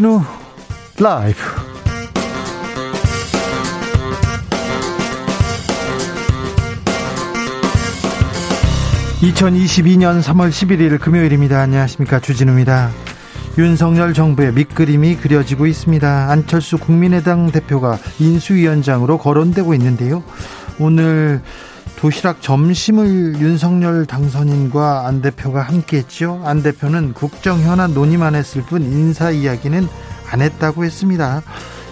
주진우 라이브. (2022년 3월 11일) 금요일입니다. 안녕하십니까, 주진우입니다. 윤석열 정부의 밑그림이 그려지고 있습니다. 안철수 국민의당 대표가 인수위원장으로 거론되고 있는데요, 오늘 도시락 점심을 윤석열 당선인과 안 대표가 함께했죠. 안 대표는 국정 현안 논의만 했을 뿐 인사 이야기는 안 했다고 했습니다.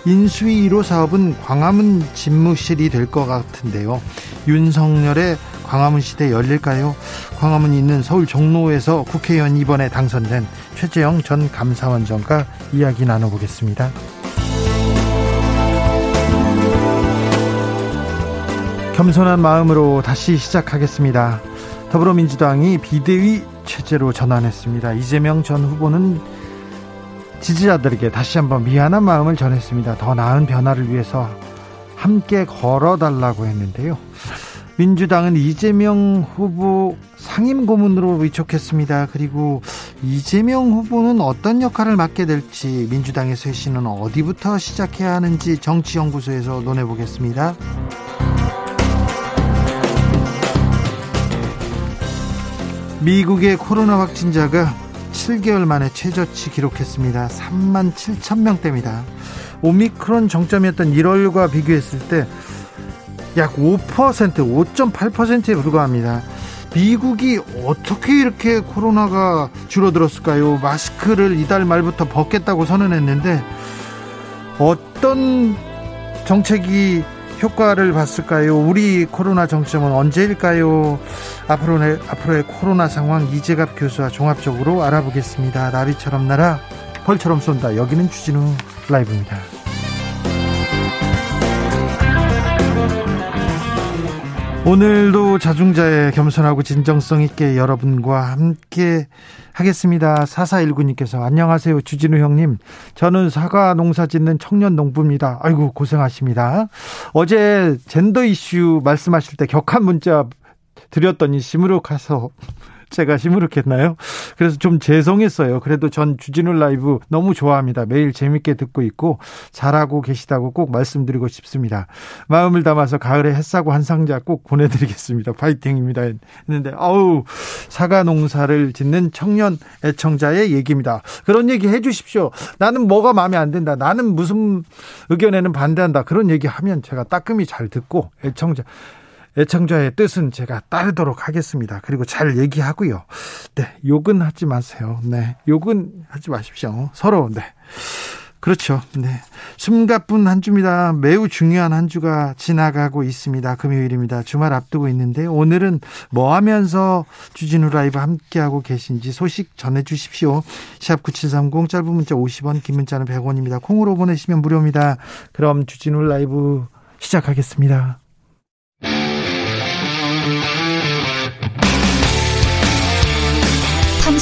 인수위 1호 사업은 광화문 집무실이 될 것 같은데요, 윤석열의 광화문 시대 열릴까요? 광화문이 있는 서울 종로에서 국회의원 이번에 당선된 최재형 전 감사원장과 이야기 나눠보겠습니다. 겸손한 마음으로 다시 시작하겠습니다. 더불어민주당이 비대위 체제로 전환했습니다. 이재명 전 후보는 지지자들에게 다시 한번 미안한 마음을 전했습니다. 더 나은 변화를 위해서 함께 걸어달라고 했는데요, 민주당은 이재명 후보 상임고문으로 위촉했습니다. 그리고 이재명 후보는 어떤 역할을 맡게 될지, 민주당의 쇄신은 어디부터 시작해야 하는지 정치연구소에서 논해보겠습니다. 미국의 코로나 확진자가 7개월 만에 최저치 기록했습니다. 3만 7천 명대입니다. 오미크론 정점이었던 1월과 비교했을 때 약 5.8%에 불과합니다. 미국이 어떻게 이렇게 코로나가 줄어들었을까요? 마스크를 이달 말부터 벗겠다고 선언했는데 어떤 정책이 효과를 봤을까요? 우리 코로나 정점은 언제일까요? 앞으로의 코로나 상황, 이재갑 교수와 종합적으로 알아보겠습니다. 나비처럼 날아 벌처럼 쏜다. 여기는 주진우 라이브입니다. 오늘도 자중자의 겸손하고 진정성 있게 여러분과 함께 하겠습니다. 4419님께서 안녕하세요, 주진우 형님. 저는 사과 농사 짓는 청년 농부입니다. 아이고, 고생하십니다. 어제 젠더 이슈 말씀하실 때 격한 문자 드렸더니 시무룩해서 제가 시무룩했나요? 그래서 좀 죄송했어요. 그래도 전 주진우 라이브 너무 좋아합니다. 매일 재밌게 듣고 있고 잘하고 계시다고 꼭 말씀드리고 싶습니다. 마음을 담아서 가을에 햇사고 한 상자 꼭 보내드리겠습니다. 파이팅입니다. 했는데 아우, 사과 농사를 짓는 청년 애청자의 얘기입니다. 그런 얘기 해주십시오. 나는 뭐가 마음에 안 든다, 나는 무슨 의견에는 반대한다, 그런 얘기하면 제가 따끔히 잘 듣고 애청자의 뜻은 제가 따르도록 하겠습니다. 그리고 잘 얘기하고요. 네, 욕은 하지 마세요. 네, 욕은 하지 마십시오. 서로, 네. 그렇죠. 네. 숨가쁜 한 주입니다. 매우 중요한 한 주가 지나가고 있습니다. 금요일입니다. 주말 앞두고 있는데 오늘은 뭐 하면서 주진우 라이브 함께하고 계신지 소식 전해주십시오. 샵 9730, 짧은 문자 50원, 긴 문자는 100원입니다. 콩으로 보내시면 무료입니다. 그럼 주진우 라이브 시작하겠습니다.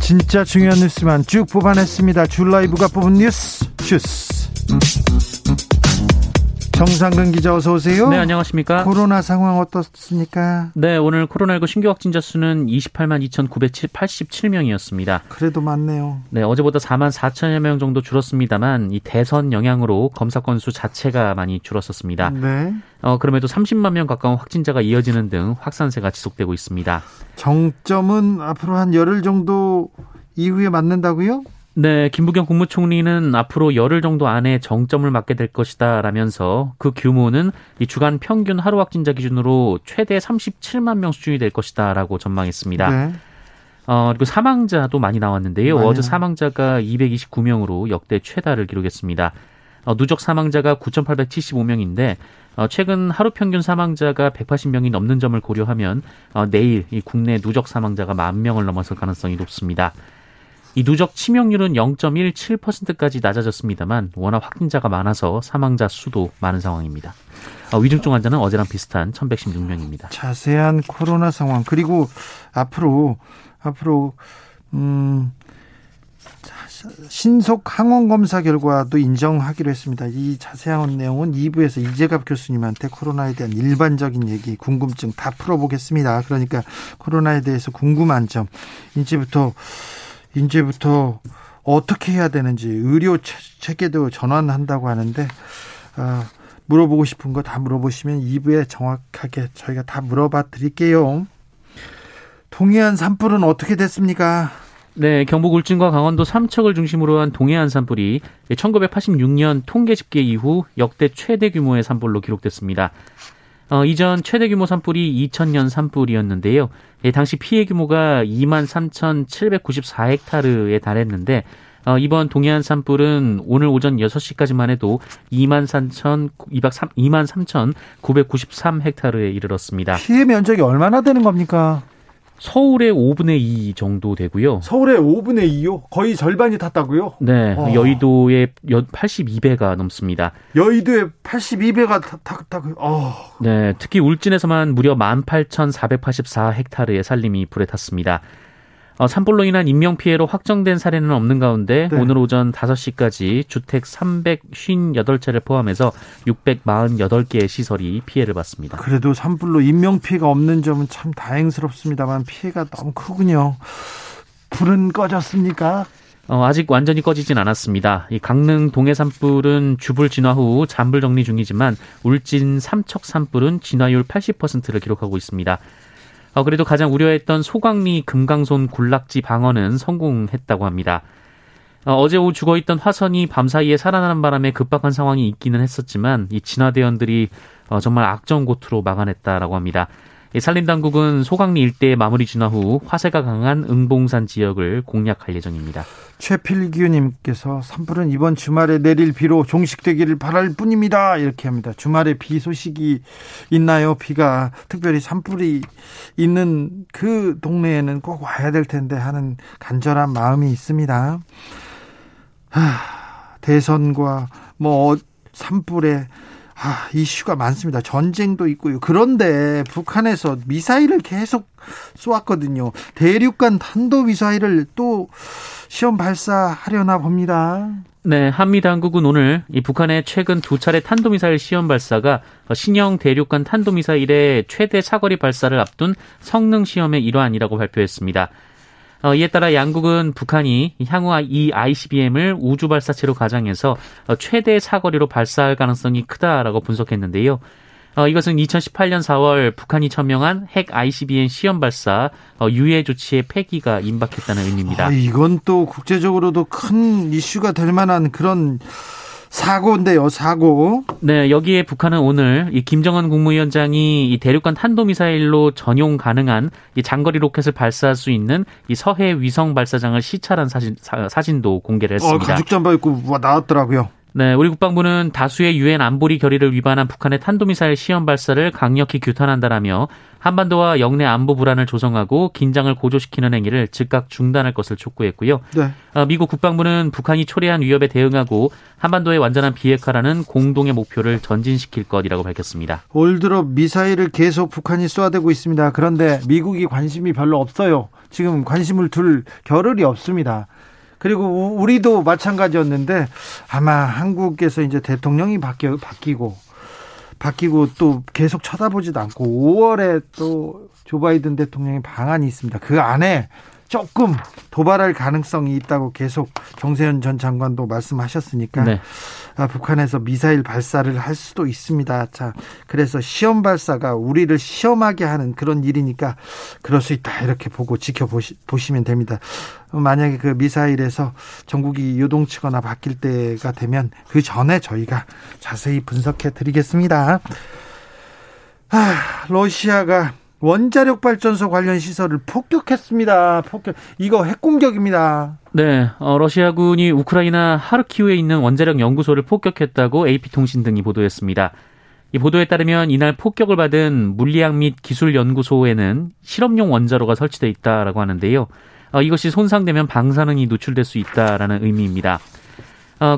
진짜 중요한 뉴스만 쭉 뽑아냈습니다. 주 라이브가 뽑은 뉴스 주스. 정상근 기자 어서 오세요. 네, 안녕하십니까. 코로나 상황 어떻습니까? 네, 오늘 코로나19 신규 확진자 수는 28만 2,987명이었습니다. 그래도 많네요. 네, 어제보다 4만 4천여 명 정도 줄었습니다만 이 대선 영향으로 검사 건수 자체가 많이 줄었었습니다. 네. 그럼에도 30만 명 가까운 확진자가 이어지는 등 확산세가 지속되고 있습니다. 정점은 앞으로 한 열흘 정도 이후에 맞는다고요? 네, 김부겸 국무총리는 앞으로 열흘 정도 안에 정점을 맞게 될 것이다 라면서 그 규모는 이 주간 평균 하루 확진자 기준으로 최대 37만 명 수준이 될 것이다 라고 전망했습니다. 네. 그리고 사망자도 많이 나왔는데요. 맞아요. 어제 사망자가 229명으로 역대 최다를 기록했습니다. 누적 사망자가 9,875명인데 최근 하루 평균 사망자가 180명이 넘는 점을 고려하면 내일 이 국내 누적 사망자가 1만 명을 넘어설 가능성이 높습니다. 이 누적 치명률은 0.17%까지 낮아졌습니다만 워낙 확진자가 많아서 사망자 수도 많은 상황입니다. 위중증 환자는 어제랑 비슷한 1,116명입니다. 자세한 코로나 상황 그리고 앞으로 신속 항원 검사 결과도 인정하기로 했습니다. 이 자세한 내용은 2부에서 이재갑 교수님한테 코로나에 대한 일반적인 얘기, 궁금증 다 풀어보겠습니다. 그러니까 코로나에 대해서 궁금한 점, 이제부터 어떻게 해야 되는지 의료 체계도 전환한다고 하는데 물어보고 싶은 거 다 물어보시면 2부에 정확하게 저희가 다 물어봐 드릴게요. 동해안 산불은 어떻게 됐습니까? 네, 경북 울진과 강원도 삼척을 중심으로 한 동해안 산불이 1986년 통계 집계 이후 역대 최대 규모의 산불로 기록됐습니다. 이전 최대 규모 산불이 2000년 산불이었는데요. 당시 피해 규모가 23,794헥타르에 달했는데 이번 동해안 산불은 오늘 오전 6시까지만 해도 23,993헥타르에 이르렀습니다. 피해 면적이 얼마나 되는 겁니까? 서울의 5분의 2 정도 되고요. 서울의 5분의 2요? 거의 절반이 탔다고요? 네. 와. 여의도의 82배가 넘습니다. 여의도의 82배가 탔다고요? 네. 특히 울진에서만 무려 18,484헥타르의 산림이 불에 탔습니다. 산불로 인한 인명피해로 확정된 사례는 없는 가운데 네. 오늘 오전 5시까지 주택 358채를 포함해서 648개의 시설이 피해를 봤습니다. 그래도 산불로 인명피해가 없는 점은 참 다행스럽습니다만 피해가 너무 크군요. 불은 꺼졌습니까? 아직 완전히 꺼지진 않았습니다. 이 강릉 동해산불은 주불 진화 후 잔불 정리 중이지만 울진 삼척산불은 진화율 80%를 기록하고 있습니다. 그래도 가장 우려했던 소강리 금강손 군락지 방어는 성공했다고 합니다. 어제 오후 죽어있던 화선이 밤사이에 살아나는 바람에 급박한 상황이 있기는 했었지만 이 진화대원들이 정말 악전고투로 막아냈다라고 합니다. 산림당국은 소강리 일대의 마무리 진화 후 화세가 강한 응봉산 지역을 공략할 예정입니다. 최필규님께서 산불은 이번 주말에 내릴 비로 종식되기를 바랄 뿐입니다. 이렇게 합니다. 주말에 비 소식이 있나요? 비가 특별히 산불이 있는 그 동네에는 꼭 와야 될 텐데 하는 간절한 마음이 있습니다. 대선과 산불에 이슈가 많습니다. 전쟁도 있고요. 그런데 북한에서 미사일을 계속 쏘았거든요. 대륙간 탄도미사일을 또 시험 발사하려나 봅니다. 네, 한미 당국은 오늘 이 북한의 최근 두 차례 탄도미사일 시험 발사가 신형 대륙간 탄도미사일의 최대 사거리 발사를 앞둔 성능 시험의 일환이라고 발표했습니다. 이에 따라 양국은 북한이 향후 이 ICBM을 우주발사체로 가장해서 최대 사거리로 발사할 가능성이 크다라고 분석했는데요. 이것은 2018년 4월 북한이 천명한 핵 ICBM 시험 발사 유예 조치의 폐기가 임박했다는 의미입니다. 이건 또 국제적으로도 큰 이슈가 될 만한 그런 사고인데요, 사고. 네, 여기에 북한은 오늘 이 김정은 국무위원장이 이 대륙간 탄도미사일로 전용 가능한 이 장거리 로켓을 발사할 수 있는 이 서해 위성 발사장을 시찰한 사진도 공개를 했습니다. 가죽 잠바 입고 나왔더라고요. 네, 우리 국방부는 다수의 유엔 안보리 결의를 위반한 북한의 탄도미사일 시험 발사를 강력히 규탄한다라며 한반도와 영내 안보 불안을 조성하고 긴장을 고조시키는 행위를 즉각 중단할 것을 촉구했고요. 네. 미국 국방부는 북한이 초래한 위협에 대응하고 한반도의 완전한 비핵화라는 공동의 목표를 전진시킬 것이라고 밝혔습니다. 올 들어 미사일을 계속 북한이 쏘아대고 있습니다. 그런데 미국이 관심이 별로 없어요. 지금 관심을 둘 겨를이 없습니다. 그리고 우리도 마찬가지였는데 아마 한국에서 이제 대통령이 바뀌고 또 계속 쳐다보지도 않고 5월에 또 조 바이든 대통령의 방안이 있습니다. 그 안에 조금 도발할 가능성이 있다고 계속 정세현 전 장관도 말씀하셨으니까 네. 북한에서 미사일 발사를 할 수도 있습니다. 자, 그래서 시험 발사가 우리를 시험하게 하는 그런 일이니까 그럴 수 있다 이렇게 보고 지켜보시면 됩니다. 만약에 그 미사일에서 전국이 요동치거나 바뀔 때가 되면 그 전에 저희가 자세히 분석해 드리겠습니다. 러시아가 원자력 발전소 관련 시설을 폭격했습니다. 이거 핵공격입니다. 네, 러시아군이 우크라이나 하르키우에 있는 원자력 연구소를 폭격했다고 AP통신 등이 보도했습니다. 이 보도에 따르면 이날 폭격을 받은 물리학 및 기술 연구소에는 실험용 원자로가 설치돼 있다라고 하는데요. 이것이 손상되면 방사능이 노출될 수 있다라는 의미입니다.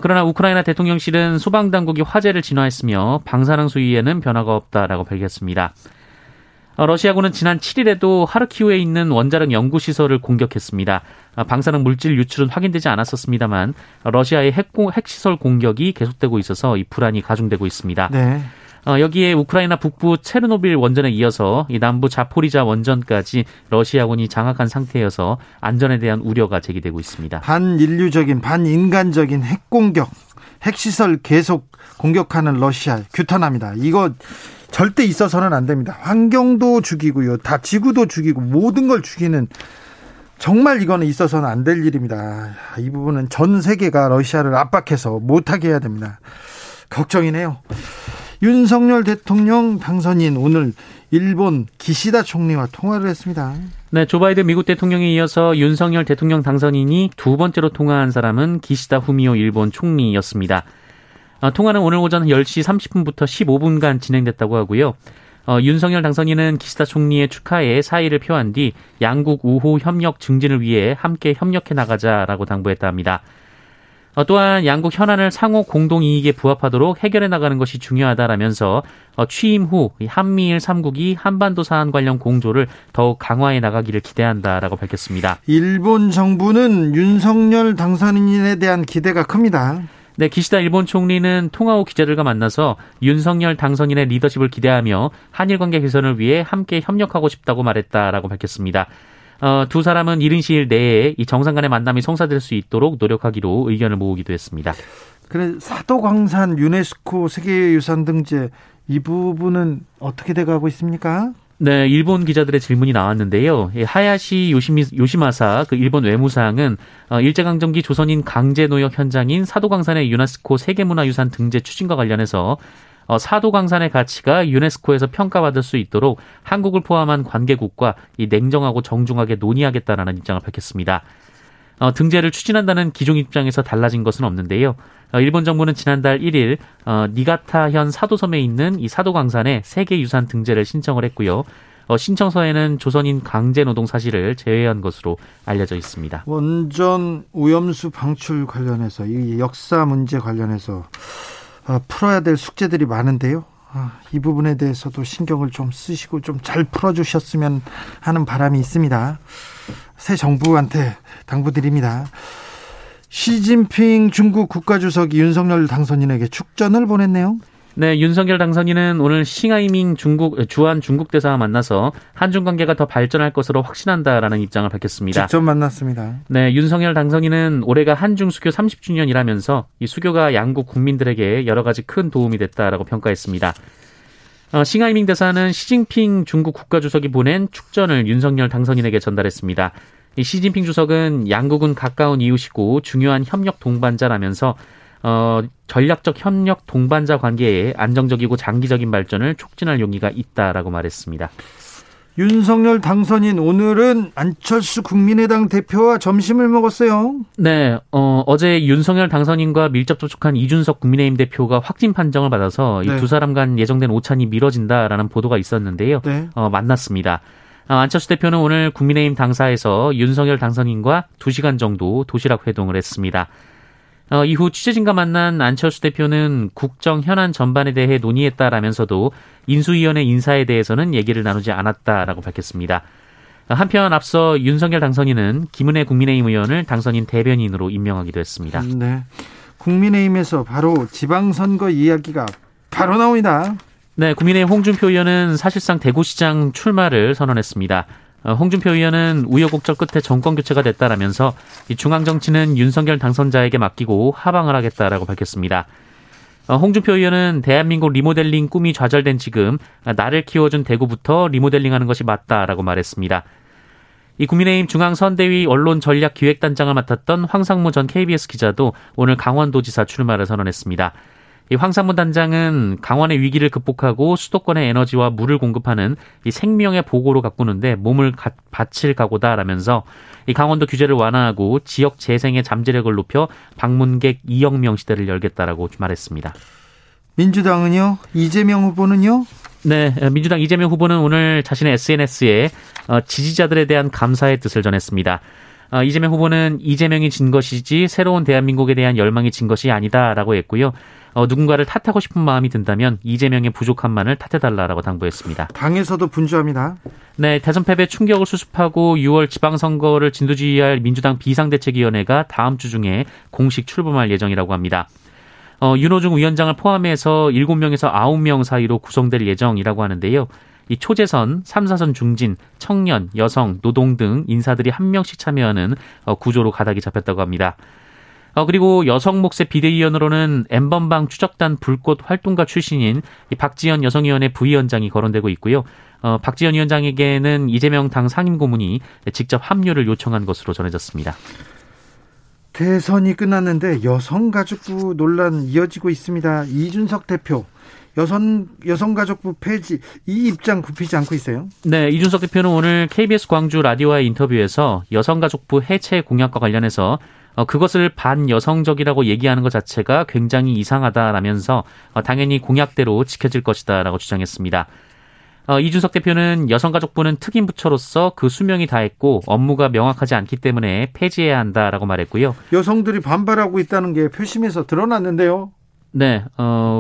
그러나 우크라이나 대통령실은 소방당국이 화재를 진화했으며 방사능 수위에는 변화가 없다라고 밝혔습니다. 러시아군은 지난 7일에도 하르키우에 있는 원자력 연구시설을 공격했습니다. 방사능 물질 유출은 확인되지 않았었습니다만 러시아의 핵시설 공격이 계속되고 있어서 이 불안이 가중되고 있습니다. 네. 여기에 우크라이나 북부 체르노빌 원전에 이어서 이 남부 자포리자 원전까지 러시아군이 장악한 상태여서 안전에 대한 우려가 제기되고 있습니다. 반인류적인 반인간적인 핵공격, 핵시설 계속 공격하는 러시아 규탄합니다. 이거 절대 있어서는 안 됩니다. 환경도 죽이고요. 다 지구도 죽이고 모든 걸 죽이는 정말 이거는 있어서는 안 될 일입니다. 이 부분은 전 세계가 러시아를 압박해서 못하게 해야 됩니다. 걱정이네요. 윤석열 대통령 당선인 오늘 일본 기시다 총리와 통화를 했습니다. 네, 조 바이든 미국 대통령에 이어서 윤석열 대통령 당선인이 두 번째로 통화한 사람은 기시다 후미오 일본 총리였습니다. 통화는 오늘 오전 10시 30분부터 15분간 진행됐다고 하고요. 윤석열 당선인은 기시다 총리의 축하에 사의를 표한 뒤 양국 우호 협력 증진을 위해 함께 협력해 나가자라고 당부했다 합니다. 또한 양국 현안을 상호 공동이익에 부합하도록 해결해 나가는 것이 중요하다라면서 취임 후 한미일 3국이 한반도 사안 관련 공조를 더욱 강화해 나가기를 기대한다라고 밝혔습니다. 일본 정부는 윤석열 당선인에 대한 기대가 큽니다. 네, 기시다 일본 총리는 통화 후 기자들과 만나서 윤석열 당선인의 리더십을 기대하며 한일 관계 개선을 위해 함께 협력하고 싶다고 말했다라고 밝혔습니다. 두 사람은 이른 시일 내에 이 정상 간의 만남이 성사될 수 있도록 노력하기로 의견을 모으기도 했습니다. 그래, 사도광산, 유네스코 세계유산 등재 이 부분은 어떻게 돼가고 있습니까? 네, 일본 기자들의 질문이 나왔는데요. 하야시 요시마사 그 일본 외무상은 일제강점기 조선인 강제노역 현장인 사도광산의 유네스코 세계문화유산 등재 추진과 관련해서 사도광산의 가치가 유네스코에서 평가받을 수 있도록 한국을 포함한 관계국과 이 냉정하고 정중하게 논의하겠다라는 입장을 밝혔습니다. 등재를 추진한다는 기존 입장에서 달라진 것은 없는데요. 일본 정부는 지난달 1일 니가타현 사도섬에 있는 이 사도광산에 세계유산 등재를 신청을 했고요. 신청서에는 조선인 강제노동 사실을 제외한 것으로 알려져 있습니다. 원전 오염수 방출 관련해서 이 역사 문제 관련해서 풀어야 될 숙제들이 많은데요. 이 부분에 대해서도 신경을 좀 쓰시고 좀 잘 풀어주셨으면 하는 바람이 있습니다. 새 정부한테 당부드립니다. 시진핑 중국 국가주석이 윤석열 당선인에게 축전을 보냈네요. 네, 윤석열 당선인은 오늘 싱하이밍 주한 중국 대사와 만나서 한중 관계가 더 발전할 것으로 확신한다라는 입장을 밝혔습니다. 직접 만났습니다. 네, 윤석열 당선인은 올해가 한중 수교 30주년이라면서 이 수교가 양국 국민들에게 여러 가지 큰 도움이 됐다라고 평가했습니다. 싱하이밍 대사는 시진핑 중국 국가주석이 보낸 축전을 윤석열 당선인에게 전달했습니다. 이 시진핑 주석은 양국은 가까운 이웃이고 중요한 협력 동반자라면서 전략적 협력 동반자 관계에 안정적이고 장기적인 발전을 촉진할 용의가 있다라고 말했습니다. 윤석열 당선인 오늘은 안철수 국민의당 대표와 점심을 먹었어요. 네, 어제 윤석열 당선인과 밀접 접촉한 이준석 국민의힘 대표가 확진 판정을 받아서 네. 이 두 사람 간 예정된 오찬이 미뤄진다라는 보도가 있었는데요. 네. 만났습니다. 안철수 대표는 오늘 국민의힘 당사에서 윤석열 당선인과 2시간 정도 도시락 회동을 했습니다. 이후 취재진과 만난 안철수 대표는 국정 현안 전반에 대해 논의했다라면서도 인수위원회 인사에 대해서는 얘기를 나누지 않았다라고 밝혔습니다. 한편 앞서 윤석열 당선인은 김은혜 국민의힘 의원을 당선인 대변인으로 임명하기도 했습니다. 네, 국민의힘에서 바로 지방선거 이야기가 바로 나옵니다. 네, 국민의힘 홍준표 의원은 사실상 대구시장 출마를 선언했습니다. 홍준표 의원은 우여곡절 끝에 정권교체가 됐다라면서 중앙정치는 윤석열 당선자에게 맡기고 하방을 하겠다라고 밝혔습니다. 홍준표 의원은 대한민국 리모델링 꿈이 좌절된 지금 나를 키워준 대구부터 리모델링하는 것이 맞다라고 말했습니다. 이 국민의힘 중앙선대위 언론전략기획단장을 맡았던 황상무 전 KBS 기자도 오늘 강원도지사 출마를 선언했습니다. 이 황상무 단장은 강원의 위기를 극복하고 수도권의 에너지와 물을 공급하는 이 생명의 보고로 가꾸는데 몸을 바칠 각오다라면서 이 강원도 규제를 완화하고 지역 재생의 잠재력을 높여 방문객 2억 명 시대를 열겠다라고 말했습니다. 민주당은요? 이재명 후보는요? 네, 민주당 이재명 후보는 오늘 자신의 SNS에 지지자들에 대한 감사의 뜻을 전했습니다. 이재명 후보는 이재명이 진 것이지 새로운 대한민국에 대한 열망이 진 것이 아니다라고 했고요. 누군가를 탓하고 싶은 마음이 든다면 이재명의 부족함만을 탓해달라라고 당부했습니다. 당에서도 분주합니다. 네, 대선 패배 충격을 수습하고 6월 지방선거를 진두지휘할 민주당 비상대책위원회가 다음 주 중에 공식 출범할 예정이라고 합니다. 윤호중 위원장을 포함해서 7명에서 9명 사이로 구성될 예정이라고 하는데요. 이 초재선, 3사선 중진, 청년, 여성, 노동 등 인사들이 한 명씩 참여하는 구조로 가닥이 잡혔다고 합니다. 그리고 여성 몫의 비대위원으로는 N번방 추적단 불꽃 활동가 출신인 박지연 여성위원회 부위원장이 거론되고 있고요. 박지연 위원장에게는 이재명 당 상임고문이 직접 합류를 요청한 것으로 전해졌습니다. 대선이 끝났는데 여성가족부 논란 이어지고 있습니다. 이준석 대표. 여성가족부 폐지 이 입장 굽히지 않고 있어요. 네, 이준석 대표는 오늘 KBS 광주 라디오와의 인터뷰에서 여성가족부 해체 공약과 관련해서 그것을 반여성적이라고 얘기하는 것 자체가 굉장히 이상하다라면서 당연히 공약대로 지켜질 것이다라고 주장했습니다. 이준석 대표는 여성가족부는 특임 부처로서 그 수명이 다했고 업무가 명확하지 않기 때문에 폐지해야 한다라고 말했고요. 여성들이 반발하고 있다는 게 표심에서 드러났는데요. 네,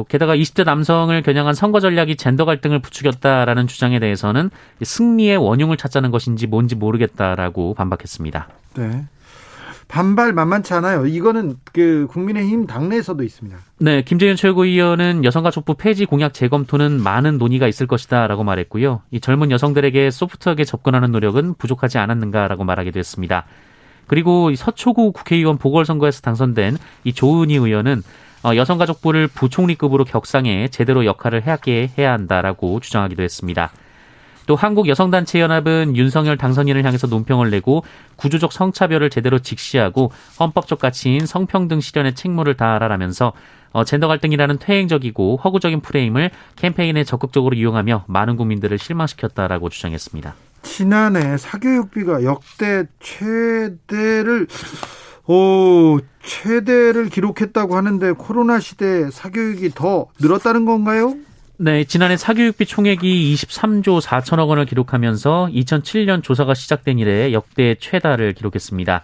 게다가 20대 남성을 겨냥한 선거 전략이 젠더 갈등을 부추겼다라는 주장에 대해서는 승리의 원흉을 찾자는 것인지 뭔지 모르겠다라고 반박했습니다. 네. 반발 만만치 않아요. 이거는 국민의힘 당내에서도 있습니다. 네, 김재현 최고위원은 여성가족부 폐지 공약 재검토는 많은 논의가 있을 것이다라고 말했고요. 이 젊은 여성들에게 소프트하게 접근하는 노력은 부족하지 않았는가라고 말하기도 했습니다. 그리고 서초구 국회의원 보궐선거에서 당선된 이 조은희 의원은 여성가족부를 부총리급으로 격상해 제대로 역할을 해야 한다라고 주장하기도 했습니다. 또 한국여성단체연합은 윤석열 당선인을 향해서 논평을 내고 구조적 성차별을 제대로 직시하고 헌법적 가치인 성평등 실현의 책무를 다하라라면서 젠더 갈등이라는 퇴행적이고 허구적인 프레임을 캠페인에 적극적으로 이용하며 많은 국민들을 실망시켰다라고 주장했습니다. 지난해 사교육비가 역대 최대를 기록했다고 하는데 코로나 시대에 사교육이 더 늘었다는 건가요? 네, 지난해 사교육비 총액이 23조 4천억 원을 기록하면서 2007년 조사가 시작된 이래 역대 최다를 기록했습니다.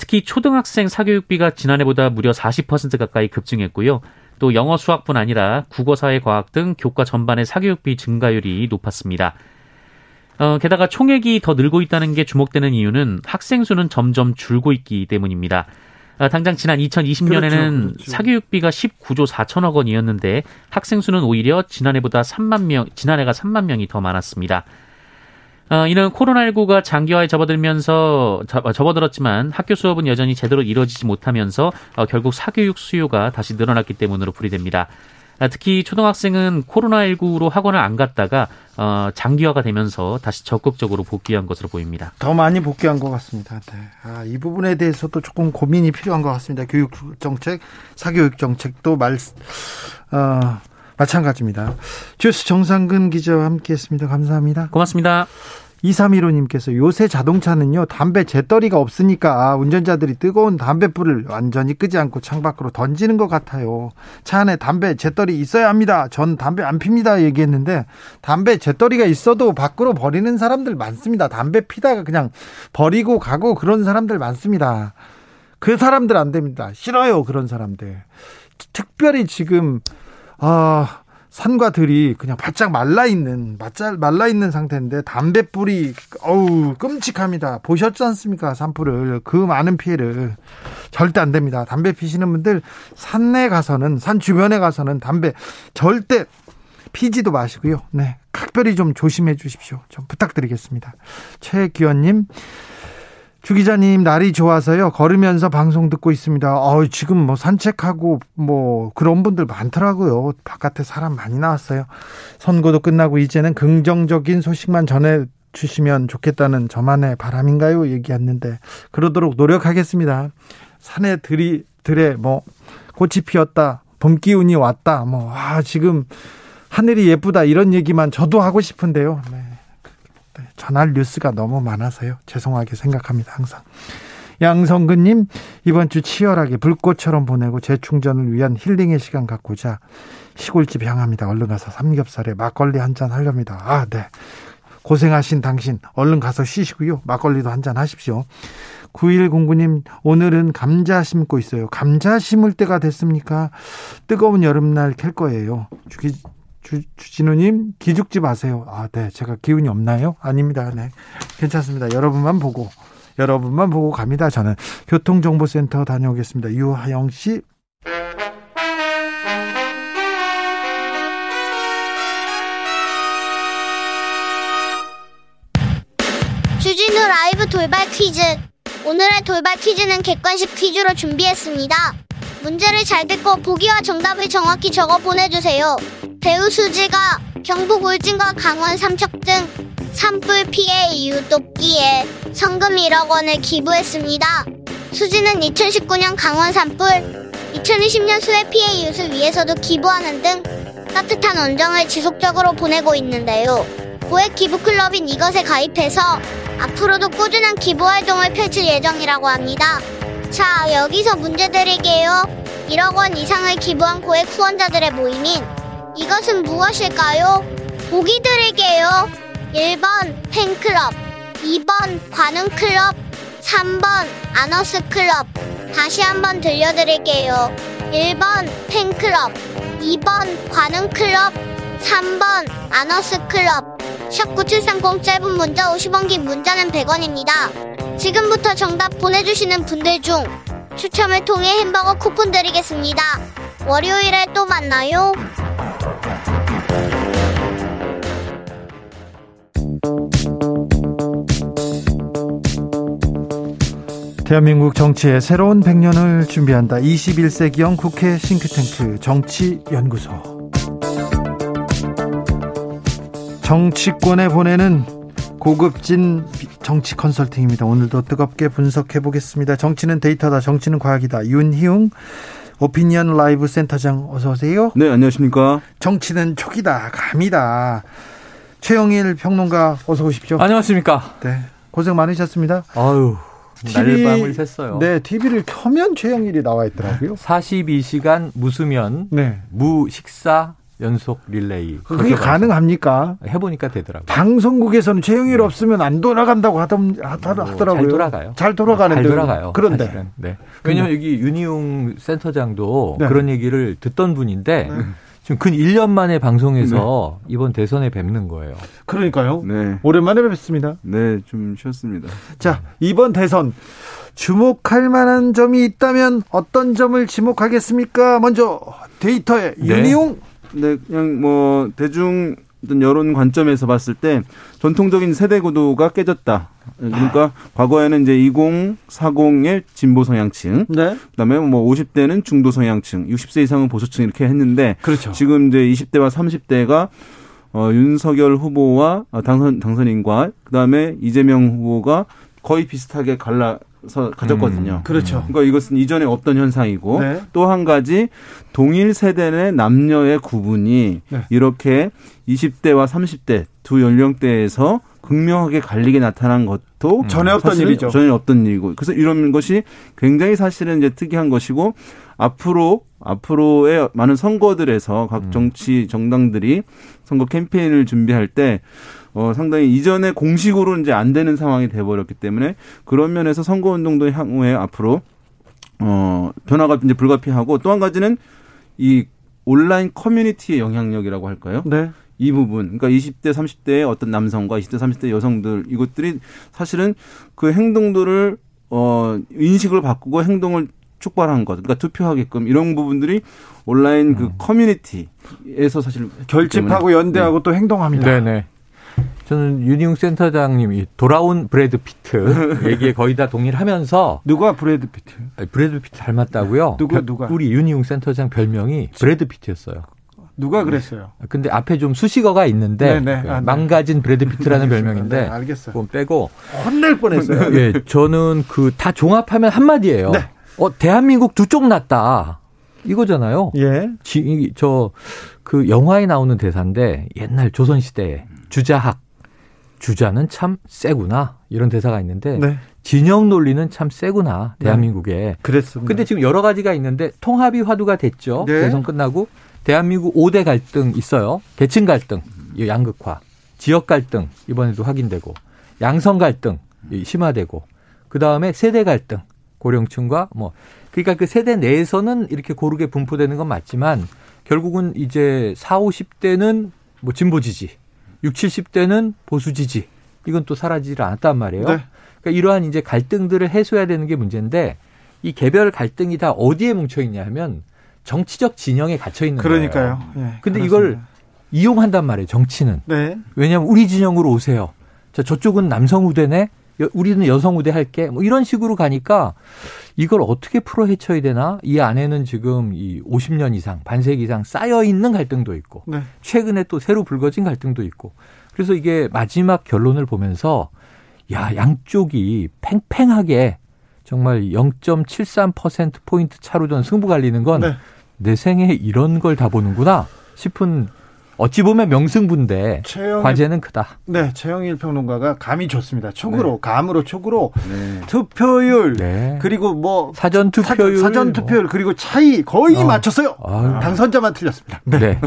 특히 초등학생 사교육비가 지난해보다 무려 40% 가까이 급증했고요. 또 영어 수학뿐 아니라 국어, 사회, 과학 등 교과 전반의 사교육비 증가율이 높았습니다. 게다가 총액이 더 늘고 있다는 게 주목되는 이유는 학생 수는 점점 줄고 있기 때문입니다. 당장 지난 2020년에는 그렇죠. 사교육비가 19조 4천억 원이었는데 학생 수는 오히려 지난해가 3만 명이 더 많았습니다. 이는 코로나19가 장기화에 접어들었지만 학교 수업은 여전히 제대로 이루어지지 못하면서 결국 사교육 수요가 다시 늘어났기 때문으로 풀이됩니다. 특히 초등학생은 코로나19로 학원을 안 갔다가 장기화가 되면서 다시 적극적으로 복귀한 것으로 보입니다. 더 많이 복귀한 것 같습니다. 네. 이 부분에 대해서도 조금 고민이 필요한 것 같습니다. 교육정책, 사교육정책도 마찬가지입니다. 주스 정상근 기자와 함께했습니다. 감사합니다. 고맙습니다. 2315님께서 요새 자동차는요 담배 재떨이가 없으니까 운전자들이 뜨거운 담배불을 완전히 끄지 않고 창밖으로 던지는 것 같아요. 차 안에 담배 재떨이 있어야 합니다. 전 담배 안 핍니다 얘기했는데 담배 재떨이가 있어도 밖으로 버리는 사람들 많습니다. 담배 피다가 그냥 버리고 가고 그런 사람들 많습니다. 그 사람들 안 됩니다. 싫어요 그런 사람들. 특별히 지금 산과 들이 그냥 바짝 말라있는 상태인데 담뱃불이 끔찍합니다. 보셨지 않습니까? 산불을. 그 많은 피해를. 절대 안 됩니다. 담배 피시는 분들 산 주변에 가서는 담배 절대 피지도 마시고요. 네, 각별히 좀 조심해 주십시오. 좀 부탁드리겠습니다. 최기원님. 주 기자님, 날이 좋아서요. 걸으면서 방송 듣고 있습니다. 지금 산책하고 그런 분들 많더라고요. 바깥에 사람 많이 나왔어요. 선거도 끝나고 이제는 긍정적인 소식만 전해주시면 좋겠다는 저만의 바람인가요? 얘기했는데 그러도록 노력하겠습니다. 산에 들에 꽃이 피었다. 봄 기운이 왔다. 지금 하늘이 예쁘다. 이런 얘기만 저도 하고 싶은데요. 네. 전할 뉴스가 너무 많아서요. 죄송하게 생각합니다. 항상. 양성근님, 이번 주 치열하게 불꽃처럼 보내고 재충전을 위한 힐링의 시간 갖고자 시골집 향합니다. 얼른 가서 삼겹살에 막걸리 한잔 하렵니다. 네. 고생하신 당신 얼른 가서 쉬시고요. 막걸리도 한잔 하십시오. 9109님 오늘은 감자 심고 있어요. 감자 심을 때가 됐습니까? 뜨거운 여름날 캘 거예요. 주진우님 기죽지 마세요. 아, 네, 제가 기운이 없나요? 아닙니다. 네, 괜찮습니다. 여러분만 보고 갑니다. 저는 교통정보센터 다녀오겠습니다. 유하영 씨. 주진우 라이브 돌발 퀴즈. 오늘의 돌발 퀴즈는 객관식 퀴즈로 준비했습니다. 문제를 잘 듣고 보기와 정답을 정확히 적어 보내주세요. 배우 수지가 경북 울진과 강원 삼척 등 산불 피해 이후 돕기에 성금 1억 원을 기부했습니다. 수지는 2019년 강원 산불, 2020년 수해 피해 이웃을 위해서도 기부하는 등 따뜻한 언정을 지속적으로 보내고 있는데요. 고액 기부 클럽인 이것에 가입해서 앞으로도 꾸준한 기부 활동을 펼칠 예정이라고 합니다. 자, 여기서 문제 드릴게요. 1억 원 이상을 기부한 고액 후원자들의 모임인 이것은 무엇일까요? 보기 드릴게요. 1번 팬클럽, 2번 관훈클럽, 3번 아너스클럽. 다시 한번 들려드릴게요. 1번 팬클럽, 2번 관훈클럽, 3번 아너스클럽. 샵9730 짧은 문자 50원, 긴 문자는 100원입니다. 지금부터 정답 보내주시는 분들 중 추첨을 통해 햄버거 쿠폰 드리겠습니다. 월요일에 또 만나요. 대한민국 정치의 새로운 100년을 준비한다. 21세기형 국회 싱크탱크 정치연구소. 정치권에 보내는 고급진 정치 컨설팅입니다. 오늘도 뜨겁게 분석해 보겠습니다. 정치는 데이터다, 정치는 과학이다. 윤희웅 오피니언 라이브 센터장, 어서 오세요. 네, 안녕하십니까. 정치는 촉이다, 감이다. 최영일 평론가, 어서 오십시오. 안녕하십니까. 네, 고생 많으셨습니다. 아유, 날밤을 샜어요. 네, TV를 켜면 최영일이 나와 있더라고요. 42시간 무수면, 네, 무식사 연속 릴레이. 그게 가능합니까? 해보니까 되더라고요. 방송국에서는 최영일 없으면 안 돌아간다고 하더라고요. 잘 돌아가요. 잘 돌아가는데. 잘 돌아가요. 그런데. 사실은. 네. 왜냐하면 여기 윤희웅 센터장도, 네, 그런 얘기를 듣던 분인데, 네, 지금 근 1년 만에 방송에서, 네, 이번 대선에 뵙는 거예요. 그러니까요. 네. 오랜만에 뵙습니다. 네, 좀 쉬었습니다. 자, 이번 대선 주목할 만한 점이 있다면 어떤 점을 주목하겠습니까? 먼저 데이터에, 네, 윤희웅. 네, 그냥 뭐 대중 어떤 여론 관점에서 봤을 때 전통적인 세대 구도가 깨졌다. 그러니까 과거에는 이제 20, 40의 진보 성향층, 네, 그다음에 뭐 50대는 중도 성향층, 60세 이상은 보수층 이렇게 했는데, 그렇죠, 지금 이제 20대와 30대가 윤석열 후보와 당선인과 그다음에 이재명 후보가 거의 비슷하게 갈라서 가졌거든요. 그렇죠. 그러니까 이것은 이전에 없던 현상이고, 네, 또 한 가지 동일 세대 내 남녀의 구분이, 네, 이렇게 20대와 30대 두 연령대에서 극명하게 갈리게 나타난 것도 전혀 없던 일이죠. 전혀 없던 일이고, 그래서 이런 것이 굉장히 사실은 이제 특이한 것이고, 앞으로의 많은 선거들에서 각 정치 정당들이 선거 캠페인을 준비할 때 상당히 이전에 공식으로 이제 안 되는 상황이 돼버렸기 때문에, 그런 면에서 선거 운동도 향후에 앞으로 변화가 이제 불가피하고, 또 한 가지는 이 온라인 커뮤니티의 영향력이라고 할까요? 네. 이 부분, 그러니까 20대, 30대의 어떤 남성과 20대, 30대 여성들, 이것들이 사실은 그 행동들을 인식을 바꾸고 행동을 촉발한 것, 그러니까 투표하게끔 이런 부분들이 온라인 그 커뮤니티에서 사실 결집하고 연대하고, 네, 또 행동합니다. 네네. 저는 윤희웅 센터장님이 돌아온 브래드 피트 얘기에 거의 다 동일하면서. 누가 브래드 피트? 브래드 피트 닮았다고요? 누가? 우리 윤희웅 센터장 별명이 브래드 피트였어요. 누가 그랬어요? 근데 앞에 좀 수식어가 있는데, 아, 네, 망가진 브래드 피트라는 별명인데, 네, 알겠어요. 그건 빼고. 혼낼 뻔했어요. 예, 저는 그 다 종합하면 한마디예요. 네. 대한민국 두 쪽 났다, 이거잖아요. 예. 그 영화에 나오는 대사인데, 옛날 조선시대에 주자학, 주자는 참 세구나, 이런 대사가 있는데, 네, 진영 논리는 참 세구나, 대한민국에. 네. 그랬습니다. 근데 지금 여러 가지가 있는데 통합이 화두가 됐죠. 네. 대선 끝나고 대한민국 5대 갈등 있어요. 계층 갈등, 양극화, 지역 갈등 이번에도 확인되고 양성 갈등 심화되고 그다음에 세대 갈등 고령층과 뭐 그러니까 그 세대 내에서는 이렇게 고르게 분포되는 건 맞지만 결국은 이제 40, 50대는 뭐 진보 지지 60, 70대는 보수 지지 이건 또 사라지질 않았단 말이에요. 네. 그러니까 이러한 이제 갈등들을 해소해야 되는 게 문제인데 이 개별 갈등이 다 어디에 뭉쳐있냐 하면 정치적 진영에 갇혀있는 그러니까요. 거예요. 그러니까요. 예, 근데 이걸 이용한단 말이에요. 정치는. 네. 왜냐하면 우리 진영으로 오세요. 저쪽은 남성 우대네. 우리는 여성 우대 할게. 뭐 이런 식으로 가니까 이걸 어떻게 풀어 헤쳐야 되나. 이 안에는 지금 이 50년 이상 반세기 이상 쌓여있는 갈등도 있고 네. 최근에 또 새로 불거진 갈등도 있고 그래서 이게 마지막 결론을 보면서 야 양쪽이 팽팽하게 정말 0.73%포인트 차로 전 승부 갈리는 건 내 생에 이런 걸 다 보는구나 싶은 어찌 보면 명승부인데 과제는 크다. 네, 최영일 평론가가 감이 좋습니다. 촉으로, 네. 감으로 촉으로 네. 투표율 네. 그리고 뭐 사전 투표율 그리고 차이 거의 맞췄어요. 아유. 당선자만 틀렸습니다. 네, 네.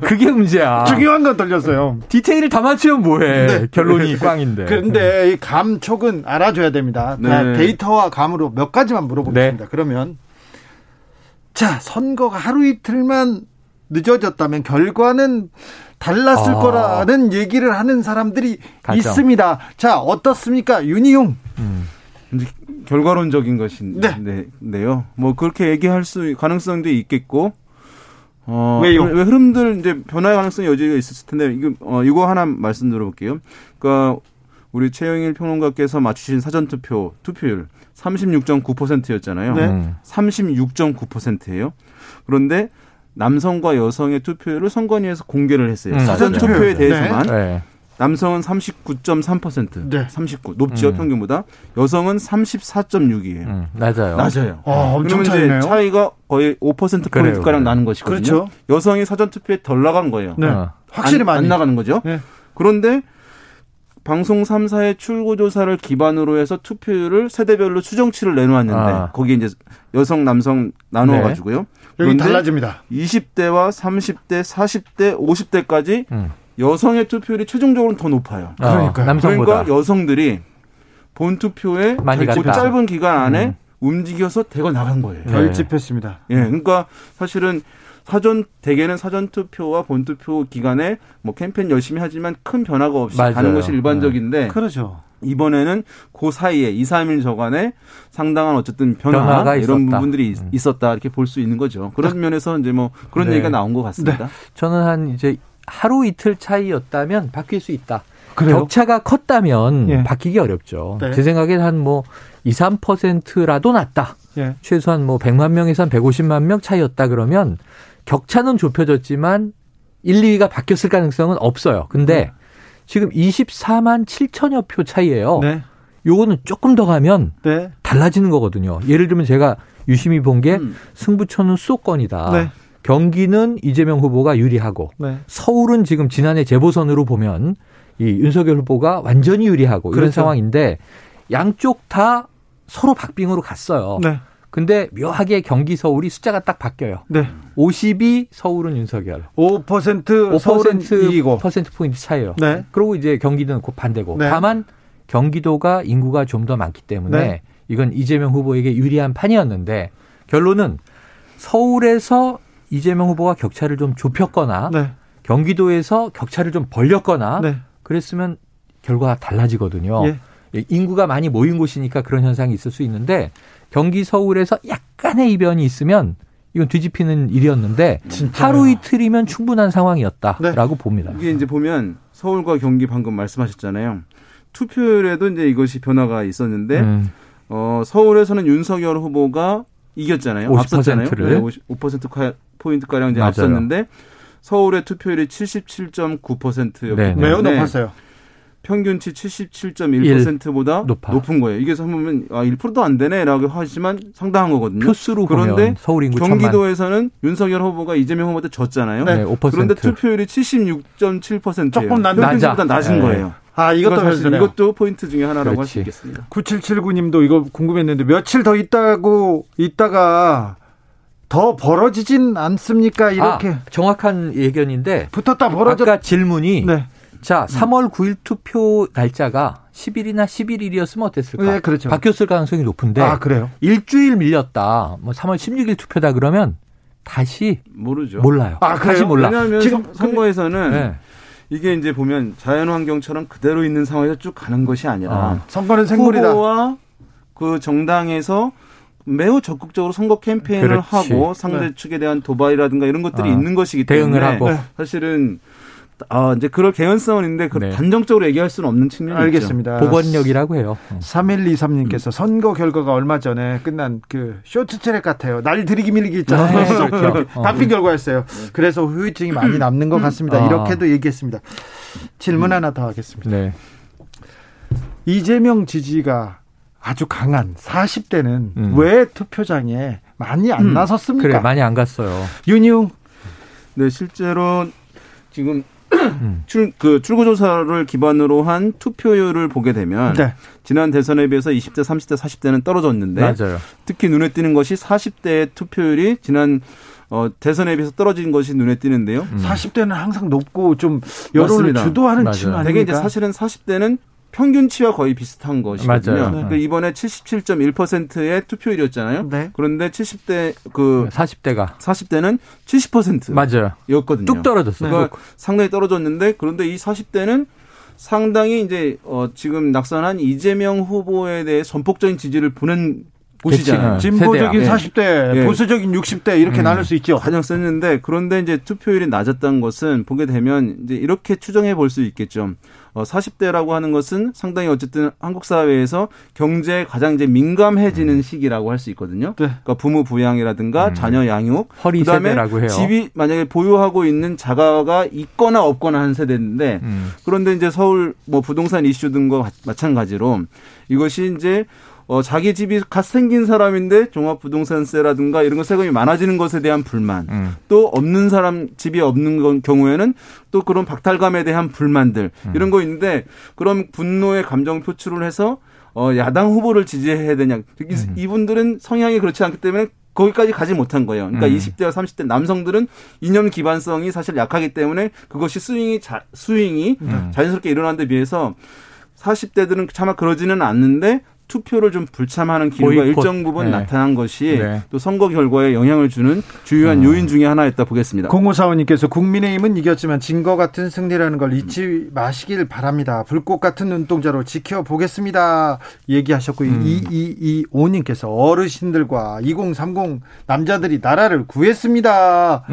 그게 문제야. 중요한 건 틀렸어요. 디테일을 다 맞추면 뭐해? 네. 결론이 꽝인데. 그런데 이 감 촉은 알아줘야 됩니다. 네. 데이터와 감으로 몇 가지만 물어보겠습니다. 네. 그러면 자 선거가 하루 이틀만 늦어졌다면 결과는 달랐을 거라는 얘기를 하는 사람들이 가정. 있습니다. 자, 어떻습니까? 윤희웅. 결과론적인 것인데요. 네. 네, 뭐 그렇게 얘기할 수 가능성도 있겠고 왜 흐름들 이제 변화의 가능성이 여지가 있었을 텐데 이거 하나 말씀드려볼게요. 그러니까 우리 최영일 평론가께서 맞추신 사전투표 투표율 36.9%였잖아요. 네. 36.9%예요. 그런데 남성과 여성의 투표율을 선관위에서 공개를 했어요. 사전 투표에 대해서만 네. 남성은 39.3%, 네. 39 높지요 평균보다. 여성은 34.6이에요. 낮아요. 아, 엄청 차이네요. 차이가 거의 5%포인트 가량 나는 것이거든요. 그렇죠. 여성이 사전 투표에 덜 나간 거예요. 네. 확실히 많이 안 나가는 거죠. 네. 그런데 방송 3사의 출구조사를 기반으로 해서 투표율을 세대별로 추정치를 내놓았는데 거기에 이제 여성, 남성 나누어가지고요. 네. 여기 달라집니다. 20대와 30대, 40대, 50대까지 여성의 투표율이 최종적으로는 더 높아요. 그러니까요. 남성보다. 그러니까 여성들이 본 투표에 짧은 기간 안에 움직여서 대거 나간 거예요. 결집했습니다. 예, 네. 그러니까 사실은 대개는 사전투표와 본투표 기간에 뭐 캠페인 열심히 하지만 큰 변화가 없이 맞아요. 가는 것이 일반적인데. 그렇죠. 이번에는 그 사이에 2, 3일 저간에 상당한 어쨌든 변화가 이런 부분들이 있었다. 이렇게 볼 수 있는 거죠. 그런 면에서 이제 뭐 그런 얘기가 나온 것 같습니다. 네. 저는 한 이제 하루 이틀 차이였다면 바뀔 수 있다. 그래요? 격차가 컸다면 바뀌기 어렵죠. 네. 제 생각엔 한 뭐 2, 3%라도 낮다. 예. 최소한 뭐 100만 명에서 한 150만 명 차이였다 그러면 격차는 좁혀졌지만 1, 2위가 바뀌었을 가능성은 없어요. 근데 지금 24만 7천여 표 차이예요. 네. 요거는 조금 더 가면 달라지는 거거든요. 예를 들면 제가 유심히 본 게 승부처는 수도권이다. 네. 경기는 이재명 후보가 유리하고 서울은 지금 지난해 재보선으로 보면 이 윤석열 후보가 완전히 유리하고 그렇죠. 이런 상황인데 양쪽 다 서로 박빙으로 갔어요. 네. 근데 묘하게 경기 서울이 숫자가 딱 바뀌어요. 네. 52 서울은 윤석열. 5% 서울은 이기고. 5%포인트 차이에요. 네. 그리고 이제 경기도는 곧 반대고. 네. 다만 경기도가 인구가 좀 더 많기 때문에 네. 이건 이재명 후보에게 유리한 판이었는데 결론은 서울에서 이재명 후보가 격차를 좀 좁혔거나 경기도에서 격차를 좀 벌렸거나 그랬으면 결과가 달라지거든요. 예. 인구가 많이 모인 곳이니까 그런 현상이 있을 수 있는데 경기 서울에서 약간의 이변이 있으면 이건 뒤집히는 일이었는데 진짜요. 하루 이틀이면 충분한 상황이었다라고 봅니다. 이게 이제 보면 서울과 경기 방금 말씀하셨잖아요. 투표율에도 이제 이것이 변화가 있었는데 서울에서는 윤석열 후보가 이겼잖아요. 50%를. 앞섰잖아요. 네, 5% 포인트가량 이제 앞섰는데 서울의 투표율이 77.9%였기 때문에 매우 높았어요. 평균치 77.1%보다 높은 거예요. 이게 보면 1%도 안 되네라고 하지만 상당한 거거든요. 표수로 그런데 서울 인구 경기도에서는 윤석열 후보가 이재명 후보한테 졌잖아요. 네, 5%. 그런데 투표율이 76.7%예요. 조금 평균치보다 낮은 거예요. 아, 이것도 포인트 중에 하나라고 할 수 있겠습니다. 9779님도 이거 궁금했는데 며칠 더 있다가 더 벌어지진 않습니까? 이렇게 정확한 예견인데 붙었다 벌어졌다. 아까 질문이 자, 3월 9일 투표 날짜가 10일이나 11일이었으면 어땠을까? 네, 그렇죠. 바뀌었을 가능성이 높은데. 아, 그래요? 일주일 밀렸다. 뭐 3월 16일 투표다 그러면 다시 모르죠. 몰라요. 아, 그래요? 다시 몰라. 왜냐하면 지금 선거에서는 네. 이게 이제 보면 자연 환경처럼 그대로 있는 상황에서 쭉 가는 것이 아니라 선거는 생물이다. 후보와 그 정당에서 매우 적극적으로 선거 캠페인을 그렇지. 하고 상대 네. 측에 대한 도발이라든가 이런 것들이 있는 것이기 때문에 대응을 하고. 사실은 이제 그럴 개연성은 있는데 네. 단정적으로 얘기할 수는 없는 측면이 알겠습니다. 있죠. 보건력이라고 해요. 3123님께서 선거 결과가 얼마 전에 끝난 그 쇼트트랙 같아요. 날 들이기 밀기 있잖아요. 네, 그렇죠. 단필 결과였어요. 그래서 후유증이 많이 남는 것 같습니다. 이렇게도 얘기했습니다. 질문 하나 더 하겠습니다. 네. 이재명 지지가 아주 강한 40대는 왜 투표장에 많이 안 나섰습니까? 그래, 많이 안 갔어요. 윤희웅. 네, 실제로 지금 출구조사를 기반으로 한 투표율을 보게 되면 네. 지난 대선에 비해서 20대, 30대, 40대는 떨어졌는데 맞아요. 특히 눈에 띄는 것이 40대의 투표율이 지난 대선에 비해서 떨어진 것이 눈에 띄는데요. 40대는 항상 높고 좀 여론을 맞습니다. 주도하는 층 아닙니까? 되게 이제 사실은 40대는 평균치와 거의 비슷한 것이거든요. 맞아요. 그러니까 이번에 77.1%의 투표율이었잖아요. 네. 그런데 70대 40대는 70% 맞아요. 였거든요. 뚝 떨어졌어요. 그러니까 상당히 떨어졌는데 그런데 이 40대는 상당히 이제 지금 낙선한 이재명 후보에 대해 전폭적인 지지를 보낸 곳이잖아요. 진보적인 세대야. 40대, 네. 보수적인 60대 이렇게 나눌 수 있죠. 가장 셌는데 그런데 이제 투표율이 낮았던 것은 보게 되면 이제 이렇게 추정해 볼 수 있겠죠. 40대라고 하는 것은 상당히 어쨌든 한국 사회에서 경제에 가장 이제 민감해지는 시기라고 할 수 있거든요. 네. 그러니까 부모 부양이라든가 자녀 양육, 허리 세대라고 해요. 집이 만약에 보유하고 있는 자가가 있거나 없거나 한 세대인데 그런데 이제 서울 뭐 부동산 이슈 등과 마찬가지로 이것이 이제 자기 집이 갓 생긴 사람인데 종합부동산세라든가 이런 거 세금이 많아지는 것에 대한 불만 또 없는 사람 집이 없는 경우에는 또 그런 박탈감에 대한 불만들 이런 거 있는데 그런 분노의 감정 표출을 해서 야당 후보를 지지해야 되냐 이분들은 성향이 그렇지 않기 때문에 거기까지 가지 못한 거예요. 그러니까 20대와 30대 남성들은 이념 기반성이 사실 약하기 때문에 그것이 스윙이 자연스럽게 일어난 데 비해서 40대들은 차마 그러지는 않는데 투표를 좀 불참하는 기류가 일정 부분 네. 나타난 것이 네. 또 선거 결과에 영향을 주는 주요한 요인 중에 하나였다 보겠습니다. 0545님께서 국민의힘은 이겼지만 진 것 같은 승리라는 걸 잊지 마시길 바랍니다. 불꽃 같은 눈동자로 지켜보겠습니다. 얘기하셨고 2225님께서 어르신들과 2030 남자들이 나라를 구했습니다.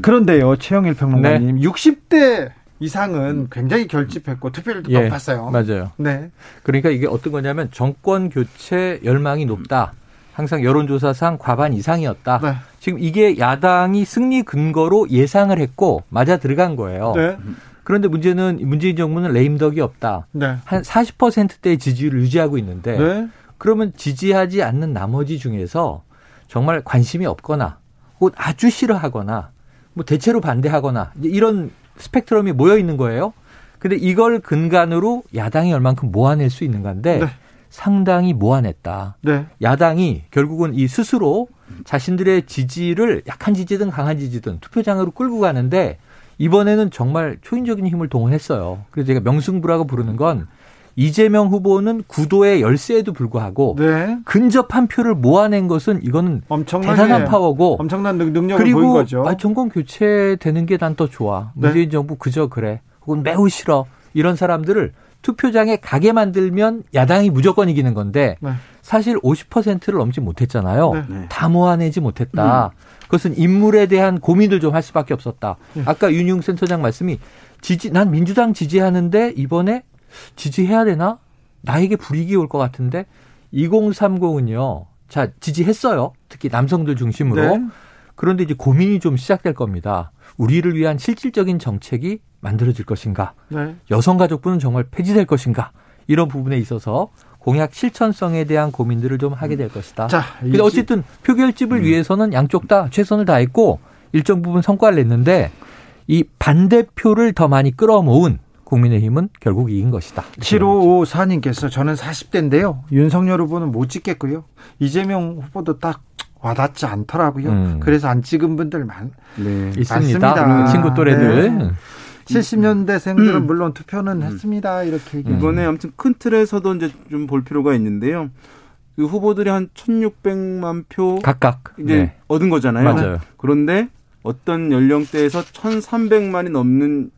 그런데요. 최영일 평론가님 네. 60대 이상은 굉장히 결집했고 투표율도 높았어요. 맞아요. 네. 그러니까 이게 어떤 거냐면 정권 교체 열망이 높다. 항상 여론조사상 과반 이상이었다. 네. 지금 이게 야당이 승리 근거로 예상을 했고 맞아 들어간 거예요. 네. 그런데 문제는 문재인 정부는 레임덕이 없다. 네. 한 40%대의 지지율을 유지하고 있는데 네. 그러면 지지하지 않는 나머지 중에서 정말 관심이 없거나 혹은 아주 싫어하거나 뭐 대체로 반대하거나 이런 스펙트럼이 모여 있는 거예요. 근데 이걸 근간으로 야당이 얼만큼 모아낼 수 있는 건데 네. 상당히 모아냈다. 네. 야당이 결국은 이 스스로 자신들의 지지를 약한 지지든 강한 지지든 투표장으로 끌고 가는데 이번에는 정말 초인적인 힘을 동원했어요. 그래서 제가 명승부라고 부르는 건 이재명 후보는 구도의 열세에도 불구하고 네. 근접한 표를 모아낸 것은 이거는 대단한 파워고 엄청난 능력을 보인 거죠. 그리고 정권 교체되는 게 난 더 좋아. 네. 문재인 정부 그저 그래. 혹은 매우 싫어. 이런 사람들을 투표장에 가게 만들면 야당이 무조건 이기는 건데 네. 사실 50%를 넘지 못했잖아요. 네. 다 모아내지 못했다. 그것은 인물에 대한 고민을 좀 할 수밖에 없었다. 네. 아까 윤희웅 센터장 말씀이 난 민주당 지지하는데 이번에 지지해야 되나? 나에게 불이익이 올 것 같은데 2030은요. 자, 지지했어요. 특히 남성들 중심으로. 네. 그런데 이제 고민이 좀 시작될 겁니다. 우리를 위한 실질적인 정책이 만들어질 것인가? 네. 여성가족부는 정말 폐지될 것인가? 이런 부분에 있어서 공약 실천성에 대한 고민들을 좀 하게 될 것이다. 자, 근데 어쨌든 표결집을 위해서는 양쪽 다 최선을 다했고 일정 부분 성과를 냈는데 이 반대표를 더 많이 끌어모은 국민의힘은 결국 이긴 것이다. 7554님께서 저는 40대인데요. 윤석열 후보는 못 찍겠고요. 이재명 후보도 딱 와닿지 않더라고요. 그래서 안 찍은 분들 많습니다. 친구 또래들. 네. 70년대생들은 물론 투표는 했습니다. 이렇게 이번에 아무튼 큰 틀에서도 이제 좀 볼 필요가 있는데요. 그 후보들이 한 1,600만 표 각각 이제 네. 얻은 거잖아요. 맞아요. 그런데 어떤 연령대에서 1,300만이 넘는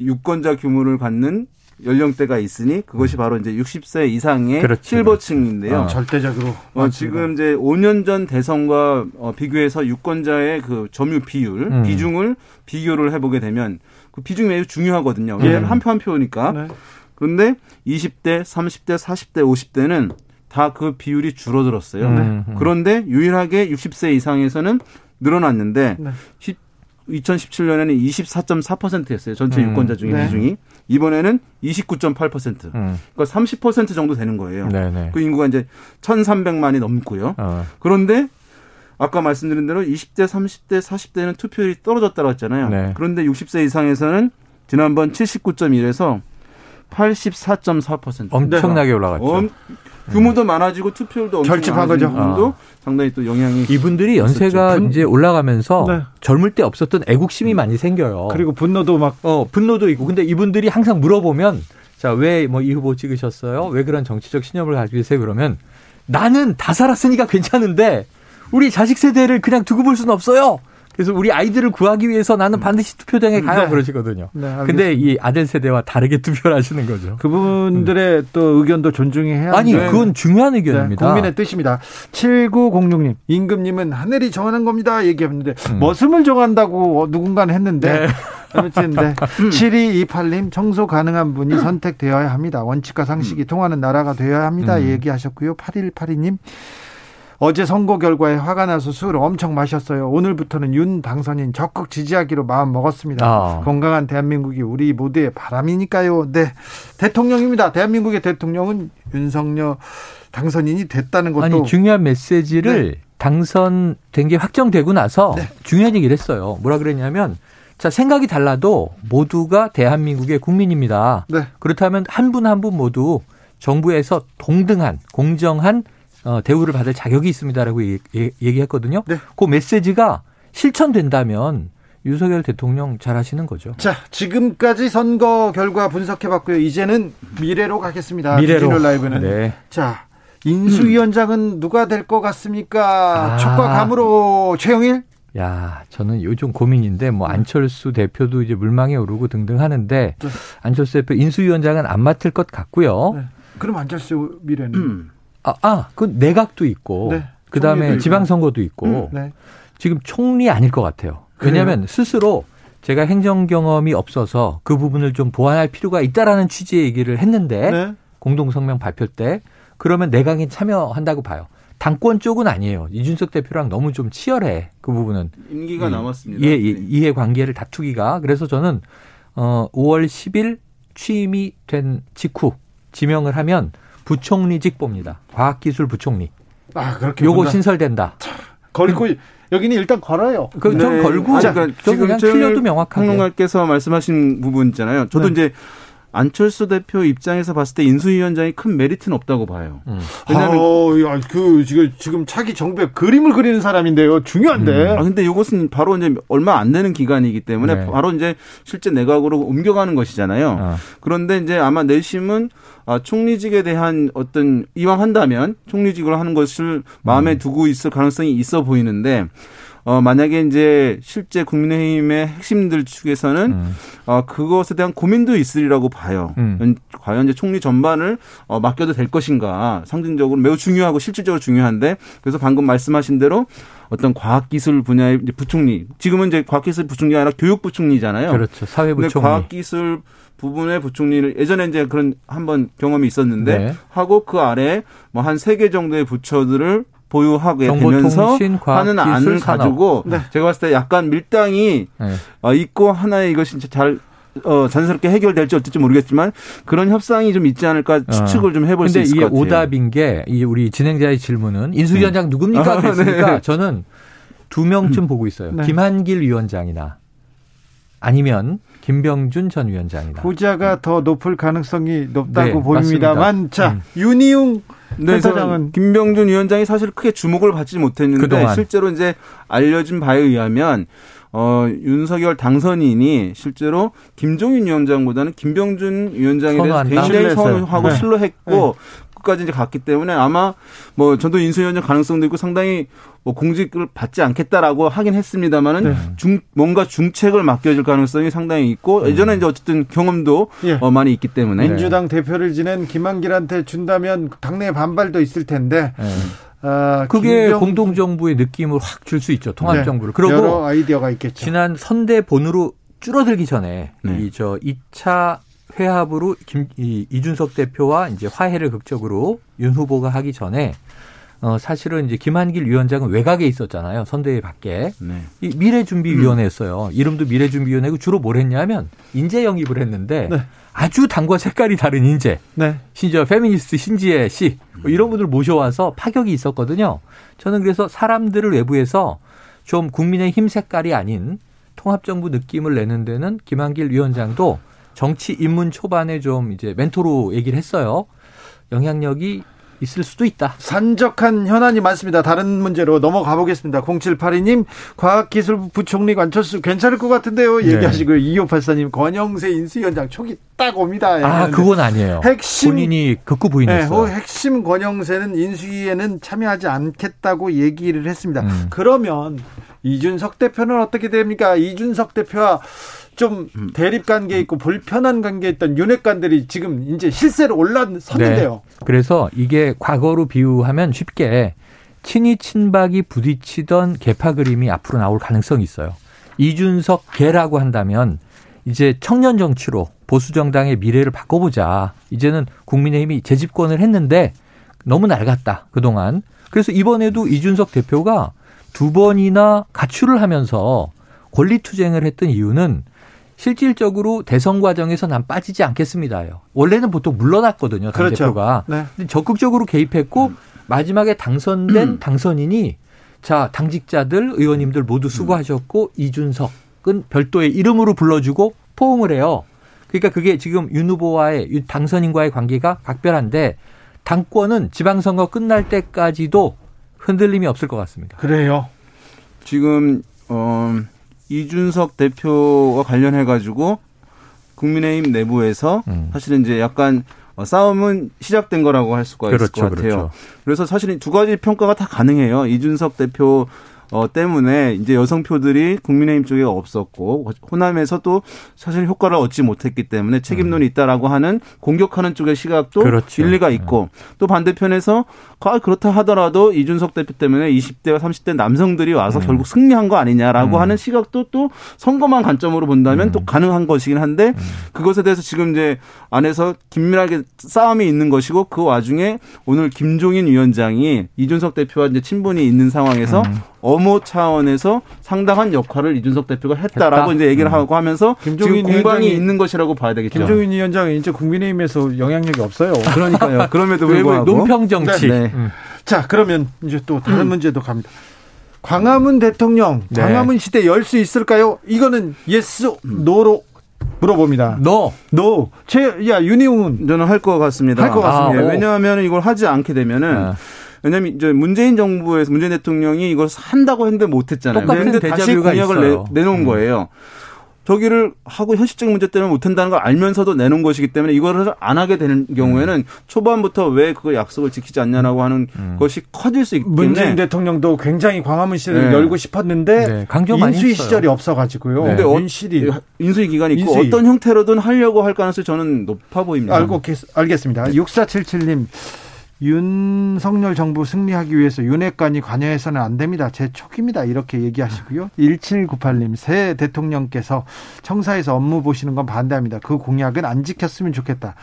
유권자 규모를 갖는 연령대가 있으니 그것이 바로 이제 60세 이상의 그렇죠. 실버층인데요. 아, 절대적으로. 지금 이제 5년 전 대선과 비교해서 유권자의 그 점유 비율, 비중을 비교를 해보게 되면 그 비중이 매우 중요하거든요. 왜냐하면 한 표 한 표니까. 네. 그런데 20대, 30대, 40대, 50대는 다 그 비율이 줄어들었어요. 그런데 유일하게 60세 이상에서는 늘어났는데 네. 2017년에는 24.4%였어요. 전체 유권자 중에 네. 비중이. 이번에는 29.8%. 그러니까 30% 정도 되는 거예요. 네네. 그 인구가 이제 1,300만이 넘고요. 그런데 아까 말씀드린 대로 20대, 30대, 40대는 투표율이 떨어졌다고 했잖아요. 네. 그런데 60세 이상에서는 지난번 79.1에서 84.4%. 엄청나게 올라갔죠. 규모도 많아지고 투표율도 엄청 많아지고 상당히 또 영향이 이분들이 연세가 있었죠. 이제 올라가면서 네. 젊을 때 없었던 애국심이 많이 생겨요. 그리고 분노도 막 분노도 있고. 근데 이분들이 항상 물어보면 자, 왜 뭐 이 후보 찍으셨어요? 왜 그런 정치적 신념을 가지고 계세요? 그러면 나는 다 살았으니까 괜찮은데 우리 자식 세대를 그냥 두고 볼 수는 없어요. 그래서 우리 아이들을 구하기 위해서 나는 반드시 투표장에 가요. 네. 그러시거든요. 그런데 네, 이 아들 세대와 다르게 투표를 하시는 거죠. 그분들의 또 의견도 존중해야 합니다. 아니, 그건 중요한 의견입니다. 네, 국민의 뜻입니다. 7906님, 임금님은 하늘이 정하는 겁니다. 얘기했는데 머슴을 정한다고 누군가는 했는데. 네. 네. 7228님, 청소 가능한 분이 선택되어야 합니다. 원칙과 상식이 통하는 나라가 되어야 합니다. 얘기하셨고요. 8182님. 어제 선거 결과에 화가 나서 술을 엄청 마셨어요. 오늘부터는 윤 당선인 적극 지지하기로 마음 먹었습니다. 건강한 대한민국이 우리 모두의 바람이니까요. 네, 대통령입니다. 대한민국의 대통령은 윤석열 당선인이 됐다는 것도. 아니, 중요한 메시지를 네. 당선된 게 확정되고 나서 네. 중요한 얘기를 했어요. 뭐라 그랬냐면 자, 생각이 달라도 모두가 대한민국의 국민입니다. 네. 그렇다면 한 분 한 분 모두 정부에서 동등한 공정한 대우를 받을 자격이 있습니다라고 얘기했거든요. 네. 그 메시지가 실천된다면 윤석열 대통령 잘하시는 거죠. 자, 지금까지 선거 결과 분석해봤고요. 이제는 미래로 가겠습니다. 주진우 라이브는. 네. 자, 인수위원장은 누가 될 것 같습니까? 촉과 감으로 최영일? 야, 저는 요즘 고민인데 뭐 안철수 대표도 이제 물망에 오르고 등등 하는데 네. 안철수 대표 인수위원장은 안 맡을 것 같고요. 네. 그럼 안철수 미래는? 그 내각도 있고 네, 그다음에 지방선거도 있고 네. 지금 총리 아닐 것 같아요. 왜냐하면 그래요? 스스로 제가 행정 경험이 없어서 그 부분을 좀 보완할 필요가 있다라는 취지의 얘기를 했는데 네. 공동성명 발표 때 그러면 내각에 참여한다고 봐요. 당권 쪽은 아니에요. 이준석 대표랑 너무 좀 치열해. 그 부분은. 임기가 남았습니다. 이해관계를 다투기가. 그래서 저는 5월 10일 취임이 된 직후 지명을 하면 부총리직 봅니다. 과학기술 부총리. 그렇게 요거 본다. 신설된다. 걸고 여기는 일단 걸어요. 네. 좀 걸고. 그러니까 지금 틀려도 명확하게. 평론가께서 말씀하신 부분 있잖아요. 저도 네. 이제 안철수 대표 입장에서 봤을 때 인수위원장이 큰 메리트는 없다고 봐요. 왜냐하면 지금 차기 정부의 그림을 그리는 사람인데요. 중요한데. 근데 이것은 바로 이제 얼마 안 되는 기간이기 때문에 네. 바로 이제 실제 내각으로 옮겨가는 것이잖아요. 그런데 이제 아마 내심은 총리직에 대한 어떤 이왕 한다면 총리직으로 하는 것을 마음에 두고 있을 가능성이 있어 보이는데. 만약에 이제 실제 국민의힘의 핵심들 측에서는 그것에 대한 고민도 있으리라고 봐요. 과연 이제 총리 전반을 맡겨도 될 것인가. 상징적으로 매우 중요하고 실질적으로 중요한데 그래서 방금 말씀하신 대로 어떤 과학기술 분야의 부총리. 지금은 이제 과학기술 부총리가 아니라 교육부총리잖아요. 그렇죠. 사회부총리. 근데 과학기술 부분의 부총리를 예전에 이제 그런 한번 경험이 있었는데 네. 하고 그 아래 뭐 한 3개 정도의 부처들을 보유하게 되면서 하는 안을 가지고 네. 제가 봤을 때 약간 밀당이 네. 있고 하나의 이것이 잘 자연스럽게 해결될지 어쩔지 모르겠지만 그런 협상이 좀 있지 않을까 추측을 좀 해볼 수 있을 것 같아요. 근데 이게 오답인 게 우리 진행자의 질문은 인수위원장 네. 누굽니까? 그랬으니까 네. 저는 두 명쯤 보고 있어요. 네. 김한길 위원장이나 아니면 김병준 전 위원장이나. 후자가 더 높을 가능성이 높다고 네, 보입니다만 맞습니다. 자, 윤희웅 센터장은 김병준 위원장이 사실 크게 주목을 받지 못했는데 그동안. 실제로 이제 알려진 바에 의하면 윤석열 당선인이 실제로 김종인 위원장보다는 김병준 위원장에 대해서 굉장히 선호하고 신뢰했고 까지 이제 갔기 때문에 아마 뭐 전도 인수위원장 가능성도 있고 상당히 뭐 공직을 받지 않겠다라고 하긴 했습니다만은 뭔가 중책을 맡겨질 가능성이 상당히 있고 예전에 이제 어쨌든 경험도 많이 있기 때문에 민주당 대표를 지낸 김한길한테 준다면 당내 반발도 있을 텐데 그게 공동정부의 느낌을 확 줄 수 있죠. 통합정부를. 그리고 여러 아이디어가 있겠죠. 지난 선대본으로 줄어들기 전에 이 저 2차 회합으로 이준석 대표와 이제 화해를 극적으로 윤 후보가 하기 전에 사실은 이제 김한길 위원장은 외곽에 있었잖아요. 선대위 밖에. 네. 이 미래준비위원회였어요. 이름도 미래준비위원회고 주로 뭘 했냐면 인재 영입을 했는데 아주 당과 색깔이 다른 인재. 네. 심지어 페미니스트 신지혜 씨 뭐 이런 분들 모셔와서 파격이 있었거든요. 저는 그래서 사람들을 외부에서 좀 국민의힘 색깔이 아닌 통합정부 느낌을 내는 데는 김한길 위원장도 정치 입문 초반에 좀 이제 멘토로 얘기를 했어요. 영향력이 있을 수도 있다. 산적한 현안이 많습니다. 다른 문제로 넘어가 보겠습니다. 0782님, 과학기술부총리 안철수 괜찮을 것 같은데요. 얘기하시고요. 2584님, 권영세 인수위원장 초기 딱 옵니다. 아, 그건 아니에요. 핵심, 본인이 극구 부인했어요. 네, 핵심 권영세는 인수위에는 참여하지 않겠다고 얘기를 했습니다. 그러면 이준석 대표는 어떻게 됩니까? 이준석 대표와 좀 대립 관계 있고 불편한 관계 있던 윤핵관들이 지금 이제 실세로 올라섰는데요. 네. 그래서 이게 과거로 비유하면 쉽게 친이 친박이 부딪히던 개파 그림이 앞으로 나올 가능성이 있어요. 이준석 개라고 한다면 이제 청년 정치로 보수 정당의 미래를 바꿔보자. 이제는 국민의힘이 재집권을 했는데 너무 낡았다 그동안. 그래서 이번에도 이준석 대표가 두 번이나 가출을 하면서 권리투쟁을 했던 이유는 실질적으로 대선 과정에서 난 빠지지 않겠습니다요. 원래는 보통 물러났거든요. 당 대표가. 그렇죠. 네. 적극적으로 개입했고 마지막에 당선된 당선인이 자 당직자들 의원님들 모두 수고하셨고 이준석은 별도의 이름으로 불러주고 포옹을 해요. 그러니까 그게 지금 윤 후보와의 당선인과의 관계가 각별한데 당권은 지방선거 끝날 때까지도 흔들림이 없을 것 같습니다. 그래요. 지금 이준석 대표와 관련해가지고 국민의힘 내부에서 사실은 이제 약간 싸움은 시작된 거라고 할 수가 있을 것 같아요. 그렇죠. 그래서 사실은 두 가지 평가가 다 가능해요. 이준석 대표 때문에 이제 여성표들이 국민의힘 쪽에 없었고 호남에서 또 사실 효과를 얻지 못했기 때문에 책임론이 있다라고 하는 공격하는 쪽의 시각도 그렇죠. 일리가 있고 또 반대편에서 그렇다 하더라도 이준석 대표 때문에 20대와 30대 남성들이 와서 결국 승리한 거 아니냐라고 하는 시각도 또 선거만 관점으로 본다면 또 가능한 것이긴 한데 그것에 대해서 지금 이제 안에서 긴밀하게 싸움이 있는 것이고 그 와중에 오늘 김종인 위원장이 이준석 대표와 이제 친분이 있는 상황에서 업무 차원에서 상당한 역할을 이준석 대표가 했다라고 이제 얘기를 하고 하면서 지금 공방이 있는 것이라고 봐야 되겠죠. 김종인 위원장이 이제 국민의힘에서 영향력이 없어요. 그러니까요. 그럼에도 불구하고. 논평 정치. 네. 자, 그러면 이제 또 다른 문제도 갑니다. 광화문 대통령, 네. 광화문 시대 열 수 있을까요? 이거는 예스, 노로 물어봅니다. No. 윤희웅은 저는 할 것 같습니다. 할 것 같습니다. 왜냐하면 이걸 하지 않게 되면은. 왜냐하면 이제 문재인 정부에서 문재인 대통령이 이걸 한다고 했는데 못했잖아요. 그런데 다시 공약을 내놓은 거예요. 저기를 하고 현실적인 문제 때문에 못한다는 걸 알면서도 내놓은 것이기 때문에 이거를 안 하게 되는 경우에는 초반부터 왜 그 약속을 지키지 않냐라고 하는 것이 커질 수 있기 때문에 문재인 대통령도 굉장히 광화문 시대를 열고 싶었는데 인수위 시절이 없어가지고요. 네. 근데 인수위 기간이 있고 어떤 형태로든 하려고 할 가능성이 저는 높아 보입니다. 알겠습니다. 6477님. 윤석열 정부 승리하기 위해서 윤핵관이 관여해서는 안 됩니다. 제 촉입니다. 이렇게 얘기하시고요. 1798님, 새 대통령께서 청사에서 업무 보시는 건 반대합니다. 그 공약은 안 지켰으면 좋겠다.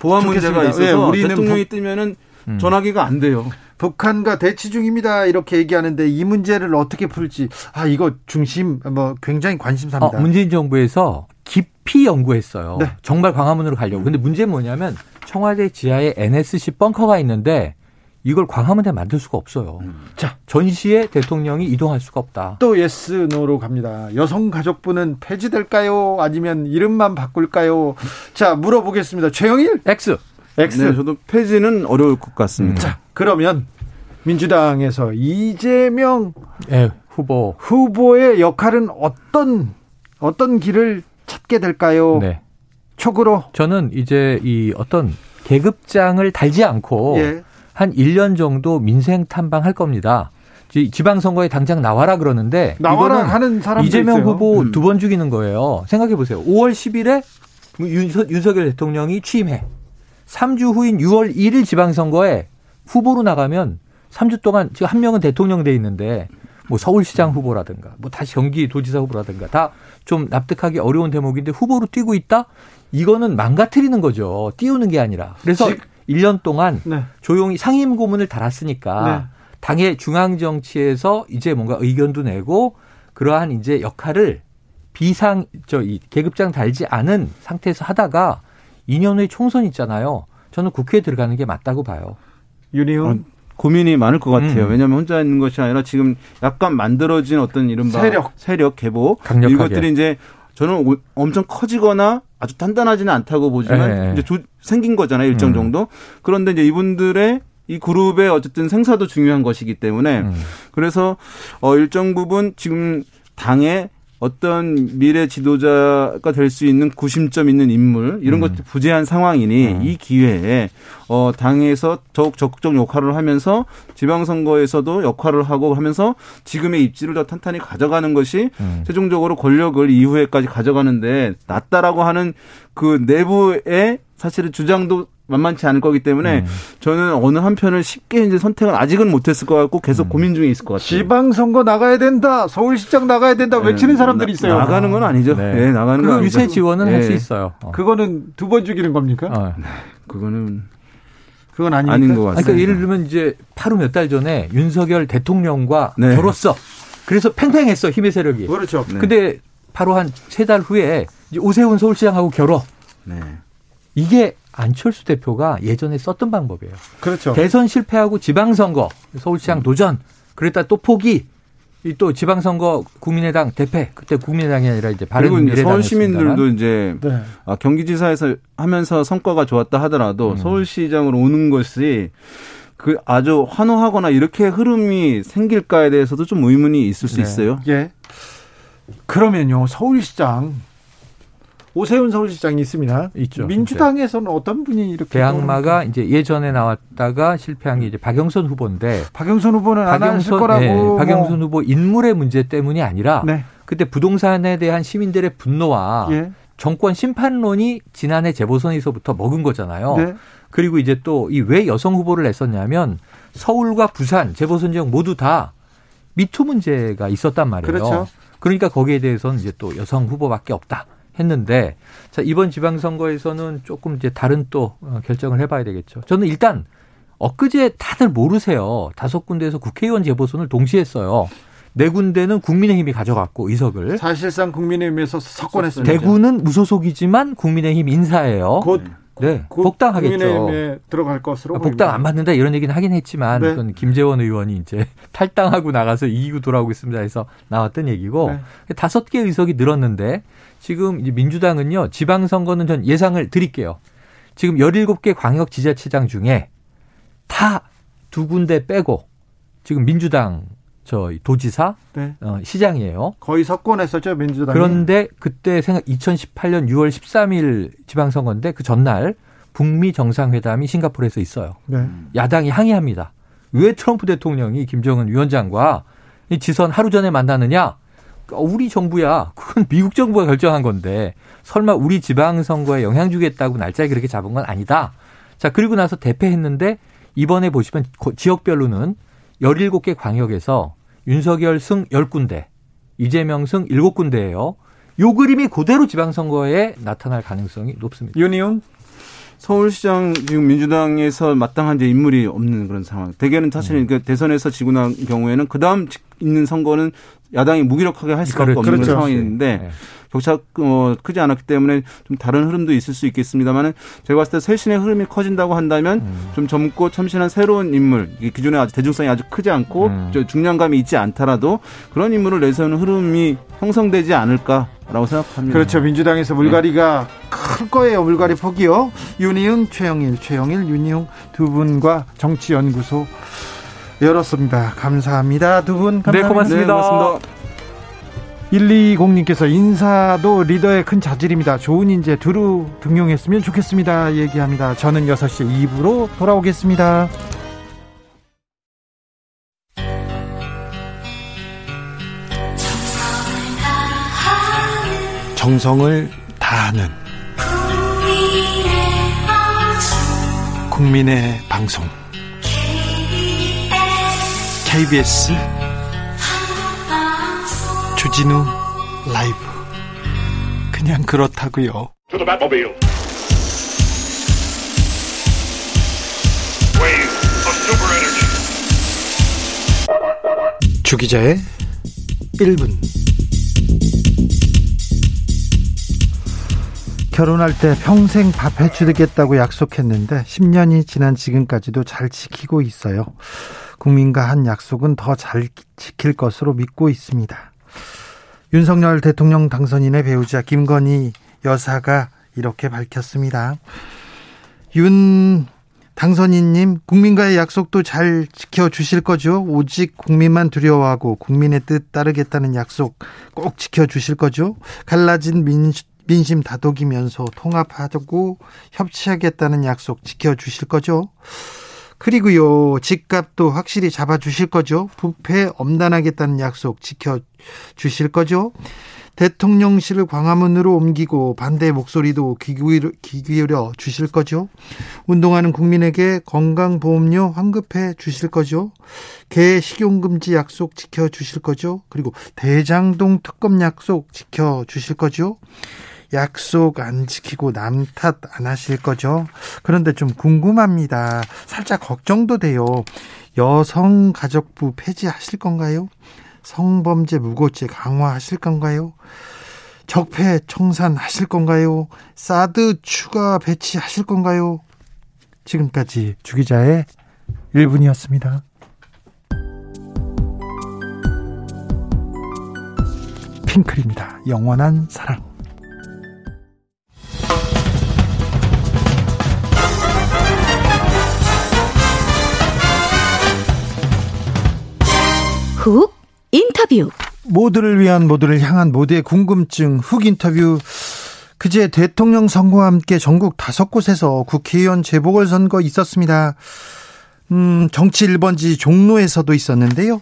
보안 문제가 있어서 네, 우리는 대통령이 뜨면은 전화기가 안 돼요. 북한과 대치 중입니다. 이렇게 얘기하는데 이 문제를 어떻게 풀지. 아, 이거 중심, 굉장히 관심사입니다. 문재인 정부에서 깊이 연구했어요. 네. 정말 광화문으로 가려고. 근데 문제는 뭐냐면 청와대 지하에 NSC 벙커가 있는데 이걸 광화문에 만들 수가 없어요. 자, 전시에 대통령이 이동할 수가 없다. 또 예스 노로 갑니다. 여성가족부는 폐지될까요? 아니면 이름만 바꿀까요? 자, 물어보겠습니다. 최영일? X. 네, 저도 폐지는 어려울 것 같습니다. 자, 그러면 민주당에서 이재명 후보의 역할은 어떤 길을 찾게 될까요? 네. 촉으로 저는 이제 이 어떤 계급장을 달지 않고 예. 한 1년 정도 민생 탐방할 겁니다. 지방선거에 당장 나와라 그러는데 나와라 하는 사람도 이재명 있어요. 후보 두 번 죽이는 거예요. 생각해 보세요. 5월 10일에 윤석열 대통령이 취임해 3주 후인 6월 1일 지방선거에 후보로 나가면 3주 동안 지금 한 명은 대통령 돼 있는데 뭐 서울시장 후보라든가 뭐 다시 경기도지사 후보라든가 다 좀 납득하기 어려운 대목인데 후보로 뛰고 있다? 이거는 망가뜨리는 거죠. 띄우는 게 아니라. 그래서 1년 동안 네. 조용히 상임 고문을 달았으니까 네. 당의 중앙 정치에서 이제 뭔가 의견도 내고 그러한 이제 역할을 이 계급장 달지 않은 상태에서 하다가 2년 후에 총선 있잖아요. 저는 국회에 들어가는 게 맞다고 봐요. 윤희웅 고민이 많을 것 같아요. 왜냐하면 혼자 있는 것이 아니라 지금 약간 만들어진 어떤 이른바 세력 계보 강력하게. 이것들이 이제 저는 엄청 커지거나 아주 단단하지는 않다고 보지만 이제 생긴 거잖아요. 일정 정도. 그런데 이제 이분들의 이 그룹의 어쨌든 생사도 중요한 것이기 때문에 그래서 일정 부분 지금 당의 어떤 미래 지도자가 될 수 있는 구심점 있는 인물 이런 것도 부재한 상황이니 이 기회에 당에서 더욱 적극적 역할을 하면서 지방선거에서도 역할을 하고 하면서 지금의 입지를 더 탄탄히 가져가는 것이 최종적으로 권력을 이후에까지 가져가는데 낫다라고 하는 그 내부의 사실은 주장도 만만치 않을 거기 때문에 저는 어느 한편을 쉽게 이제 선택은 아직은 못했을 것 같고 계속 고민 중에 있을 것 같아요. 지방선거 나가야 된다, 서울시장 나가야 된다 외치는 사람들이 있어요. 나가는 건 아니죠. 네, 네 나가는 건 아니죠. 위세 지원은 네. 할 수 있어요. 그거는 두 번 죽이는 겁니까? 네. 그건 아닌 것 같습니다. 그러니까 예를 들면 이제 바로 몇 달 전에 윤석열 대통령과 네. 결었어. 그래서 팽팽했어 힘의 세력이. 그렇죠. 네. 근데 바로 한 세 달 후에 이제 오세훈 서울시장하고 결어. 네. 이게 안철수 대표가 예전에 썼던 방법이에요. 그렇죠. 대선 실패하고 지방선거, 서울시장 도전, 그랬다 또 포기, 또 지방선거 국민의당 대패, 그때 국민의당이 아니라 이제 바른미래당이었습니다. 서울 시민들도 이제 네. 경기지사에서 하면서 성과가 좋았다 하더라도 서울시장으로 오는 것이 그 아주 환호하거나 이렇게 흐름이 생길까에 대해서도 좀 의문이 있을 수 네. 있어요. 예. 그러면요, 서울시장. 오세훈 서울시장이 있습니다. 있죠. 민주당에서는 진짜. 어떤 분이 이렇게 대항마가 이제 예전에 나왔다가 실패한 게 이제 박영선 후보인데 박영선 후보는 안 하실 거라고 네, 뭐. 박영선 후보 인물의 문제 때문이 아니라 네. 그때 부동산에 대한 시민들의 분노와 예. 정권 심판론이 지난해 재보선에서부터 먹은 거잖아요. 네. 그리고 이제 또 이 왜 여성 후보를 냈었냐면 서울과 부산 재보선 지역 모두 다 미투 문제가 있었단 말이에요. 그렇죠. 그러니까 거기에 대해서는 이제 또 여성 후보밖에 없다. 했는데 자 이번 지방선거에서는 조금 이제 다른 또 결정을 해봐야 되겠죠. 저는 일단 엊그제 다들 모르세요. 5군데에서 국회의원 재보선을 동시에 했어요. 4군데는 국민의힘이 가져갔고 의석을. 사실상 국민의힘에서 석권했어요. 대구는 무소속이지만 국민의힘 인사예요. 곧 네, 복당하겠죠. 국민의힘에 들어갈 것으로 보입니다. 복당 안 맞는다 이런 얘기는 하긴 했지만 네. 어떤 김재원 의원이 이제 탈당하고 나가서 이기고 돌아오고 있습니다 해서 나왔던 얘기고 네. 5개 의석이 늘었는데 지금 이제 민주당은요. 지방선거는 전 예상을 드릴게요. 지금 17개 광역지자체장 중에 다 2군데 빼고 지금 민주당 저 도지사 네. 시장이에요. 거의 석권했었죠. 민주당이. 그런데 그때 2018년 6월 13일 지방선거인데 그 전날 북미 정상회담이 싱가포르에서 있어요. 네. 야당이 항의합니다. 왜 트럼프 대통령이 김정은 위원장과 지선 하루 전에 만나느냐. 우리 정부야. 그건 미국 정부가 결정한 건데 설마 우리 지방선거에 영향 주겠다고 날짜에 그렇게 잡은 건 아니다. 자 그리고 나서 대패했는데 이번에 보시면 지역별로는 17개 광역에서 윤석열 승 10군데, 이재명 승 7군데예요. 요 그림이 그대로 지방선거에 나타날 가능성이 높습니다. 윤희웅? 서울시장 지금 민주당에서 마땅한 이제 인물이 없는 그런 상황. 대개는 사실은 대선에서 지고 난 경우에는 그다음 있는 선거는 야당이 무기력하게 할 수밖에 없는 그렇죠. 상황이 있는데 네. 격차가 크지 않았기 때문에 좀 다른 흐름도 있을 수 있겠습니다만 제가 봤을 때 쇄신의 흐름이 커진다고 한다면 좀 젊고 참신한 새로운 인물 기존에 아주 대중성이 아주 크지 않고 중량감이 있지 않더라도 그런 인물을 내세우는 흐름이 형성되지 않을까라고 생각합니다. 그렇죠. 민주당에서 물갈이가 네. 클 거예요. 물갈이 포기요. 윤희웅, 최영일, 윤희웅 두 분과 정치연구소 열었습니다. 감사합니다. 두 분 감사합니다. 네, 고맙습니다. 네, 고맙습니다. 120님께서 인사도 리더의 큰 자질입니다. 좋은 인재 두루 등용했으면 좋겠습니다. 얘기합니다. 저는 6시 2부로 돌아오겠습니다. 정성을 다하는 국민의 방송 KBS 주진우 라이브. 그냥 그렇다고요. 주 기자의 1분. 결혼할 때 평생 밥 해주겠다고 약속했는데 10년이 지난 지금까지도 잘 지키고 있어요. 국민과 한 약속은 더 잘 지킬 것으로 믿고 있습니다. 윤석열 대통령 당선인의 배우자 김건희 여사가 이렇게 밝혔습니다. 윤 당선인님, 국민과의 약속도 잘 지켜주실 거죠? 오직 국민만 두려워하고 국민의 뜻 따르겠다는 약속 꼭 지켜주실 거죠? 갈라진 민심 다독이면서 통합하고 협치하겠다는 약속 지켜주실 거죠? 그리고요, 집값도 확실히 잡아주실 거죠? 부패 엄단하겠다는 약속 지켜주실 거죠? 대통령실을 광화문으로 옮기고 반대 목소리도 귀 기울여 주실 거죠? 운동하는 국민에게 건강보험료 환급해 주실 거죠? 개 식용금지 약속 지켜주실 거죠? 그리고 대장동 특검 약속 지켜주실 거죠? 약속 안 지키고 남 탓 안 하실 거죠? 그런데 좀 궁금합니다. 살짝 걱정도 돼요. 여성가족부 폐지하실 건가요? 성범죄 무고죄 강화하실 건가요? 적폐 청산하실 건가요? 사드 추가 배치하실 건가요? 지금까지 주 기자의 1분이었습니다. 핑클입니다. 영원한 사랑. 훅 인터뷰. 모두를 위한, 모두를 향한, 모두의 궁금증 훅 인터뷰. 그제 대통령 선거와 함께 전국 5곳에서 국회의원 재보궐선거 있었습니다. 정치 1번지 종로에서도 있었는데요,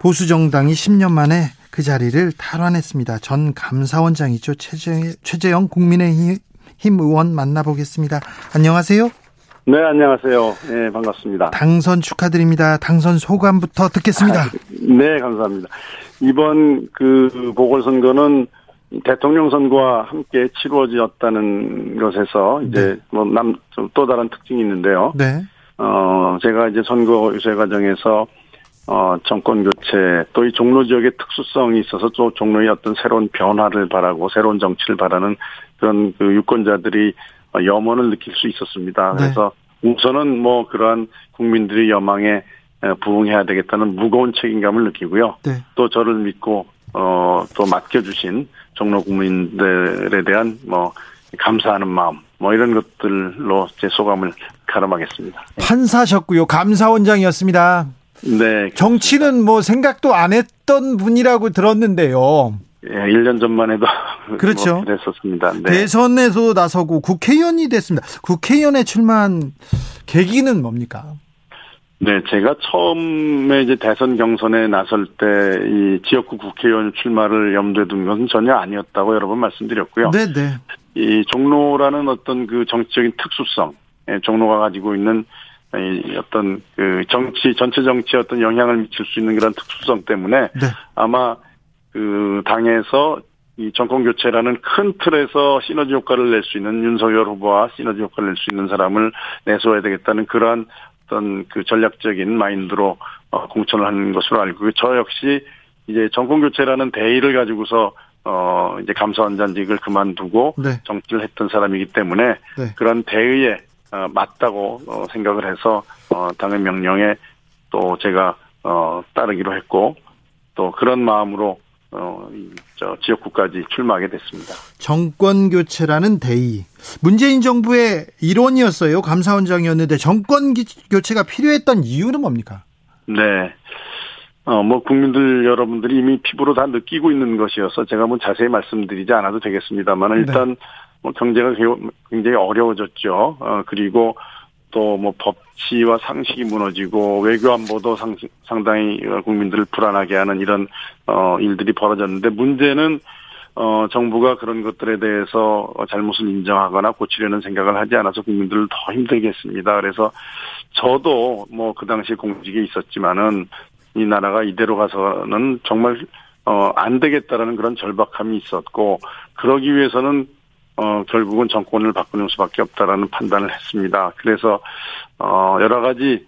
보수정당이 10년 만에 그 자리를 탈환했습니다. 전 감사원장이죠, 최재형 국민의힘 의원 만나보겠습니다. 안녕하세요. 네, 안녕하세요. 네, 반갑습니다. 당선 축하드립니다. 당선 소감부터 듣겠습니다. 네, 감사합니다. 이번 그 보궐선거는 대통령 선거와 함께 치루어졌다는 것에서 이제 네. 뭐 또 다른 특징이 있는데요. 네. 제가 이제 선거 유세 과정에서 정권 교체 또 이 종로 지역의 특수성이 있어서 또 종로의 어떤 새로운 변화를 바라고 새로운 정치를 바라는 그런 그 유권자들이 염원을 느낄 수 있었습니다. 그래서 네. 우선은 뭐 그러한 국민들의 여망에 부응해야 되겠다는 무거운 책임감을 느끼고요. 네. 또 저를 믿고 또 맡겨주신 종로 국민들에 대한 뭐 감사하는 마음 뭐 이런 것들로 제 소감을 가름하겠습니다. 판사셨고요, 감사원장이었습니다. 네. 정치는 뭐 생각도 안 했던 분이라고 들었는데요. 예, 1년 전만 해도 그렇죠. 뭐 그랬었습니다. 네. 대선에서 나서고 국회의원이 됐습니다. 국회의원에 출마한 계기는 뭡니까? 네, 제가 처음에 이제 대선 경선에 나설 때 이 지역구 국회의원 출마를 염두에 둔 것은 전혀 아니었다고 여러 번 말씀드렸고요. 네, 네. 이 종로라는 어떤 그 정치적인 특수성, 종로가 가지고 있는 어떤 그 정치 전체 정치에 어떤 영향을 미칠 수 있는 그런 특수성 때문에 네. 아마 그 당에서 이 정권 교체라는 큰 틀에서 시너지 효과를 낼 수 있는 윤석열 후보와 시너지 효과를 낼 수 있는 사람을 내세워야 되겠다는 그러한 어떤 그 전략적인 마인드로 공천을 한 것으로 알고, 저 역시 이제 정권 교체라는 대의를 가지고서 이제 감사원장직을 그만두고 네. 정치를 했던 사람이기 때문에 네. 그런 대의에 맞다고 생각을 해서 당의 명령에 또 제가 따르기로 했고, 또 그런 마음으로 지역구까지 출마하게 됐습니다. 정권 교체라는 대의, 문재인 정부의 일원이었어요. 감사원장이었는데 정권 교체가 필요했던 이유는 뭡니까? 네. 국민들 여러분들이 이미 피부로 다 느끼고 있는 것이어서 제가 뭐 자세히 말씀드리지 않아도 되겠습니다만 일단 네. 경제가 굉장히 어려워졌죠. 그리고 또 법치와 상식이 무너지고 외교 안보도 상당히 국민들을 불안하게 하는 이런 일들이 벌어졌는데 문제는 정부가 그런 것들에 대해서 잘못을 인정하거나 고치려는 생각을 하지 않아서 국민들을 더 힘들게 했습니다. 그래서 저도 그 당시 공직에 있었지만은 이 나라가 이대로 가서는 정말 안 되겠다라는 그런 절박함이 있었고 그러기 위해서는 결국은 정권을 바꾸는 수밖에 없다라는 판단을 했습니다. 그래서 여러 가지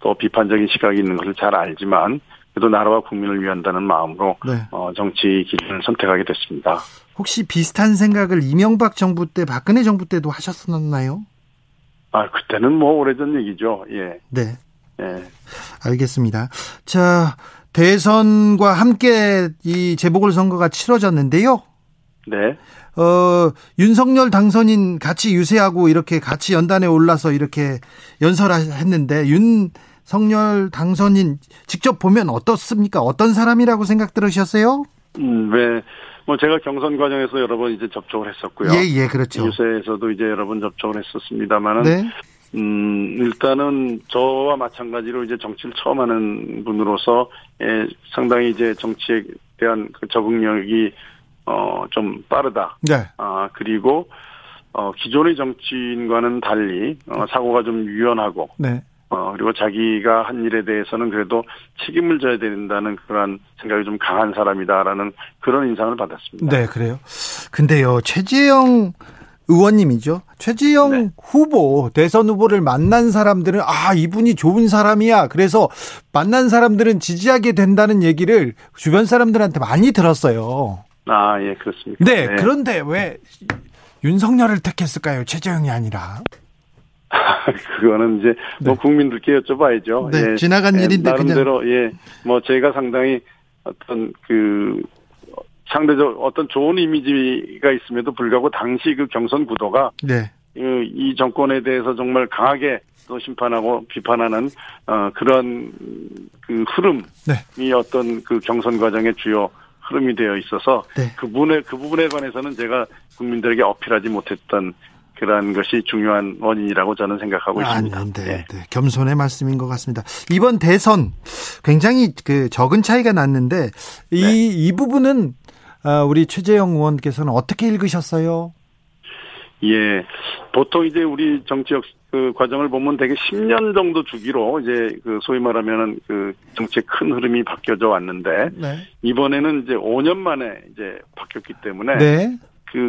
또 비판적인 시각이 있는 것을 잘 알지만 그래도 나라와 국민을 위한다는 마음으로 네. 정치 기준을 선택하게 됐습니다. 혹시 비슷한 생각을 이명박 정부 때, 박근혜 정부 때도 하셨었나요? 아, 그때는 오래전 얘기죠. 예. 네. 예. 알겠습니다. 자, 대선과 함께 이 재보궐선거가 치러졌는데요. 네. 윤석열 당선인 같이 유세하고 이렇게 같이 연단에 올라서 이렇게 연설했는데 윤석열 당선인 직접 보면 어떻습니까? 어떤 사람이라고 생각 들으셨어요? 네. 제가 경선 과정에서 여러 번 이제 접촉을 했었고요. 예, 그렇죠. 유세에서도 이제 여러 번 접촉을 했었습니다만은. 네. 일단은 저와 마찬가지로 이제 정치를 처음 하는 분으로서 상당히 이제 정치에 대한 그 적응력이 좀 빠르다. 네. 아, 그리고, 기존의 정치인과는 달리, 사고가 좀 유연하고, 네. 그리고 자기가 한 일에 대해서는 그래도 책임을 져야 된다는 그런 생각이 좀 강한 사람이다라는 그런 인상을 받았습니다. 네, 그래요. 근데요, 최재형 의원님이죠. 최재형 네. 후보, 대선 후보를 만난 사람들은, 이분이 좋은 사람이야. 그래서 만난 사람들은 지지하게 된다는 얘기를 주변 사람들한테 많이 들었어요. 아, 예, 그렇습니다. 네, 네, 그런데 왜 윤석열을 택했을까요? 최재형이 아니라. 그거는 이제 네. 국민들께 여쭤봐야죠. 네, 예, 지나간 일인데 나름대로 그냥. 예, 제가 상당히 어떤 상대적 어떤 좋은 이미지가 있음에도 불구하고 당시 경선 구도가 네. 이 정권에 대해서 정말 강하게 또 심판하고 비판하는 그런 흐름이 네. 어떤 경선 과정의 주요. 흐름이 되어 있어서 네. 그 부분에 관해서는 제가 국민들에게 어필하지 못했던 그러한 것이 중요한 원인이라고 저는 생각하고 있습니다. 네. 겸손의 말씀인 것 같습니다. 이번 대선 굉장히 적은 차이가 났는데 네. 이 부분은 우리 최재형 의원께서는 어떻게 읽으셨어요? 예, 보통 이제 우리 정치적 과정을 보면 되게 10년 정도 주기로 이제 소위 말하면은 정치의 큰 흐름이 바뀌어져 왔는데 네. 이번에는 이제 5년 만에 이제 바뀌었기 때문에 네.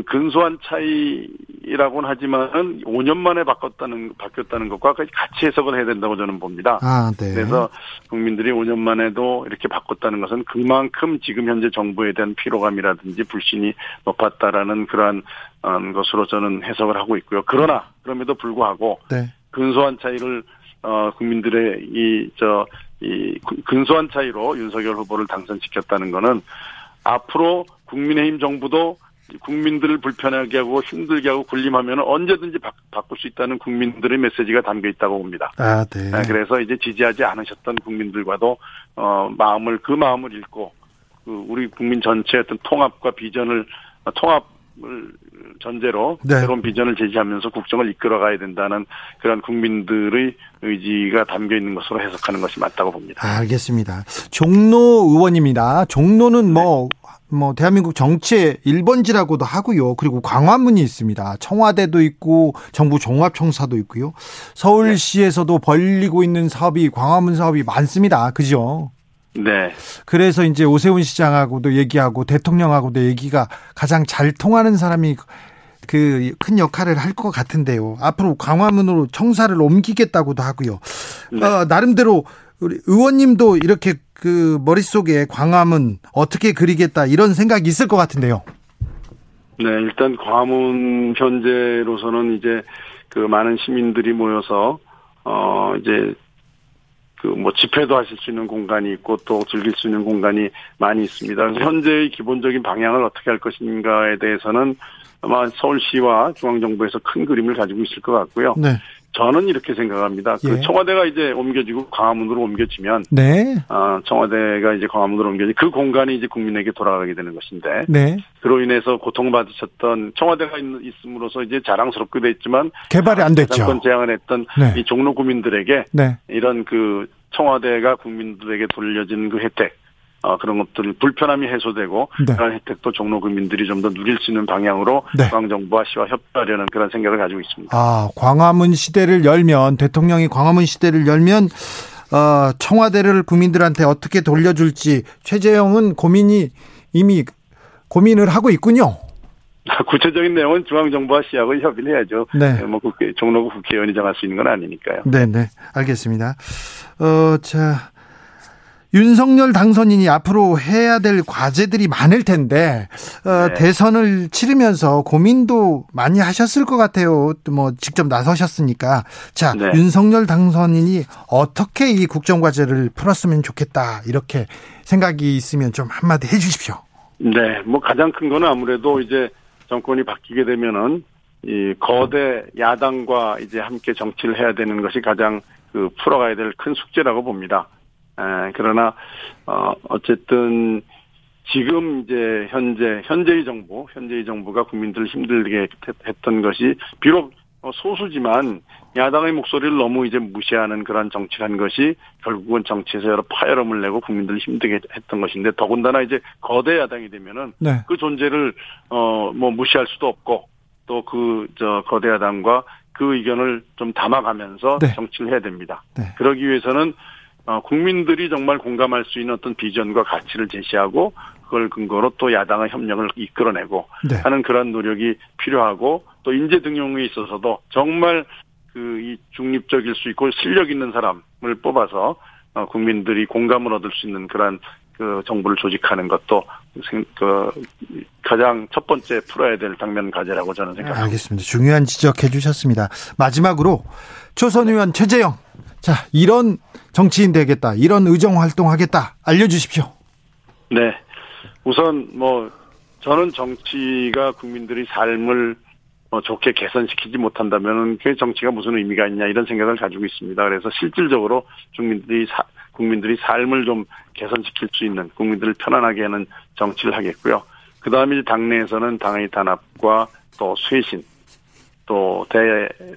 근소한 차이라고는 하지만은 5년 만에 바뀌었다는 것과 같이 해석을 해야 된다고 저는 봅니다. 아, 네. 그래서 국민들이 5년 만에도 이렇게 바꿨다는 것은 그만큼 지금 현재 정부에 대한 피로감이라든지 불신이 높았다라는 그러한 것으로 저는 해석을 하고 있고요. 그러나 그럼에도 불구하고 네. 근소한 차이를 국민들의 이 근소한 차이로 윤석열 후보를 당선시켰다는 것은 앞으로 국민의힘 정부도 국민들을 불편하게 하고 힘들게 하고 군림하면 언제든지 바꿀 수 있다는 국민들의 메시지가 담겨 있다고 봅니다. 아, 네. 그래서 이제 지지하지 않으셨던 국민들과도 그 마음을 읽고 우리 국민 전체의 어떤 통합을 전제로 네. 새로운 비전을 제시하면서 국정을 이끌어가야 된다는 그런 국민들의 의지가 담겨 있는 것으로 해석하는 것이 맞다고 봅니다. 알겠습니다. 종로 의원입니다. 종로는 네. 대한민국 정치의 1번지라고도 하고요. 그리고 광화문이 있습니다. 청와대도 있고 정부 종합청사도 있고요. 서울시에서도 벌리고 있는 사업이 광화문 사업이 많습니다. 그죠? 네. 그래서 이제 오세훈 시장하고도 얘기하고 대통령하고도 얘기가 가장 잘 통하는 사람이 큰 역할을 할 것 같은데요. 앞으로 광화문으로 청사를 옮기겠다고도 하고요. 네. 나름대로 우리 의원님도 이렇게 머릿속에 광화문 어떻게 그리겠다 이런 생각이 있을 것 같은데요. 네, 일단 광화문 현재로서는 이제 많은 시민들이 모여서 이제 집회도 하실 수 있는 공간이 있고 또 즐길 수 있는 공간이 많이 있습니다. 그래서 현재의 기본적인 방향을 어떻게 할 것인가에 대해서는 아마 서울시와 중앙정부에서 큰 그림을 가지고 있을 것 같고요. 네. 저는 이렇게 생각합니다. 예. 그 청와대가 이제 옮겨지고 광화문으로 옮겨지면, 네. 청와대가 이제 광화문으로 옮겨지 그 공간이 이제 국민에게 돌아가게 되는 것인데, 네. 그로 인해서 고통받으셨던 청와대가 있음으로써 이제 자랑스럽게 됐지만 개발이 안 됐죠. 정권 제안을 했던 네. 이 종로 국민들에게 네. 이런 그 청와대가 국민들에게 돌려진 그 혜택. 그런 것들 불편함이 해소되고 네. 그런 혜택도 종로 국민들이 좀 더 누릴 수 있는 방향으로 네. 중앙정부와 시와 협조하려는 그런 생각을 가지고 있습니다. 아, 광화문 시대를 열면 대통령이 광화문 시대를 열면 청와대를 국민들한테 어떻게 돌려줄지 최재형은 이미 고민을 하고 있군요. 구체적인 내용은 중앙정부와 시하고 협의를 해야죠. 네. 뭐 종로구 국회의원이 정할 수 있는 건 아니니까요. 네네 알겠습니다. 자. 윤석열 당선인이 앞으로 해야 될 과제들이 많을 텐데 네. 대선을 치르면서 고민도 많이 하셨을 것 같아요. 뭐 직접 나서셨으니까. 자, 네. 윤석열 당선인이 어떻게 이 국정과제를 풀었으면 좋겠다. 이렇게 생각이 있으면 좀 한마디 해 주십시오. 네. 뭐 가장 큰 거는 아무래도 이제 정권이 바뀌게 되면은 이 거대 야당과 이제 함께 정치를 해야 되는 것이 가장 그 풀어가야 될 큰 숙제라고 봅니다. 그러나 어쨌든 지금 이제 현재의 정부가 국민들을 힘들게 했던 것이 비록 소수지만 야당의 목소리를 너무 이제 무시하는 그런 정치를 한 것이 결국은 정치에서 여러 파열음을 내고 국민들을 힘들게 했던 것인데 더군다나 이제 거대 야당이 되면은 네. 그 존재를 뭐 무시할 수도 없고 또 그 저 거대 야당과 그 의견을 좀 담아가면서 네. 정치를 해야 됩니다. 네. 그러기 위해서는 국민들이 정말 공감할 수 있는 어떤 비전과 가치를 제시하고 그걸 근거로 또 야당의 협력을 이끌어내고 네. 하는 그런 노력이 필요하고 또 인재 등용에 있어서도 정말 그 이 중립적일 수 있고 실력 있는 사람을 뽑아서 국민들이 공감을 얻을 수 있는 그런 그 정부를 조직하는 것도 그 가장 첫 번째 풀어야 될 당면 과제라고 저는 생각합니다. 알겠습니다. 중요한 지적해 주셨습니다. 마지막으로 초선 의원 최재형. 자, 이런 정치인 되겠다. 이런 의정 활동하겠다. 알려주십시오. 네. 우선 뭐 저는 정치가 국민들이 삶을 좋게 개선시키지 못한다면 그 정치가 무슨 의미가 있냐 이런 생각을 가지고 있습니다. 그래서 실질적으로 국민들이 삶을 좀 개선시킬 수 있는 국민들을 편안하게 하는 정치를 하겠고요. 그다음에 당내에서는 당의 단합과 또 쇄신. 또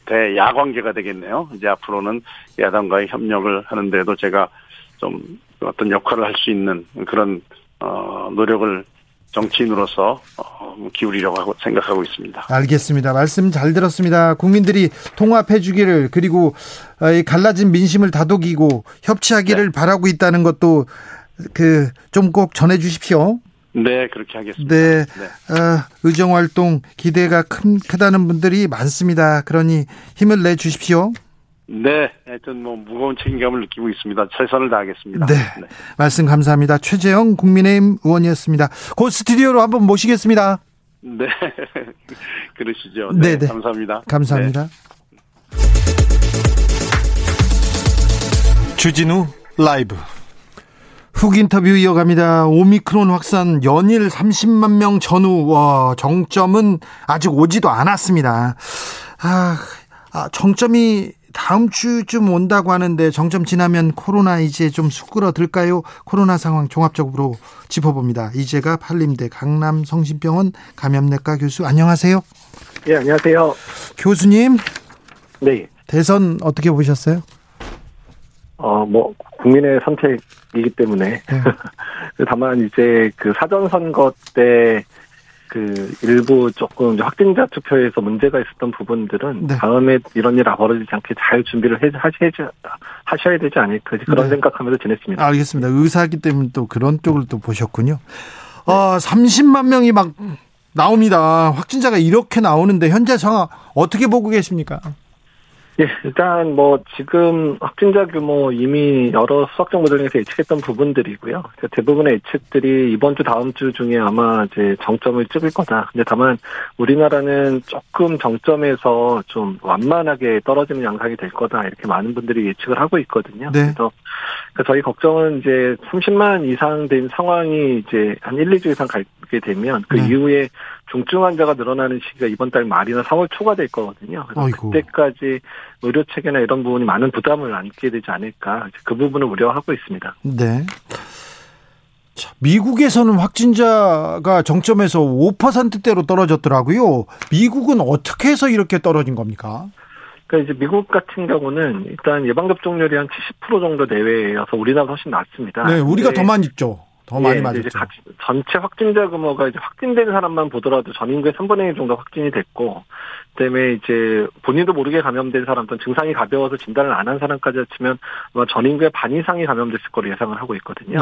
대야 관계가 되겠네요. 이제 앞으로는 야당과의 협력을 하는데도 제가 좀 어떤 역할을 할 수 있는 그런 노력을 정치인으로서 기울이려고 생각하고 있습니다. 알겠습니다. 말씀 잘 들었습니다. 국민들이 통합해 주기를 그리고 갈라진 민심을 다독이고 협치하기를 네. 바라고 있다는 것도 그 좀 꼭 전해 주십시오. 네, 그렇게 하겠습니다. 네, 네. 의정활동 기대가 크다는 분들이 많습니다. 그러니 힘을 내주십시오. 네, 하여튼 뭐 무거운 책임감을 느끼고 있습니다. 최선을 다하겠습니다. 네, 네. 말씀 감사합니다. 최재형 국민의힘 의원이었습니다. 곧 스튜디오로 한번 모시겠습니다. 네, 그러시죠. 네, 네, 네. 감사합니다. 감사합니다. 네. 주진우 라이브. 훅 인터뷰 이어갑니다. 오미크론 확산 연일 30만 명 전후. 와, 정점은 아직 오지도 않았습니다. 정점이 다음 주쯤 온다고 하는데 정점 지나면 코로나 이제 좀 수그러들까요? 코로나 상황 종합적으로 짚어봅니다. 이재갑 한림대 강남성심병원 감염내과 교수 안녕하세요. 예, 네, 안녕하세요. 교수님. 네. 대선 어떻게 보셨어요? 뭐 국민의 선택이기 때문에 네. 다만 이제 그 사전 선거 때 그 일부 조금 확진자 투표에서 문제가 있었던 부분들은 네. 다음에 이런 일 벌어지지 않게 잘 준비를 하셔야 되지 않을까 그런 네. 생각하면서 지냈습니다. 알겠습니다. 의사이기 때문에 또 그런 쪽을 또 보셨군요. 네. 30만 명이 막 나옵니다. 확진자가 이렇게 나오는데 현재 상황 어떻게 보고 계십니까? 예, 일단 뭐 지금 확진자 규모 이미 여러 수학 정보들에서 예측했던 부분들이고요. 대부분의 예측들이 이번 주 다음 주 중에 아마 이제 정점을 찍을 거다. 근데 다만 우리나라는 조금 정점에서 좀 완만하게 떨어지는 양상이 될 거다. 이렇게 많은 분들이 예측을 하고 있거든요. 네. 그래서 저희 걱정은 이제 30만 이상 된 상황이 이제 한 1, 2주 이상 가게 되면 그 이후에 중증 환자가 늘어나는 시기가 이번 달 말이나 3월 초가 될 거거든요. 그래서 아이고. 그때까지 의료 체계나 이런 부분이 많은 부담을 안게 되지 않을까. 그 부분을 우려하고 있습니다. 네. 자, 미국에서는 확진자가 정점에서 5%대로 떨어졌더라고요. 미국은 어떻게 해서 이렇게 떨어진 겁니까? 그러니까 이제 미국 같은 경우는 일단 예방접종률이 한 70% 정도 내외여서 우리나라 훨씬 낮습니다. 네, 우리가 더 많이 있죠. 더 많이 맞았죠. 전체 확진자 규모가 이제 확진된 사람만 보더라도 전 인구의 3분의 1 정도 확진이 됐고, 그다음에 이제 본인도 모르게 감염된 사람 또는 증상이 가벼워서 진단을 안 한 사람까지 치면 아마 전 인구의 반 이상이 감염됐을 거로 예상을 하고 있거든요.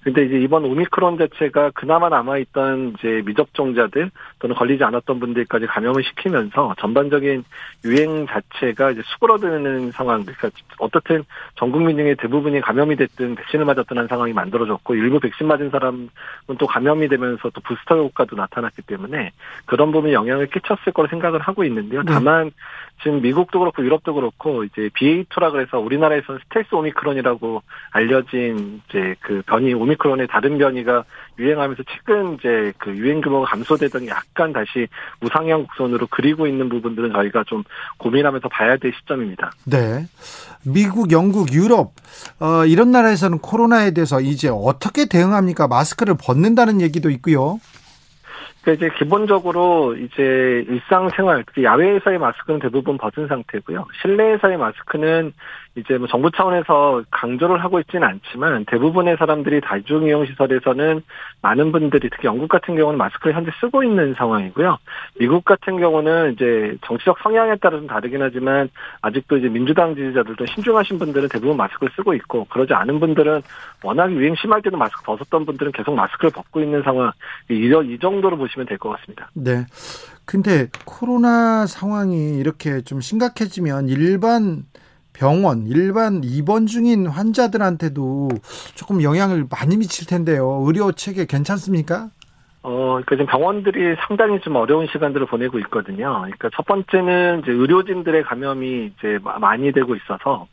그런데 네. 이제 이번 오미크론 자체가 그나마 남아있던 이제 미접종자들 또는 걸리지 않았던 분들까지 감염을 시키면서 전반적인 유행 자체가 이제 수그러드는 상황, 그러니까 어떻든 전 국민 중에 대부분이 감염이 됐든 백신을 맞았든 한 상황이 만들어졌고, 일부 백신 맞은 사람은 또 감염이 되면서 또 부스터 효과도 나타났기 때문에 그런 부분이 영향을 끼쳤을 거로 생각을 하고 있는데요. 다만 지금 미국도 그렇고 유럽도 그렇고 이제 BA2라 그래서 우리나라에서는 스텔스 오미크론이라고 알려진 이제 그 변이, 오미크론의 다른 변이가 유행하면서 최근 이제 그 유행 규모가 감소되던 약간 다시 우상향 곡선으로 그리고 있는 부분들은 저희가 좀 고민하면서 봐야 될 시점입니다. 네. 미국, 영국, 유럽 이런 나라에서는 코로나에 대해서 이제 어떻게 대응합니까? 마스크를 벗는다는 얘기도 있고요. 그러니까 이제 기본적으로 이제 일상생활, 야외에서의 마스크는 대부분 벗은 상태고요. 실내에서의 마스크는 이제 뭐 정부 차원에서 강조를 하고 있지는 않지만 대부분의 사람들이 다중이용시설에서는 많은 분들이, 특히 영국 같은 경우는 마스크를 현재 쓰고 있는 상황이고요. 미국 같은 경우는 이제 정치적 성향에 따라서 다르긴 하지만 아직도 이제 민주당 지지자들도 신중하신 분들은 대부분 마스크를 쓰고 있고, 그러지 않은 분들은 워낙 유행 심할 때도 마스크 벗었던 분들은 계속 마스크를 벗고 있는 상황, 이 정도로 보시면 될 것 같습니다. 네. 근데 코로나 상황이 이렇게 좀 심각해지면 일반 병원, 일반 입원 중인 환자들한테도 조금 영향을 많이 미칠 텐데요. 의료 체계 괜찮습니까? 그러니까 지금 병원들이 상당히 좀 어려운 시간들을 보내고 있거든요. 그러니까 첫 번째는 이제 의료진들의 감염이 이제 많이 되고 있어서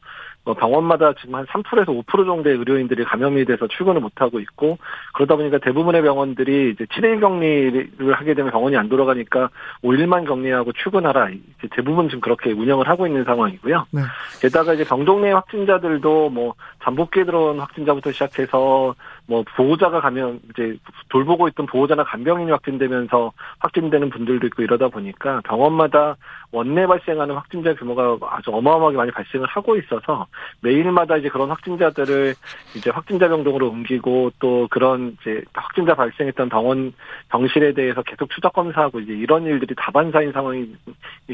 병원마다 지금 한 3%에서 5% 정도의 의료인들이 감염이 돼서 출근을 못하고 있고, 그러다 보니까 대부분의 병원들이 이제 7일 격리를 하게 되면 병원이 안 돌아가니까 5일만 격리하고 출근하라, 이제 대부분 지금 그렇게 운영을 하고 있는 상황이고요. 네. 게다가 이제 병동 내 확진자들도 뭐 잠복기에 들어온 확진자부터 시작해서 뭐 보호자가 감염, 이제 돌보고 있던 보호자나 간병인이 확진되면서 확진되는 분들도 있고, 이러다 보니까 병원마다 원내 발생하는 확진자 규모가 아주 어마어마하게 많이 발생을 하고 있어서 매일마다 이제 그런 확진자들을 이제 확진자 병동으로 옮기고, 또 그런 이제 확진자 발생했던 병원 병실에 대해서 계속 추적 검사하고, 이제 이런 일들이 다반사인 상황이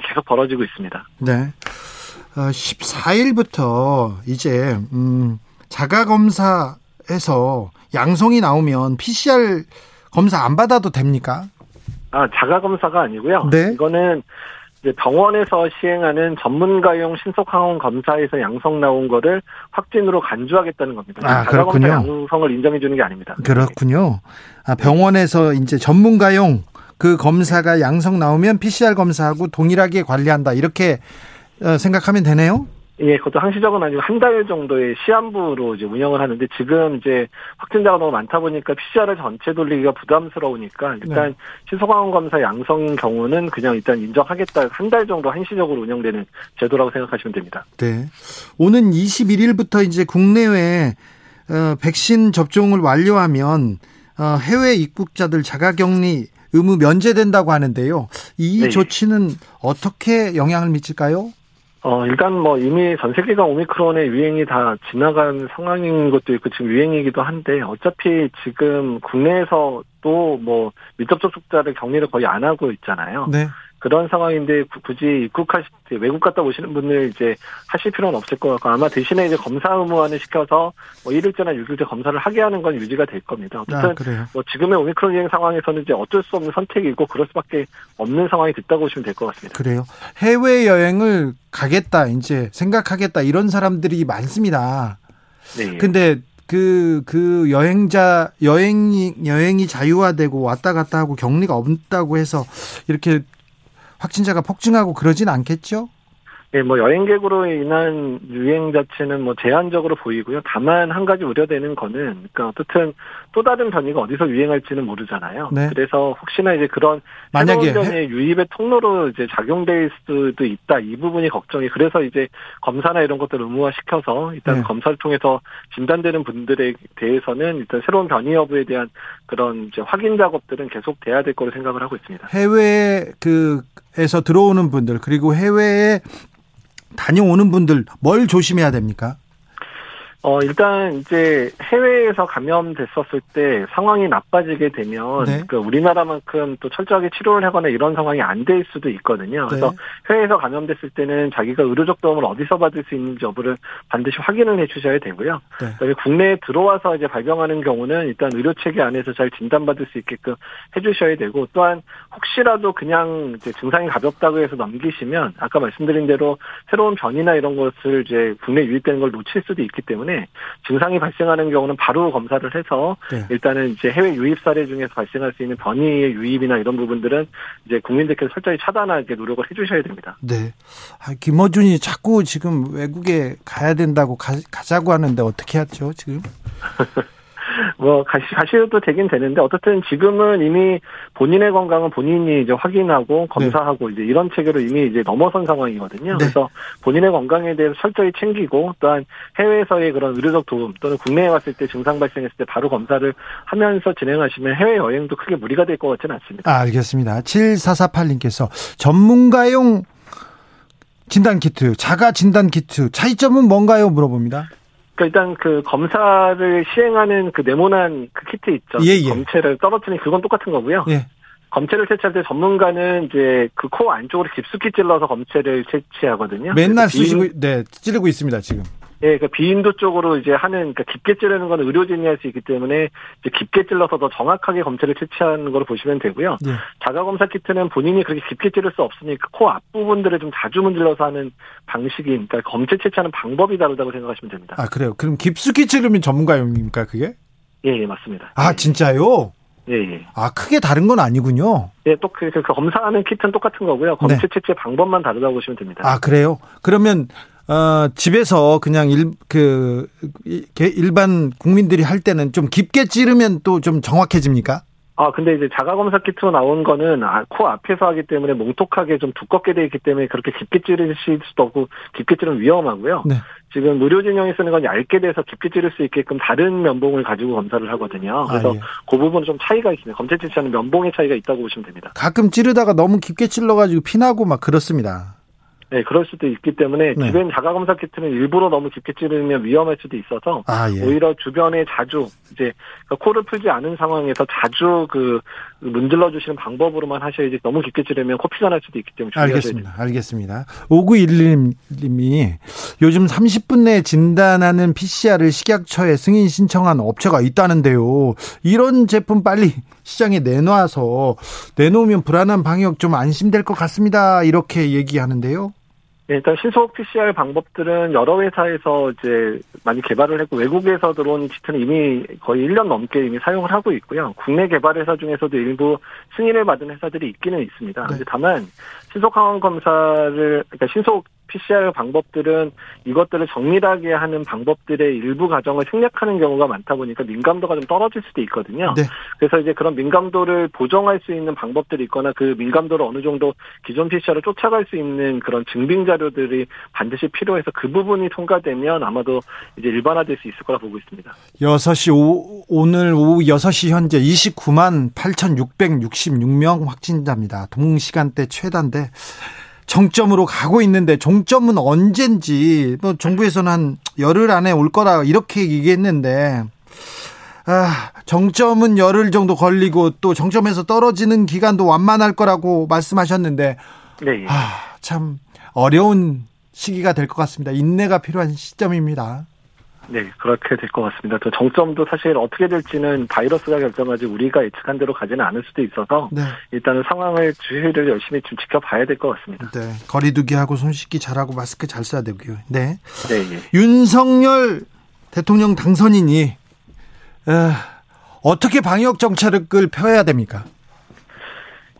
계속 벌어지고 있습니다. 네. 14일부터 이제 자가 검사에서 양성이 나오면 PCR 검사 안 받아도 됩니까? 아, 자가 검사가 아니고요. 네. 이거는 병원에서 시행하는 전문가용 신속항원 검사에서 양성 나온 거를 확진으로 간주하겠다는 겁니다. 아, 그렇군요. 양성을 인정해 주는 게 아닙니다. 그렇군요. 아, 병원에서 이제 전문가용 그 검사가 양성 나오면 PCR 검사하고 동일하게 관리한다, 이렇게 생각하면 되네요. 예, 그것도 항시적은 아니고 한 달 정도의 시한부로 이제 운영을 하는데, 지금 이제 확진자가 너무 많다 보니까 PCR을 전체 돌리기가 부담스러우니까 일단 네. 신속항원 검사 양성인 경우는 그냥 일단 인정하겠다, 한 달 정도 한시적으로 운영되는 제도라고 생각하시면 됩니다. 네. 오는 21일부터 이제 국내외 백신 접종을 완료하면 해외 입국자들 자가격리 의무 면제된다고 하는데요. 이 네. 조치는 어떻게 영향을 미칠까요? 일단 뭐 이미 전 세계가 오미크론의 유행이 다 지나간 상황인 것도 있고 지금 유행이기도 한데, 어차피 지금 국내에서 또 뭐 밀접 접촉자를 격리를 거의 안 하고 있잖아요. 네. 그런 상황인데 굳이 외국 갔다 오시는 분들 이제 하실 필요는 없을 것 같고, 아마 대신에 이제 검사 의무화는 시켜서 뭐 1일째나 6일째 검사를 하게 하는 건 유지가 될 겁니다. 어쨌든 뭐 지금의 오미크론 유행 상황에서는 이제 어쩔 수 없는 선택이고 그럴 수밖에 없는 상황이 됐다고 보시면 될 것 같습니다. 그래요. 해외 여행을 가겠다, 이제 생각하겠다, 이런 사람들이 많습니다. 네. 근데 그 여행자, 여행이 자유화되고 왔다 갔다 하고 격리가 없다고 해서 이렇게 확진자가 폭증하고 그러진 않겠죠? 예, 뭐 여행객으로 인한 유행 자체는 뭐 제한적으로 보이고요. 다만 한 가지 우려되는 거는, 그러니까 어쨌든 또 다른 변이가 어디서 유행할지는 모르잖아요. 네. 그래서 혹시나 이제 그런 새로운 변이의 유입의 통로로 이제 작용될 수도 있다. 이 부분이 걱정이. 그래서 이제 검사나 이런 것들 의무화 시켜서 일단 네. 검사를 통해서 진단되는 분들에 대해서는 일단 새로운 변이 여부에 대한 그런 이제 확인 작업들은 계속 돼야 될 거로 생각을 하고 있습니다. 해외 에서 들어오는 분들 그리고 해외에 다녀오는 분들 뭘 조심해야 됩니까? 일단 이제 해외에서 감염됐었을 때 상황이 나빠지게 되면 네. 그 우리나라만큼 또 철저하게 치료를 하거나 이런 상황이 안 될 수도 있거든요. 그래서 네. 해외에서 감염됐을 때는 자기가 의료적 도움을 어디서 받을 수 있는지 여부를 반드시 확인을 해 주셔야 되고요. 네. 그다음에 국내에 들어와서 이제 발병하는 경우는 일단 의료 체계 안에서 잘 진단받을 수 있게끔 해 주셔야 되고, 또한 혹시라도 그냥 이제 증상이 가볍다고 해서 넘기시면 아까 말씀드린 대로 새로운 변이나 이런 것을 이제 국내 유입되는 걸 놓칠 수도 있기 때문에 증상이 발생하는 경우는 바로 검사를 해서 네. 일단은 이제 해외 유입 사례 중에서 발생할 수 있는 변이의 유입이나 이런 부분들은 이제 국민들께서 철저히 차단하게 노력을 해주셔야 됩니다. 네. 김어준이 자꾸 지금 외국에 가야 된다고 가자고 하는데 어떻게 하죠 지금? 뭐 가셔도 되긴 되는데 어쨌든 지금은 이미 본인의 건강은 본인이 이제 확인하고 검사하고 네. 이제 이런 체계로 이미 이제 넘어선 상황이거든요. 네. 그래서 본인의 건강에 대해서 철저히 챙기고, 또한 해외에서의 그런 의료적 도움 또는 국내에 왔을 때 증상 발생했을 때 바로 검사를 하면서 진행하시면 해외 여행도 크게 무리가 될 것 같지는 않습니다. 아, 알겠습니다. 7448님께서 전문가용 진단키트, 자가 진단키트 차이점은 뭔가요? 물어봅니다. 그러니까 일단 그 검사를 시행하는 그 네모난 그 키트 있죠. 예, 예. 검체를 떨어뜨리는 그건 똑같은 거고요. 예. 검체를 채취할 때 전문가는 이제 그 코 안쪽으로 깊숙이 찔러서 검체를 채취하거든요. 맨날 찌르고 있습니다 지금. 예, 그러니까 비인도 쪽으로 이제 하는, 그러니까 깊게 찌르는 건 의료진이 할 수 있기 때문에 이제 깊게 찔러서 더 정확하게 검체를 채취하는 걸 보시면 되고요. 네. 자가 검사 키트는 본인이 그렇게 깊게 찌를 수 없으니까 코 앞부분들을 좀 자주 문질러서 하는 방식이, 그러니까 검체 채취하는 방법이 다르다고 생각하시면 됩니다. 아, 그래요? 그럼 깊숙이 찌르면 전문가용입니까 그게? 예, 예, 맞습니다. 아, 예. 진짜요? 예, 예. 아, 크게 다른 건 아니군요. 예, 또 그 검사하는 키트는 똑같은 거고요. 검체 네. 채취의 방법만 다르다고 보시면 됩니다. 아, 그래요? 그러면 집에서 그냥 일반 국민들이 할 때는 좀 깊게 찌르면 또 좀 정확해집니까? 아, 근데 이제 자가검사 키트로 나온 거는 코 앞에서 하기 때문에 뭉툭하게 좀 두껍게 돼 있기 때문에 그렇게 깊게 찌르실 수도 없고 깊게 찌르면 위험하고요. 네. 지금 의료진용이 쓰는 건 얇게 돼서 깊게 찌를 수 있게끔 다른 면봉을 가지고 검사를 하거든요. 그래서 아, 예. 그 부분은 좀 차이가 있습니다. 검체 채취하는 면봉의 차이가 있다고 보시면 됩니다. 가끔 찌르다가 너무 깊게 찔러가지고 피나고 막 그렇습니다. 네, 그럴 수도 있기 때문에 네. 집엔 자가검사 키트는 일부러 너무 깊게 찌르면 위험할 수도 있어서 아, 예. 오히려 주변에 자주 이제 코를 풀지 않은 상황에서 자주 그 문질러 주시는 방법으로만 하셔야지, 너무 깊게 찌르면 코피가 날 수도 있기 때문에 알겠습니다. 됩니다. 알겠습니다. 5911님이 요즘 30분 내에 진단하는 PCR을 식약처에 승인 신청한 업체가 있다는데요. 이런 제품 빨리 시장에 내놓으면 불안한 방역 좀 안심될 것 같습니다. 이렇게 얘기하는데요. 네, 일단 신속 PCR 방법들은 여러 회사에서 이제 많이 개발을 했고, 외국에서 들어온 키트는 이미 거의 1년 넘게 이미 사용을 하고 있고요. 국내 개발 회사 중에서도 일부 승인을 받은 회사들이 있기는 있습니다. 네. 다만 신속 항원 검사를, 그러니까 신속 PCR 방법들은 이것들을 정밀하게 하는 방법들의 일부 과정을 생략하는 경우가 많다 보니까 민감도가 좀 떨어질 수도 있거든요. 네. 그래서 이제 그런 민감도를 보정할 수 있는 방법들이 있거나 그 민감도를 어느 정도 기존 PCR을 쫓아갈 수 있는 그런 증빙 자료들이 반드시 필요해서 그 부분이 통과되면 아마도 이제 일반화될 수 있을 거라 보고 있습니다. 오늘 오후 6시 현재 29만 8,666명 확진자입니다. 동시간대 최단데 정점으로 가고 있는데, 종점은 언젠지 뭐 정부에서는 한 열흘 안에 올 거라 이렇게 얘기했는데, 아, 정점은 열흘 정도 걸리고 또 정점에서 떨어지는 기간도 완만할 거라고 말씀하셨는데 네. 아, 참 어려운 시기가 될 것 같습니다. 인내가 필요한 시점입니다. 네, 그렇게 될 것 같습니다. 또 정점도 사실 어떻게 될지는 바이러스가 결정하지 우리가 예측한 대로 가지는 않을 수도 있어서 네. 일단은 상황을 주의를 열심히 좀 지켜봐야 될 것 같습니다. 네, 거리두기하고 손 씻기 잘하고 마스크 잘 써야 되고요. 네, 네, 예. 윤석열 대통령 당선인이 어떻게 방역 정책을 펴야 됩니까?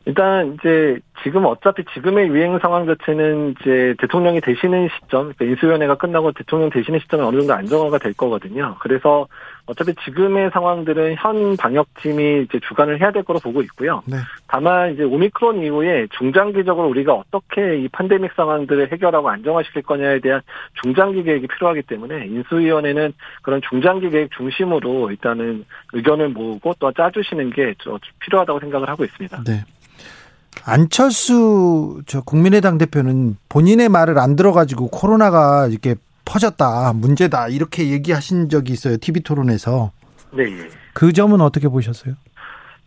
일단 이제 지금 어차피 지금의 유행 상황 자체는 이제 대통령이 되시는 시점, 그러니까 인수위원회가 끝나고 대통령 되시는 시점에 어느 정도 안정화가 될 거거든요. 그래서 어차피 지금의 상황들은 현 방역팀이 이제 주관을 해야 될 거로 보고 있고요. 네. 다만 이제 오미크론 이후에 중장기적으로 우리가 어떻게 이 팬데믹 상황들을 해결하고 안정화시킬 거냐에 대한 중장기 계획이 필요하기 때문에 인수위원회는 그런 중장기 계획 중심으로 일단은 의견을 모으고 또 짜주시는 게 필요하다고 생각을 하고 있습니다. 네. 안철수 저 국민의당 대표는 본인의 말을 안 들어가지고 코로나가 이렇게 퍼졌다, 문제다 이렇게 얘기하신 적이 있어요, TV 토론에서. 네. 그 점은 어떻게 보셨어요?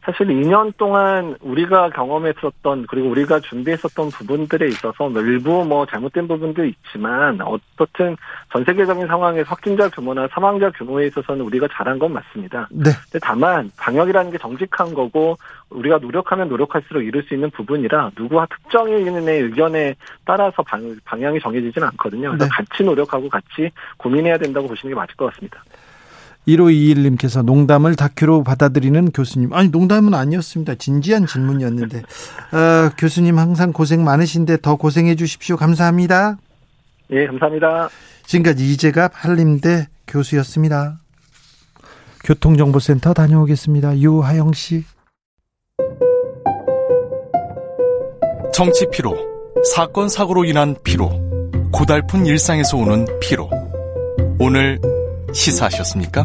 사실 2년 동안 우리가 경험했었던 그리고 우리가 준비했었던 부분들에 있어서 일부 뭐 잘못된 부분도 있지만 어떻든 전 세계적인 상황에서 확진자 규모나 사망자 규모에 있어서는 우리가 잘한 건 맞습니다. 네. 근데 다만 방역이라는 게 정직한 거고 우리가 노력하면 노력할수록 이룰 수 있는 부분이라 누구와 특정인의 의견에 따라서 방향이 정해지진 않거든요. 그래서 네. 같이 노력하고 같이 고민해야 된다고 보시는 게 맞을 것 같습니다. 1521님께서 농담을 다큐로 받아들이는 교수님. 아니 농담은 아니었습니다. 진지한 질문이었는데. 교수님 항상 고생 많으신데 더 고생해 주십시오. 감사합니다. 예, 감사합니다. 지금까지 이재갑 한림대 교수였습니다. 교통정보센터 다녀오겠습니다. 유하영 씨. 정치 피로, 사건 사고로 인한 피로, 고달픈 일상에서 오는 피로. 오늘 시사하셨습니까?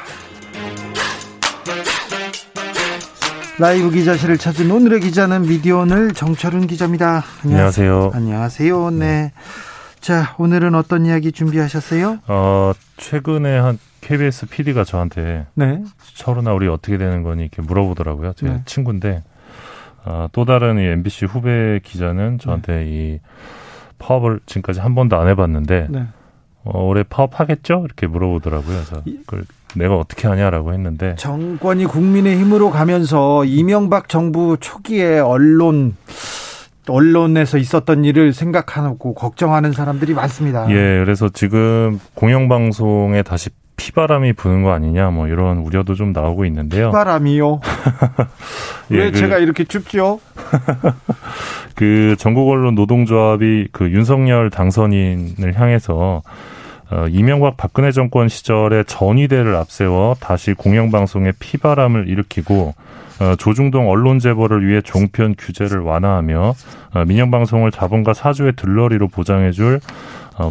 라이브 기자실을 찾은 오늘의 기자는 미디어 오늘 정철훈 기자입니다. 안녕하세요. 안녕하세요. 네. 자, 오늘은 어떤 이야기 준비하셨어요? 최근에 한 KBS PD가 저한테 네. 철훈아 우리 어떻게 되는 거니 이렇게 물어보더라고요. 제 네. 친구인데 또 다른 이 MBC 후배 기자는 저한테 네. 이 파업을 지금까지 한 번도 안 해봤는데 네. 올해 파업하겠죠? 이렇게 물어보더라고요. 그래서 그걸 내가 어떻게 하냐라고 했는데 정권이 국민의힘으로 가면서 이명박 정부 초기에 언론에서 있었던 일을 생각하고 걱정하는 사람들이 많습니다. 예, 그래서 지금 공영방송에 다시 피바람이 부는 거 아니냐 뭐 이런 우려도 좀 나오고 있는데요. 피바람이요? 예, 왜 제가 이렇게 춥죠? 그 전국 언론 노동조합이 그 윤석열 당선인을 향해서 이명박 박근혜 정권 시절의 전위대를 앞세워 다시 공영방송에 피바람을 일으키고 조중동 언론 재벌을 위해 종편 규제를 완화하며 민영방송을 자본과 사주의 들러리로 보장해줄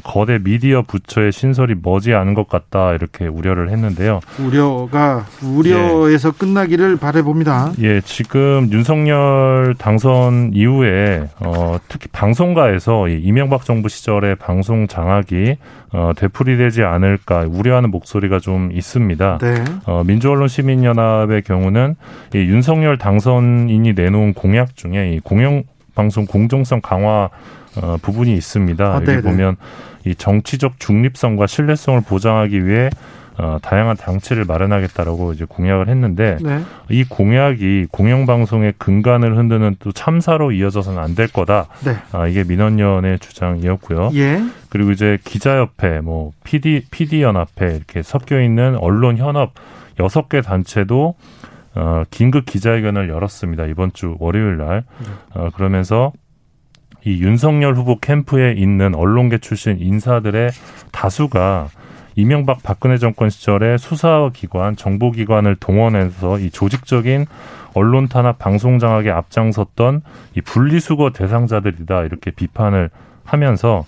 거대 미디어 부처의 신설이 머지않은 것 같다 이렇게 우려를 했는데요. 우려에서 예. 끝나기를 바라봅니다. 예, 지금 윤석열 당선 이후에 특히 방송가에서 이명박 정부 시절의 방송 장악이 되풀이되지 않을까 우려하는 목소리가 좀 있습니다. 네. 민주언론시민연합의 경우는 이 윤석열 당선인이 내놓은 공약 중에 이 공영방송 공정성 강화 부분이 있습니다. 여기 네네. 보면 이 정치적 중립성과 신뢰성을 보장하기 위해 다양한 장치를 마련하겠다라고 이제 공약을 했는데 네. 이 공약이 공영방송의 근간을 흔드는 또 참사로 이어져서는 안 될 거다. 네. 이게 민원연의 주장이었고요. 예. 그리고 이제 기자협회, 뭐 PD 연합회 이렇게 섞여 있는 언론 현업 6개 단체도 긴급 기자회견을 열었습니다. 이번 주 월요일 날 그러면서. 이 윤석열 후보 캠프에 있는 언론계 출신 인사들의 다수가 이명박 박근혜 정권 시절에 수사기관, 정보기관을 동원해서 이 조직적인 언론 탄압, 방송 장악에 앞장섰던 이 분리수거 대상자들이다 이렇게 비판을 하면서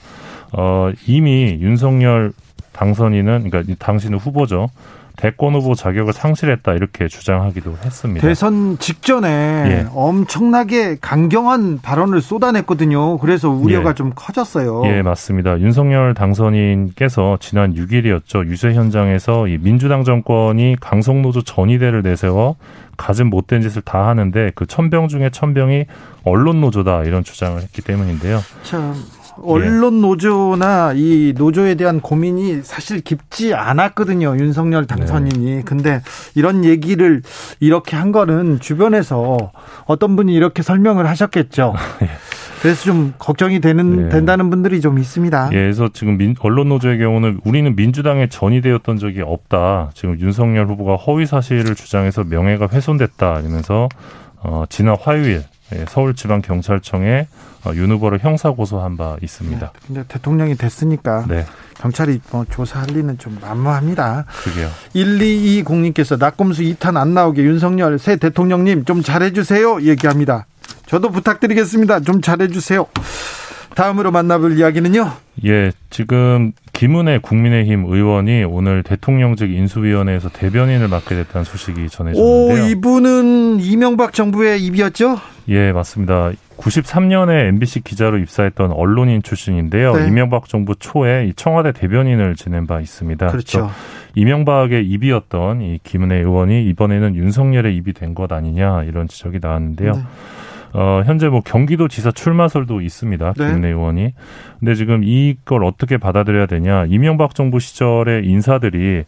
이미 윤석열 당선인은 그러니까 당신은 후보죠. 대권 후보 자격을 상실했다 이렇게 주장하기도 했습니다. 대선 직전에 예. 엄청나게 강경한 발언을 쏟아냈거든요. 그래서 우려가 예. 좀 커졌어요. 예, 맞습니다. 윤석열 당선인께서 지난 6일이었죠. 유세 현장에서 이 민주당 정권이 강성노조 전위대를 내세워 가진 못된 짓을 다 하는데 그 천병 중에 천병이 언론 노조다 이런 주장을 했기 때문인데요. 참 언론 노조나 이 노조에 대한 고민이 사실 깊지 않았거든요. 윤석열 당선인이. 네. 근데 이런 얘기를 이렇게 한 거는 주변에서 어떤 분이 이렇게 설명을 하셨겠죠. 그래서 좀 걱정이 된다는 분들이 좀 있습니다. 예, 그래서 지금 언론 노조의 경우는 우리는 민주당에 전이되었던 적이 없다. 지금 윤석열 후보가 허위 사실을 주장해서 명예가 훼손됐다. 이러면서 지난 화요일 서울지방경찰청에 윤 후보를 형사고소한 바 있습니다. 근데 대통령이 됐으니까 경찰이 조사할 리는 좀 만무합니다. 그게요. 1220님께서 낙검수 2탄 안 나오게 윤석열 새 대통령님 좀 잘해주세요 얘기합니다. 저도 부탁드리겠습니다. 좀 잘해주세요. 다음으로 만나볼 이야기는요. 예, 지금 김은혜 국민의힘 의원이 오늘 대통령직 인수위원회에서 대변인을 맡게 됐다는 소식이 전해졌는데요. 오, 이분은 이명박 정부의 입이었죠? 예, 맞습니다. 93년에 MBC 기자로 입사했던 언론인 출신인데요. 네. 이명박 정부 초에 이 청와대 대변인을 지낸 바 있습니다. 그렇죠. 이명박의 입이었던 이 김은혜 의원이 이번에는 윤석열의 입이 된 것 아니냐 이런 지적이 나왔는데요. 네. 현재 경기도지사 출마설도 있습니다. 네. 김은혜 의원이. 근데 지금 이걸 어떻게 받아들여야 되냐. 이명박 정부 시절의 인사들이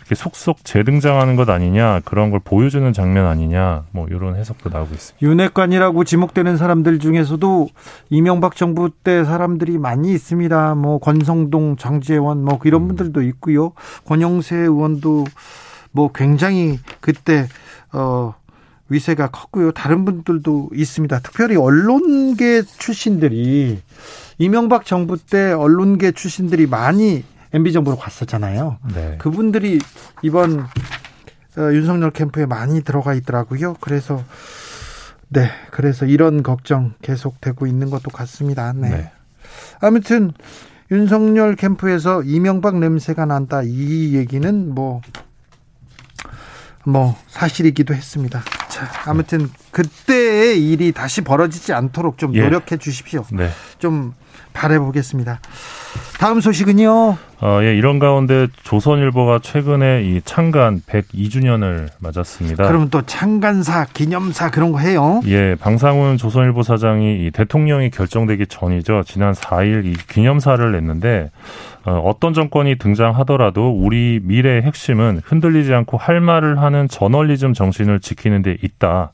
이렇게 속속 재등장하는 것 아니냐. 그런 걸 보여주는 장면 아니냐. 이런 해석도 나오고 있습니다. 윤핵관이라고 지목되는 사람들 중에서도 이명박 정부 때 사람들이 많이 있습니다. 권성동, 장제원, 이런 분들도 있고요. 권영세 의원도 굉장히 그때 위세가 컸고요. 다른 분들도 있습니다. 특별히 언론계 출신들이 이명박 정부 때 언론계 출신들이 많이 MB정부로 갔었잖아요. 네. 그분들이 이번 윤석열 캠프에 많이 들어가 있더라고요. 그래서 이런 걱정 계속되고 있는 것도 같습니다. 네. 아무튼 윤석열 캠프에서 이명박 냄새가 난다 이 얘기는 사실이기도 했습니다. 자, 아무튼 그때의 일이 다시 벌어지지 않도록 좀 노력해 주십시오. 네. 좀 바라보겠습니다. 다음 소식은요. 이런 가운데 조선일보가 최근에 이 창간 102주년을 맞았습니다. 그러면 또 창간사, 기념사 그런 거 해요? 예, 방상훈 조선일보 사장이 이 대통령이 결정되기 전이죠. 지난 4일 이 기념사를 냈는데 어떤 정권이 등장하더라도 우리 미래의 핵심은 흔들리지 않고 할 말을 하는 저널리즘 정신을 지키는 데 있다.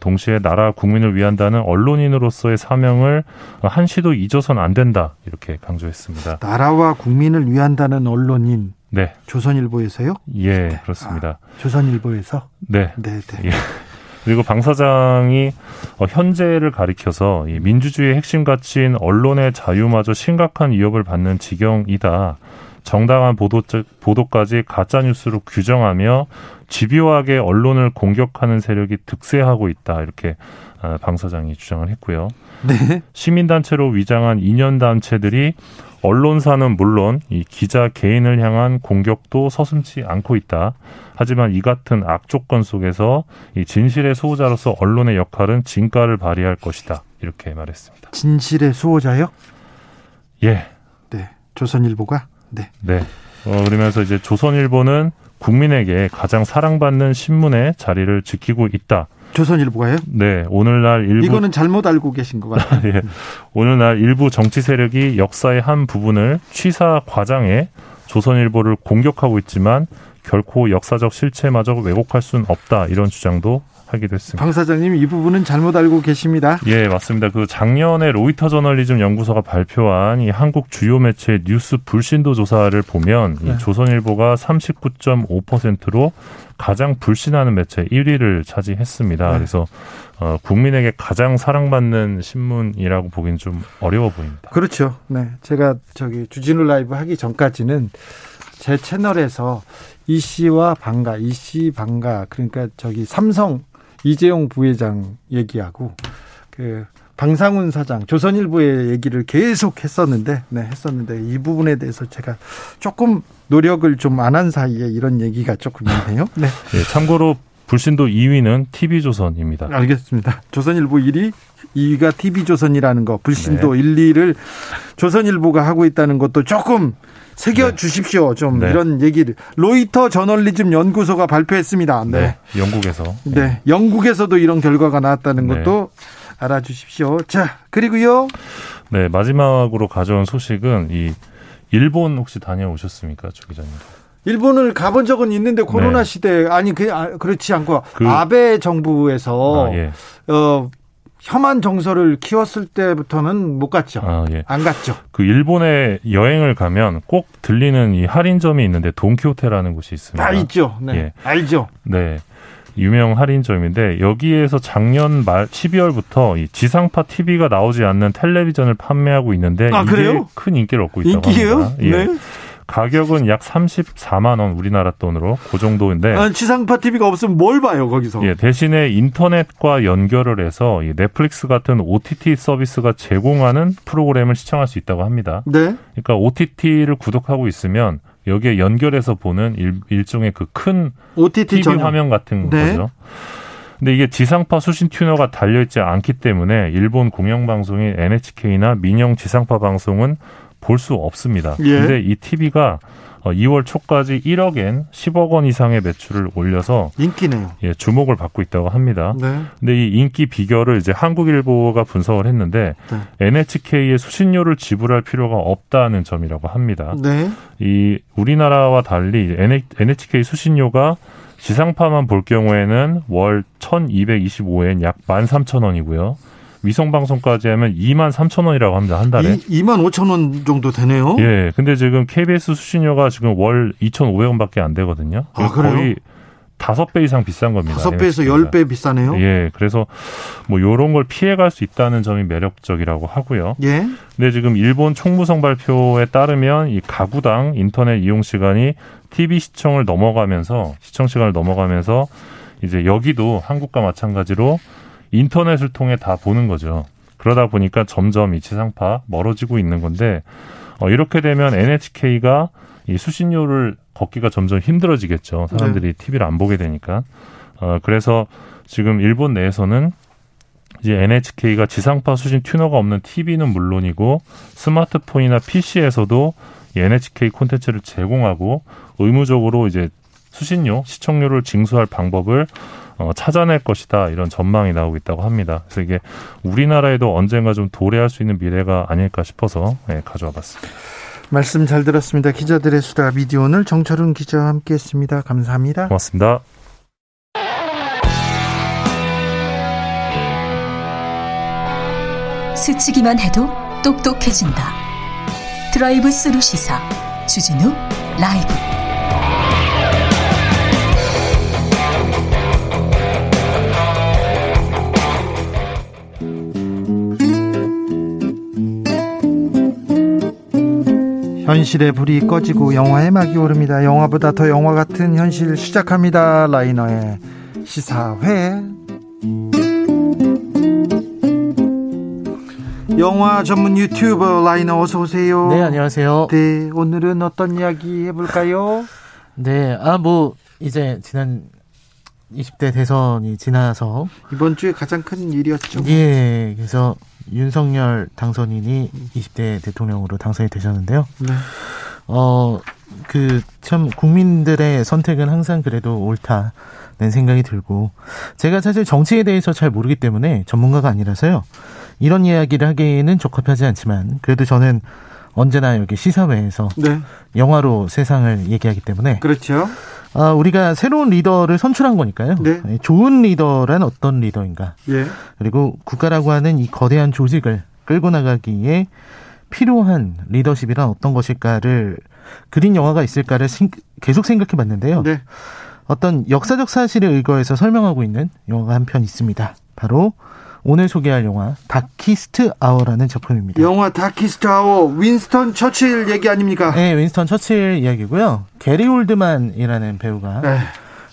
동시에 나라 국민을 위한다는 언론인으로서의 사명을 한시도 잊어서는 안 된다 이렇게 강조했습니다. 나라와 국민을 위한다는 언론인. 네. 조선일보에서요? 예, 네. 그렇습니다. 조선일보에서? 네. 예. 그리고 방 사장이 현재를 가리켜서 이 민주주의의 핵심 가치인 언론의 자유마저 심각한 위협을 받는 지경이다. 정당한 보도까지 가짜뉴스로 규정하며 집요하게 언론을 공격하는 세력이 득세하고 있다. 이렇게 방 사장이 주장을 했고요. 네. 시민단체로 위장한 이념단체들이 언론사는 물론 이 기자 개인을 향한 공격도 서슴지 않고 있다. 하지만 이 같은 악조건 속에서 이 진실의 수호자로서 언론의 역할은 진가를 발휘할 것이다. 이렇게 말했습니다. 진실의 수호자요? 예. 네. 조선일보가? 네. 그러면서 이제 조선일보는 국민에게 가장 사랑받는 신문의 자리를 지키고 있다. 조선일보가요? 네. 오늘날 일부 이거는 잘못 알고 계신 것 같아요. 예. 오늘날 일부 정치 세력이 역사의 한 부분을 취사 과장해 조선일보를 공격하고 있지만 결코 역사적 실체마저 왜곡할 수는 없다. 이런 주장도 하기도 했습니다. 방 사장님 이 부분은 잘못 알고 계십니다. 예, 맞습니다. 작년에 로이터 저널리즘 연구소가 발표한 이 한국 주요 매체의 뉴스 불신도 조사를 보면 이 조선일보가 39.5%로 가장 불신하는 매체 1위를 차지했습니다. 그래서 국민에게 가장 사랑받는 신문이라고 보기는 좀 어려워 보입니다. 그렇죠. 네, 제가 주진우 라이브 하기 전까지는 제 채널에서 이씨 방가 그러니까 삼성 이재용 부회장 얘기하고 방상훈 사장 조선일보의 얘기를 계속 했었는데 이 부분에 대해서 제가 조금 노력을 좀 안 한 사이에 이런 얘기가 조금 있네요. 네. 네, 참고로 불신도 2위는 TV조선입니다. 알겠습니다. 조선일보 1위, 2위가 TV조선이라는 거, 불신도 1, 2위를 조선일보가 하고 있다는 것도 조금 새겨주십시오. 이런 얘기를. 로이터 저널리즘 연구소가 발표했습니다. 네. 영국에서. 네. 영국에서도 이런 결과가 나왔다는 것도 알아주십시오. 자, 그리고요. 네, 마지막으로 가져온 소식은 이 일본 혹시 다녀오셨습니까, 조 기자님? 일본을 가본 적은 있는데 코로나 네. 시대 아니 그렇지 않고 아베 정부에서 혐한 정서를 키웠을 때부터는 못 갔죠. 안 갔죠. 그 일본에 여행을 가면 꼭 들리는 이 할인점이 있는데 돈키호테라는 곳이 있습니다. 아, 있죠. 네. 예. 알죠. 네. 유명 할인점인데 여기에서 작년 말 12월부터 이 지상파 TV가 나오지 않는 텔레비전을 판매하고 있는데 이게 그래요? 큰 인기를 얻고 있다고 합니다. 인기예요? 예. 네. 가격은 약 34만 원 우리나라 돈으로 그 정도인데 지상파 TV가 없으면 뭘 봐요 거기서? 예, 대신에 인터넷과 연결을 해서 이 넷플릭스 같은 OTT 서비스가 제공하는 프로그램을 시청할 수 있다고 합니다. 네. 그러니까 OTT를 구독하고 있으면 여기에 연결해서 보는 일종의 그 큰 OTT TV 전용. 화면 같은 네. 거죠. 근데 이게 지상파 수신 튜너가 달려있지 않기 때문에 일본 공영방송인 NHK나 민영 지상파 방송은 볼 수 없습니다. 그런데 이 TV가 2월 초까지 1억엔 10억 원 이상의 매출을 올려서 인기네요. 예, 주목을 받고 있다고 합니다. 네. 근데 이 인기 비결을 이제 한국일보가 분석을 했는데 네. NHK의 수신료를 지불할 필요가 없다는 점이라고 합니다. 네. 이 우리나라와 달리 NHK 수신료가 지상파만 볼 경우에는 월 1,225엔 약 13,000원이고요. 위성방송까지 하면 23,000원이라고 합니다. 한 달에. 25,000원 정도 되네요. 예. 근데 지금 KBS 수신료가 지금 월 2,500원밖에 안 되거든요. 아, 그래요? 거의 5배 이상 비싼 겁니다. 5배에서 10배 비싸네요. 예. 그래서 뭐 요런 걸 피해갈 수 있다는 점이 매력적이라고 하고요. 예. 근데 지금 일본 총무성 발표에 따르면 이 가구당 인터넷 이용 시간이 TV 시청을 넘어가면서 시청 시간을 넘어가면서 이제 여기도 한국과 마찬가지로 인터넷을 통해 다 보는 거죠. 그러다 보니까 점점 이 지상파 멀어지고 있는 건데 이렇게 되면 NHK가 이 수신료를 걷기가 점점 힘들어지겠죠. 사람들이 네. TV를 안 보게 되니까. 그래서 지금 일본 내에서는 이제 NHK가 지상파 수신 튜너가 없는 TV는 물론이고 스마트폰이나 PC에서도 NHK 콘텐츠를 제공하고 의무적으로 이제 수신료, 시청료를 징수할 방법을 찾아낼 것이다 이런 전망이 나오고 있다고 합니다. 그래서 이게 우리나라에도 언젠가 좀 도래할 수 있는 미래가 아닐까 싶어서 네, 가져와 봤습니다. 말씀 잘 들었습니다. 기자들의 수다 미디어 오늘 정철훈 기자와 함께했습니다. 감사합니다. 고맙습니다. 스치기만 해도 똑똑해진다. 드라이브 스루 시사 주진우 라이브. 현실의 불이 꺼지고 영화의 막이 오릅니다. 영화보다 더 영화 같은 현실 시작합니다. 라이너의 시사회. 영화 전문 유튜버 라이너 어서 오세요. 네, 안녕하세요. 네, 오늘은 어떤 이야기 해볼까요? 네, 이제 지난 20대 대선이 지나서 이번 주에 가장 큰 일이었죠. 예, 그래서 윤석열 당선인이 20대 대통령으로 당선이 되셨는데요. 네. 참 국민들의 선택은 항상 그래도 옳다는 생각이 들고 제가 사실 정치에 대해서 잘 모르기 때문에 전문가가 아니라서요. 이런 이야기를 하기에는 적합하지 않지만 그래도 저는 언제나 여기 시사회에서 네. 영화로 세상을 얘기하기 때문에 그렇죠. 우리가 새로운 리더를 선출한 거니까요. 네. 좋은 리더란 어떤 리더인가. 예. 그리고 국가라고 하는 이 거대한 조직을 끌고 나가기에 필요한 리더십이란 어떤 것일까를 그린 영화가 있을까를 계속 생각해 봤는데요. 네. 어떤 역사적 사실에 의거해서 설명하고 있는 영화가 한 편 있습니다. 바로 오늘 소개할 영화 다키스트 아워라는 작품입니다. 영화 다키스트 아워 윈스턴 처칠 얘기 아닙니까? 네, 윈스턴 처칠 이야기고요. 게리 올드만이라는 배우가 네.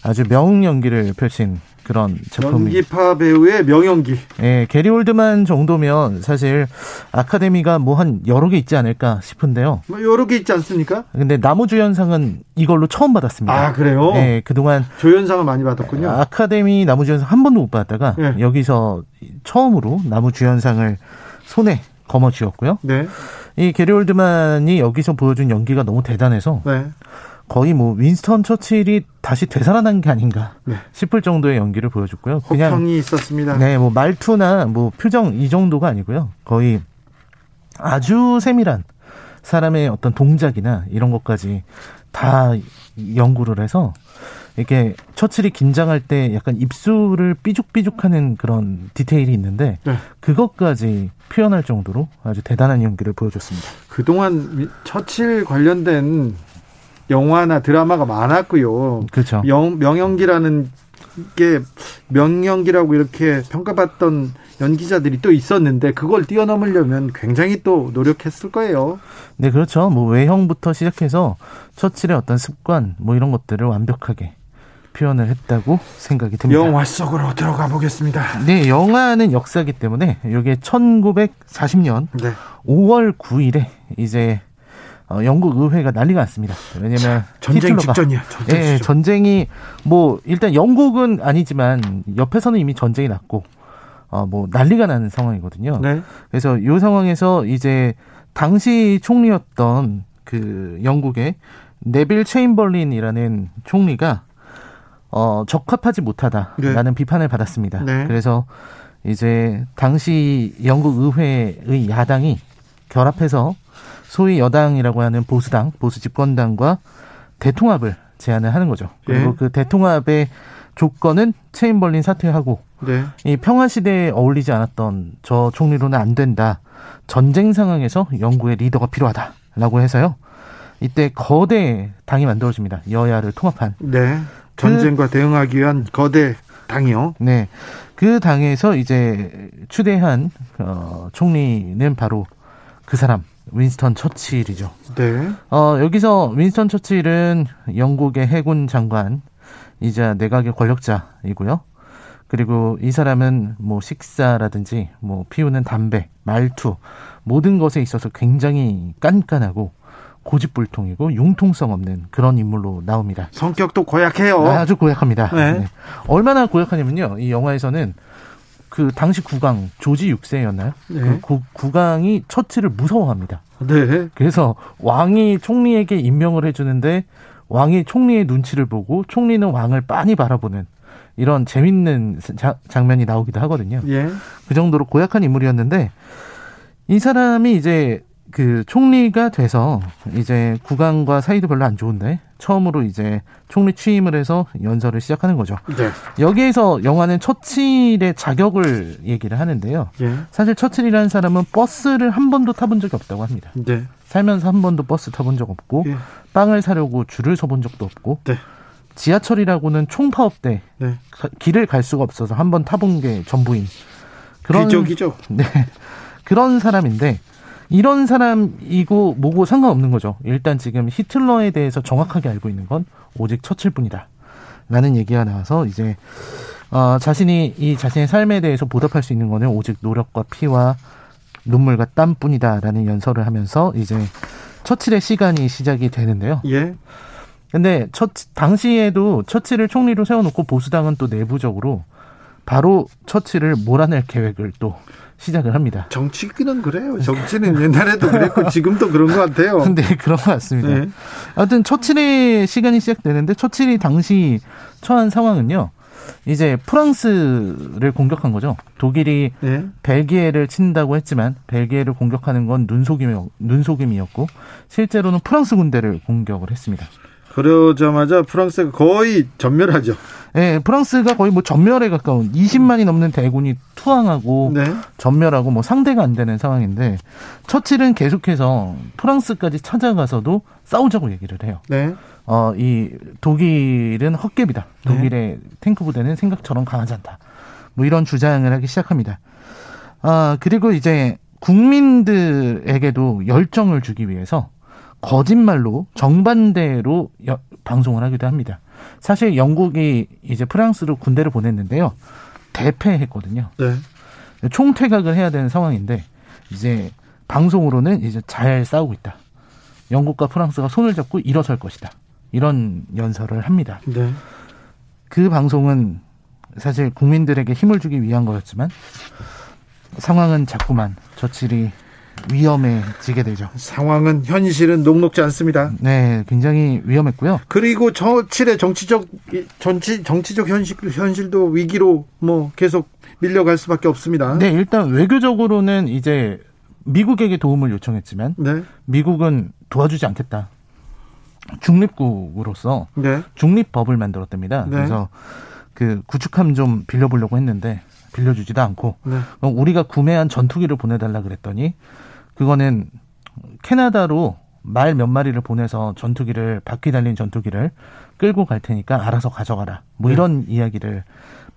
아주 명웅 연기를 펼친 그런 작품입니다. 연기파 배우의 명연기. 네, 게리 올드만 정도면 사실 아카데미가 뭐 한 여러 개 있지 않을까 싶은데요. 뭐 여러 개 있지 않습니까? 근데 남우주연상은 이걸로 처음 받았습니다. 아, 그래요? 네, 그동안 조연상을 많이 받았군요. 아카데미 남우주연상 한 번도 못 받았다가 네. 여기서 처음으로 남우주연상을 손에 거머쥐었고요. 네. 이 게리 올드만이 여기서 보여준 연기가 너무 대단해서 네. 거의 윈스턴 처칠이 다시 되살아난 게 아닌가 네. 싶을 정도의 연기를 보여줬고요. 호평이 있었습니다. 네, 말투나 표정 이 정도가 아니고요. 거의 아주 세밀한 사람의 어떤 동작이나 이런 것까지 다 연구를 해서 이렇게 처칠이 긴장할 때 약간 입술을 삐죽삐죽하는 그런 디테일이 있는데 네. 그것까지 표현할 정도로 아주 대단한 연기를 보여줬습니다. 그동안 처칠 관련된 영화나 드라마가 많았고요. 그렇죠. 명연기라는 게 명연기라고 이렇게 평가받던 연기자들이 또 있었는데 그걸 뛰어넘으려면 굉장히 또 노력했을 거예요. 네, 그렇죠. 뭐 외형부터 시작해서 처칠의 어떤 습관 뭐 이런 것들을 완벽하게 표현을 했다고 생각이 듭니다. 영화 속으로 들어가 보겠습니다. 네, 영화는 역사이기 때문에 이게 1940년 네. 5월 9일에 이제 영국 의회가 난리가 났습니다. 왜냐면 전쟁 직전이야. 네, 전쟁이 뭐 일단 영국은 아니지만 옆에서는 이미 전쟁이 났고 뭐 난리가 나는 상황이거든요. 네. 그래서 이 상황에서 이제 당시 총리였던 그 영국의 네빌 체인벌린이라는 총리가 적합하지 못하다라는 네. 비판을 받았습니다. 네. 그래서 이제 당시 영국 의회의 야당이 결합해서 소위 여당이라고 하는 보수당, 보수 집권당과 대통합을 제안을 하는 거죠. 그리고 네. 그 대통합의 조건은 체인벌린 사퇴하고 네. 이 평화시대에 어울리지 않았던 저 총리로는 안 된다. 전쟁 상황에서 영국의 리더가 필요하다라고 해서요. 이때 거대 당이 만들어집니다. 여야를 통합한. 네. 전쟁과 대응하기 위한 거대 당이요. 네. 그 당에서 이제 추대한 총리는 바로 그 사람 윈스턴 처칠이죠. 네. 여기서 윈스턴 처칠은 영국의 해군 장관이자 내각의 권력자이고요. 그리고 이 사람은 뭐 식사라든지 뭐 피우는 담배, 말투 모든 것에 있어서 굉장히 깐깐하고 고집불통이고 융통성 없는 그런 인물로 나옵니다. 성격도 고약해요. 아주 고약합니다. 네. 네. 얼마나 고약하냐면요. 이 영화에서는 그 당시 국왕 조지 6세였나요? 네. 그 국왕이 처칠을 무서워합니다. 네. 그래서 왕이 총리에게 임명을 해주는데 왕이 총리의 눈치를 보고 총리는 왕을 빤히 바라보는 이런 재밌는 장면이 나오기도 하거든요. 예. 그 정도로 고약한 인물이었는데 이 사람이 이제 그 총리가 돼서 이제 국왕과 사이도 별로 안 좋은데 처음으로 이제 총리 취임을 해서 연설을 시작하는 거죠. 네. 여기에서 영화는 처칠의 자격을 얘기를 하는데요. 네. 사실 처칠이라는 사람은 버스를 한 번도 타본 적이 없다고 합니다. 네. 살면서 한 번도 버스 타본 적 없고 네. 빵을 사려고 줄을 서본 적도 없고 네. 지하철이라고는 총파업 때 네. 길을 갈 수가 없어서 한 번 타본 게 전부인 그런 귀족이죠. 네. 그런 사람인데 이런 사람이고 뭐고 상관없는 거죠. 일단 지금 히틀러에 대해서 정확하게 알고 있는 건 오직 처칠뿐이다. 라는 얘기가 나와서 이제 자신이 이 자신의 삶에 대해서 보답할 수 있는 거는 오직 노력과 피와 눈물과 땀뿐이다. 라는 연설을 하면서 이제 처칠의 시간이 시작이 되는데요. 예. 근데 당시에도 처칠을 총리로 세워놓고 보수당은 또 내부적으로 바로 처칠을 몰아낼 계획을 또 시작을 합니다. 정치는 그래요. 정치는 옛날에도 그랬고 지금도 그런 것 같아요. 네, 그런 것 같습니다. 네. 아무튼 처칠의 시간이 시작되는데 처칠이 당시 처한 상황은요. 이제 프랑스를 공격한 거죠. 독일이 네. 벨기에를 친다고 했지만 벨기에를 공격하는 건 눈속임이었고 실제로는 프랑스 군대를 공격을 했습니다. 그러자마자 프랑스가 거의 전멸하죠. 네, 프랑스가 거의 뭐 전멸에 가까운 20만이 넘는 대군이 투항하고 네. 전멸하고 뭐 상대가 안 되는 상황인데 처칠은 계속해서 프랑스까지 찾아가서도 싸우자고 얘기를 해요. 네. 이 독일은 헛개비다. 독일의 네. 탱크 부대는 생각처럼 강하지 않다. 뭐 이런 주장을 하기 시작합니다. 그리고 이제 국민들에게도 열정을 주기 위해서 거짓말로 정반대로 방송을 하기도 합니다. 사실 영국이 이제 프랑스로 군대를 보냈는데요. 대패했거든요. 네. 총퇴각을 해야 되는 상황인데 이제 방송으로는 이제 잘 싸우고 있다. 영국과 프랑스가 손을 잡고 일어설 것이다. 이런 연설을 합니다. 네. 그 방송은 사실 국민들에게 힘을 주기 위한 거였지만 상황은 자꾸만 저질이 위험해지게 되죠. 상황은 현실은 녹록지 않습니다. 네, 굉장히 위험했고요. 그리고 처칠의 정치적 현실도 위기로 뭐 계속 밀려갈 수밖에 없습니다. 네, 일단 외교적으로는 이제 미국에게 도움을 요청했지만 네. 미국은 도와주지 않겠다. 중립국으로서 네. 중립법을 만들었답니다. 네. 그래서 그 구축함 좀 빌려보려고 했는데 빌려주지도 않고 네. 우리가 구매한 전투기를 보내달라 그랬더니 그거는 캐나다로 말 몇 마리를 보내서 전투기를 바퀴 달린 전투기를 끌고 갈 테니까 알아서 가져가라. 뭐 네. 이런 이야기를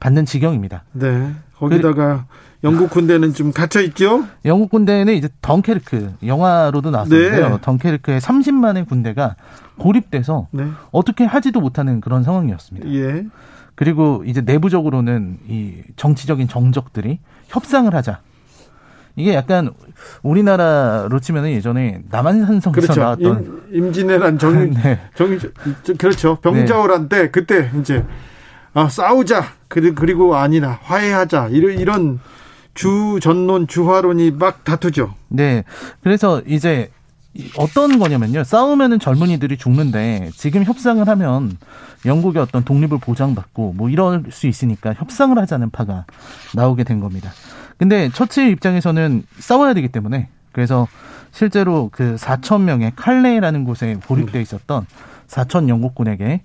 받는 지경입니다. 네. 거기다가 영국 군대는 좀 갇혀 있죠? 영국 군대는 이제 덩케르크 영화로도 나왔는데요. 네. 덩케르크의 30만의 군대가 고립돼서 네. 어떻게 하지도 못하는 그런 상황이었습니다. 예. 그리고 이제 내부적으로는 이 정치적인 정적들이 협상을 하자. 이게 약간 우리나라로 치면은 예전에 남한산성에서 그렇죠. 나왔던 임진왜란 그렇죠. 병자호란 때 그때 이제 싸우자 그리고 아니라 화해하자 이런 주전론 주화론이 막 다투죠. 네. 그래서 이제 어떤 거냐면요. 싸우면은 젊은이들이 죽는데 지금 협상을 하면 영국의 어떤 독립을 보장받고 뭐 이럴 수 있으니까 협상을 하자는 파가 나오게 된 겁니다. 근데 처칠 입장에서는 싸워야 되기 때문에 그래서 실제로 그 4천 명의 칼레이라는 곳에 고립돼 있었던 4천 영국군에게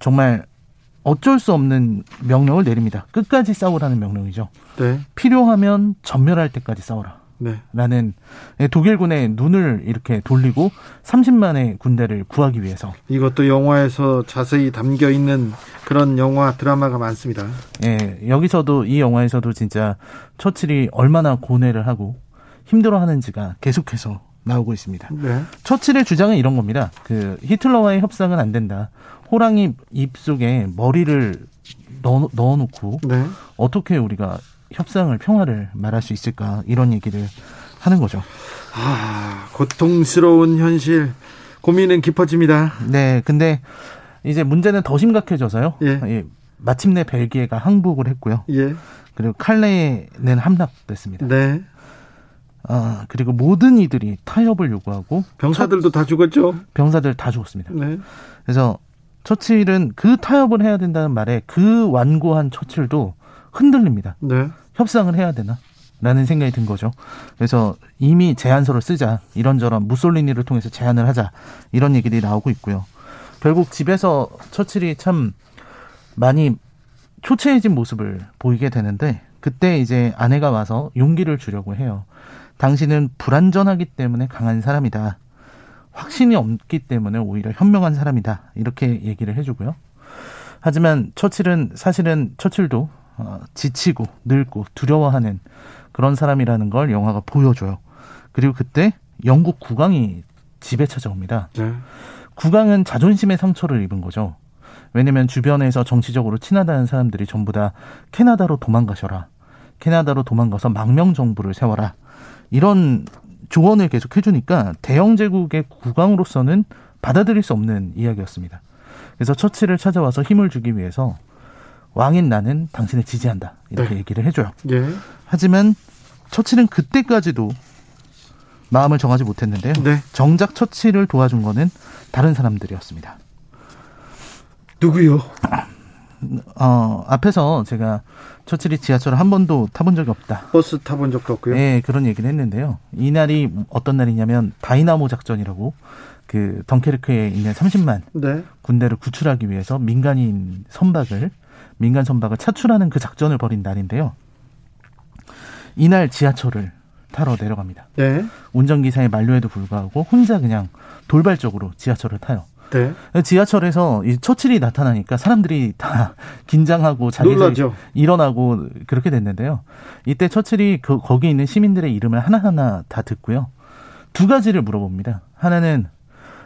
정말 어쩔 수 없는 명령을 내립니다. 끝까지 싸우라는 명령이죠. 네. 필요하면 전멸할 때까지 싸워라. 네. 라는 독일군의 눈을 이렇게 돌리고 30만의 군대를 구하기 위해서 이것도 영화에서 자세히 담겨있는 그런 영화 드라마가 많습니다. 예, 여기서도 이 영화에서도 진짜 처칠이 얼마나 고뇌를 하고 힘들어하는지가 계속해서 나오고 있습니다. 네. 처칠의 주장은 이런 겁니다. 그 히틀러와의 협상은 안 된다. 호랑이 입속에 머리를 넣어놓고 네. 어떻게 우리가 협상을 평화를 말할 수 있을까 이런 얘기를 하는 거죠. 아, 고통스러운 현실 고민은 깊어집니다. 네, 근데 이제 문제는 더 심각해져서요. 예. 예, 마침내 벨기에가 항복을 했고요. 예. 그리고 칼레는 함락됐습니다. 네. 아, 그리고 모든 이들이 타협을 요구하고 병사들도 다 죽었죠. 병사들 다 죽었습니다. 네. 그래서 처칠은 그 타협을 해야 된다는 말에 그 완고한 처칠도 흔들립니다. 네. 협상을 해야 되나? 라는 생각이 든 거죠. 그래서 이미 제안서를 쓰자. 이런저런 무솔리니를 통해서 제안을 하자. 이런 얘기들이 나오고 있고요. 결국 집에서 처칠이 참 많이 초췌해진 모습을 보이게 되는데 그때 이제 아내가 와서 용기를 주려고 해요. 당신은 불완전하기 때문에 강한 사람이다. 확신이 없기 때문에 오히려 현명한 사람이다. 이렇게 얘기를 해주고요. 하지만 처칠도 지치고 늙고 두려워하는 그런 사람이라는 걸 영화가 보여줘요. 그리고 그때 영국 국왕이 집에 찾아옵니다. 네. 국왕은 자존심의 상처를 입은 거죠. 왜냐하면 주변에서 정치적으로 친하다는 사람들이 전부 다 캐나다로 도망가셔라. 캐나다로 도망가서 망명정부를 세워라. 이런 조언을 계속 해주니까 대영제국의 국왕으로서는 받아들일 수 없는 이야기였습니다. 그래서 처칠을 찾아와서 힘을 주기 위해서 왕인 나는 당신을 지지한다. 이렇게 네. 얘기를 해줘요. 예. 하지만 처칠은 그때까지도 마음을 정하지 못했는데요. 네. 정작 처칠을 도와준 거는 다른 사람들이었습니다. 누구요? 앞에서 제가 처칠이 지하철을 한 번도 타본 적이 없다. 버스 타본 적도 없고요. 네, 그런 얘기를 했는데요. 이날이 어떤 날이냐면 다이나모 작전이라고 그 덩케르크에 있는 30만 네. 군대를 구출하기 위해서 민간 선박을 차출하는 그 작전을 벌인 날인데요. 이날 지하철을 타러 내려갑니다. 네. 운전기사의 만류에도 불구하고 혼자 그냥 돌발적으로 지하철을 타요. 네. 지하철에서 이 처칠이 나타나니까 사람들이 다 긴장하고 자기들이 일어나고 그렇게 됐는데요. 이때 처칠이 거기 있는 시민들의 이름을 하나하나 다 듣고요. 두 가지를 물어봅니다. 하나는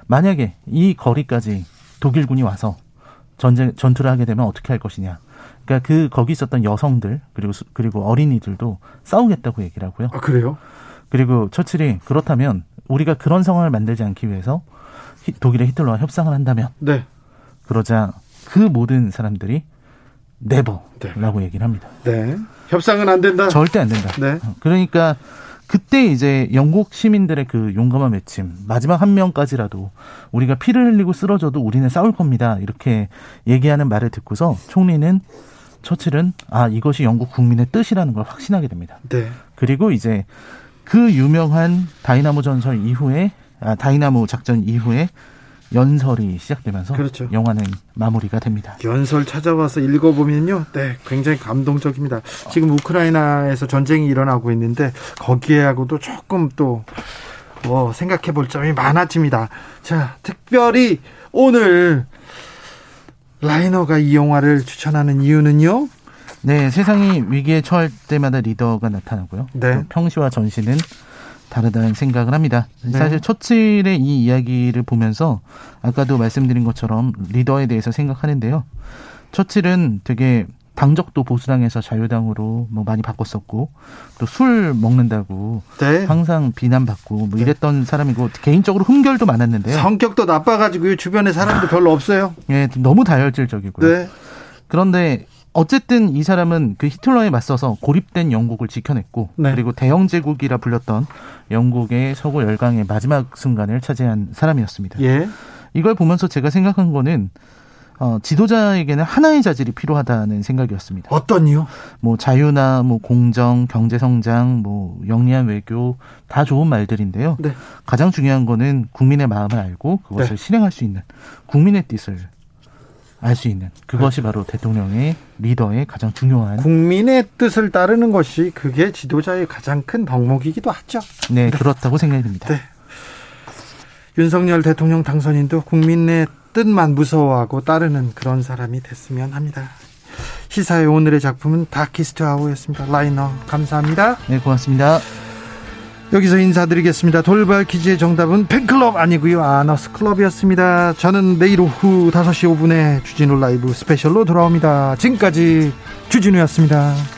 만약에 이 거리까지 독일군이 와서 전투를 하게 되면 어떻게 할 것이냐. 그러니까 거기 있었던 여성들 그리고 어린이들도 싸우겠다고 얘기를 하고요. 아, 그래요? 그리고 처칠이 그렇다면 우리가 그런 상황을 만들지 않기 위해서 독일의 히틀러와 협상을 한다면 네. 그러자 그 모든 사람들이 네버라고 얘기를 합니다. 네. 협상은 안 된다. 절대 안 된다. 네. 그러니까 그때 이제 영국 시민들의 그 용감한 외침, 마지막 한 명까지라도 우리가 피를 흘리고 쓰러져도 우리는 싸울 겁니다. 이렇게 얘기하는 말을 듣고서 처칠은 이것이 영국 국민의 뜻이라는 걸 확신하게 됩니다. 네. 그리고 이제 그 유명한 다이나모 작전 이후에 연설이 시작되면서 그렇죠. 영화는 마무리가 됩니다. 연설 찾아와서 읽어보면요, 네, 굉장히 감동적입니다. 지금 우크라이나에서 전쟁이 일어나고 있는데 거기에하고도 조금 또 생각해볼 점이 많아집니다. 자, 특별히 오늘 라이너가 이 영화를 추천하는 이유는요? 네, 세상이 위기에 처할 때마다 리더가 나타나고요. 네. 평시와 전시는 다르다는 생각을 합니다. 네. 사실 처칠의 이 이야기를 보면서 아까도 말씀드린 것처럼 리더에 대해서 생각하는데요. 처칠은 되게 당적도 보수당에서 자유당으로 많이 바꿨었고 또 술 먹는다고 네. 항상 비난받고 이랬던 네. 사람이고 개인적으로 흠결도 많았는데요. 성격도 나빠가지고요. 주변에 사람도 별로 없어요. 네, 너무 다혈질적이고요. 네. 그런데 어쨌든 이 사람은 그 히틀러에 맞서서 고립된 영국을 지켜냈고 네. 그리고 대영제국이라 불렸던 영국의 서구 열강의 마지막 순간을 차지한 사람이었습니다. 예. 이걸 보면서 제가 생각한 거는 지도자에게는 하나의 자질이 필요하다는 생각이었습니다. 어떤요? 자유나 공정, 경제성장, 영리한 외교 다 좋은 말들인데요. 네. 가장 중요한 거는 국민의 마음을 알고 그것을 네. 실행할 수 있는 국민의 뜻을 알 수 있는 그것이 바로 대통령의 리더의 가장 중요한 국민의 뜻을 따르는 것이 그게 지도자의 가장 큰 덕목이기도 하죠. 네, 그렇다고 생각이 듭니다. 네. 윤석열 대통령 당선인도 국민의 뜻만 무서워하고 따르는 그런 사람이 됐으면 합니다. 시사의 오늘의 작품은 다키스트 아워였습니다. 라이너 감사합니다. 네, 고맙습니다. 여기서 인사드리겠습니다. 돌발 퀴즈의 정답은 팬클럽 아니고요, 아너스 클럽이었습니다. 저는 내일 오후 5시 5분에 주진우 라이브 스페셜로 돌아옵니다. 지금까지 주진우였습니다.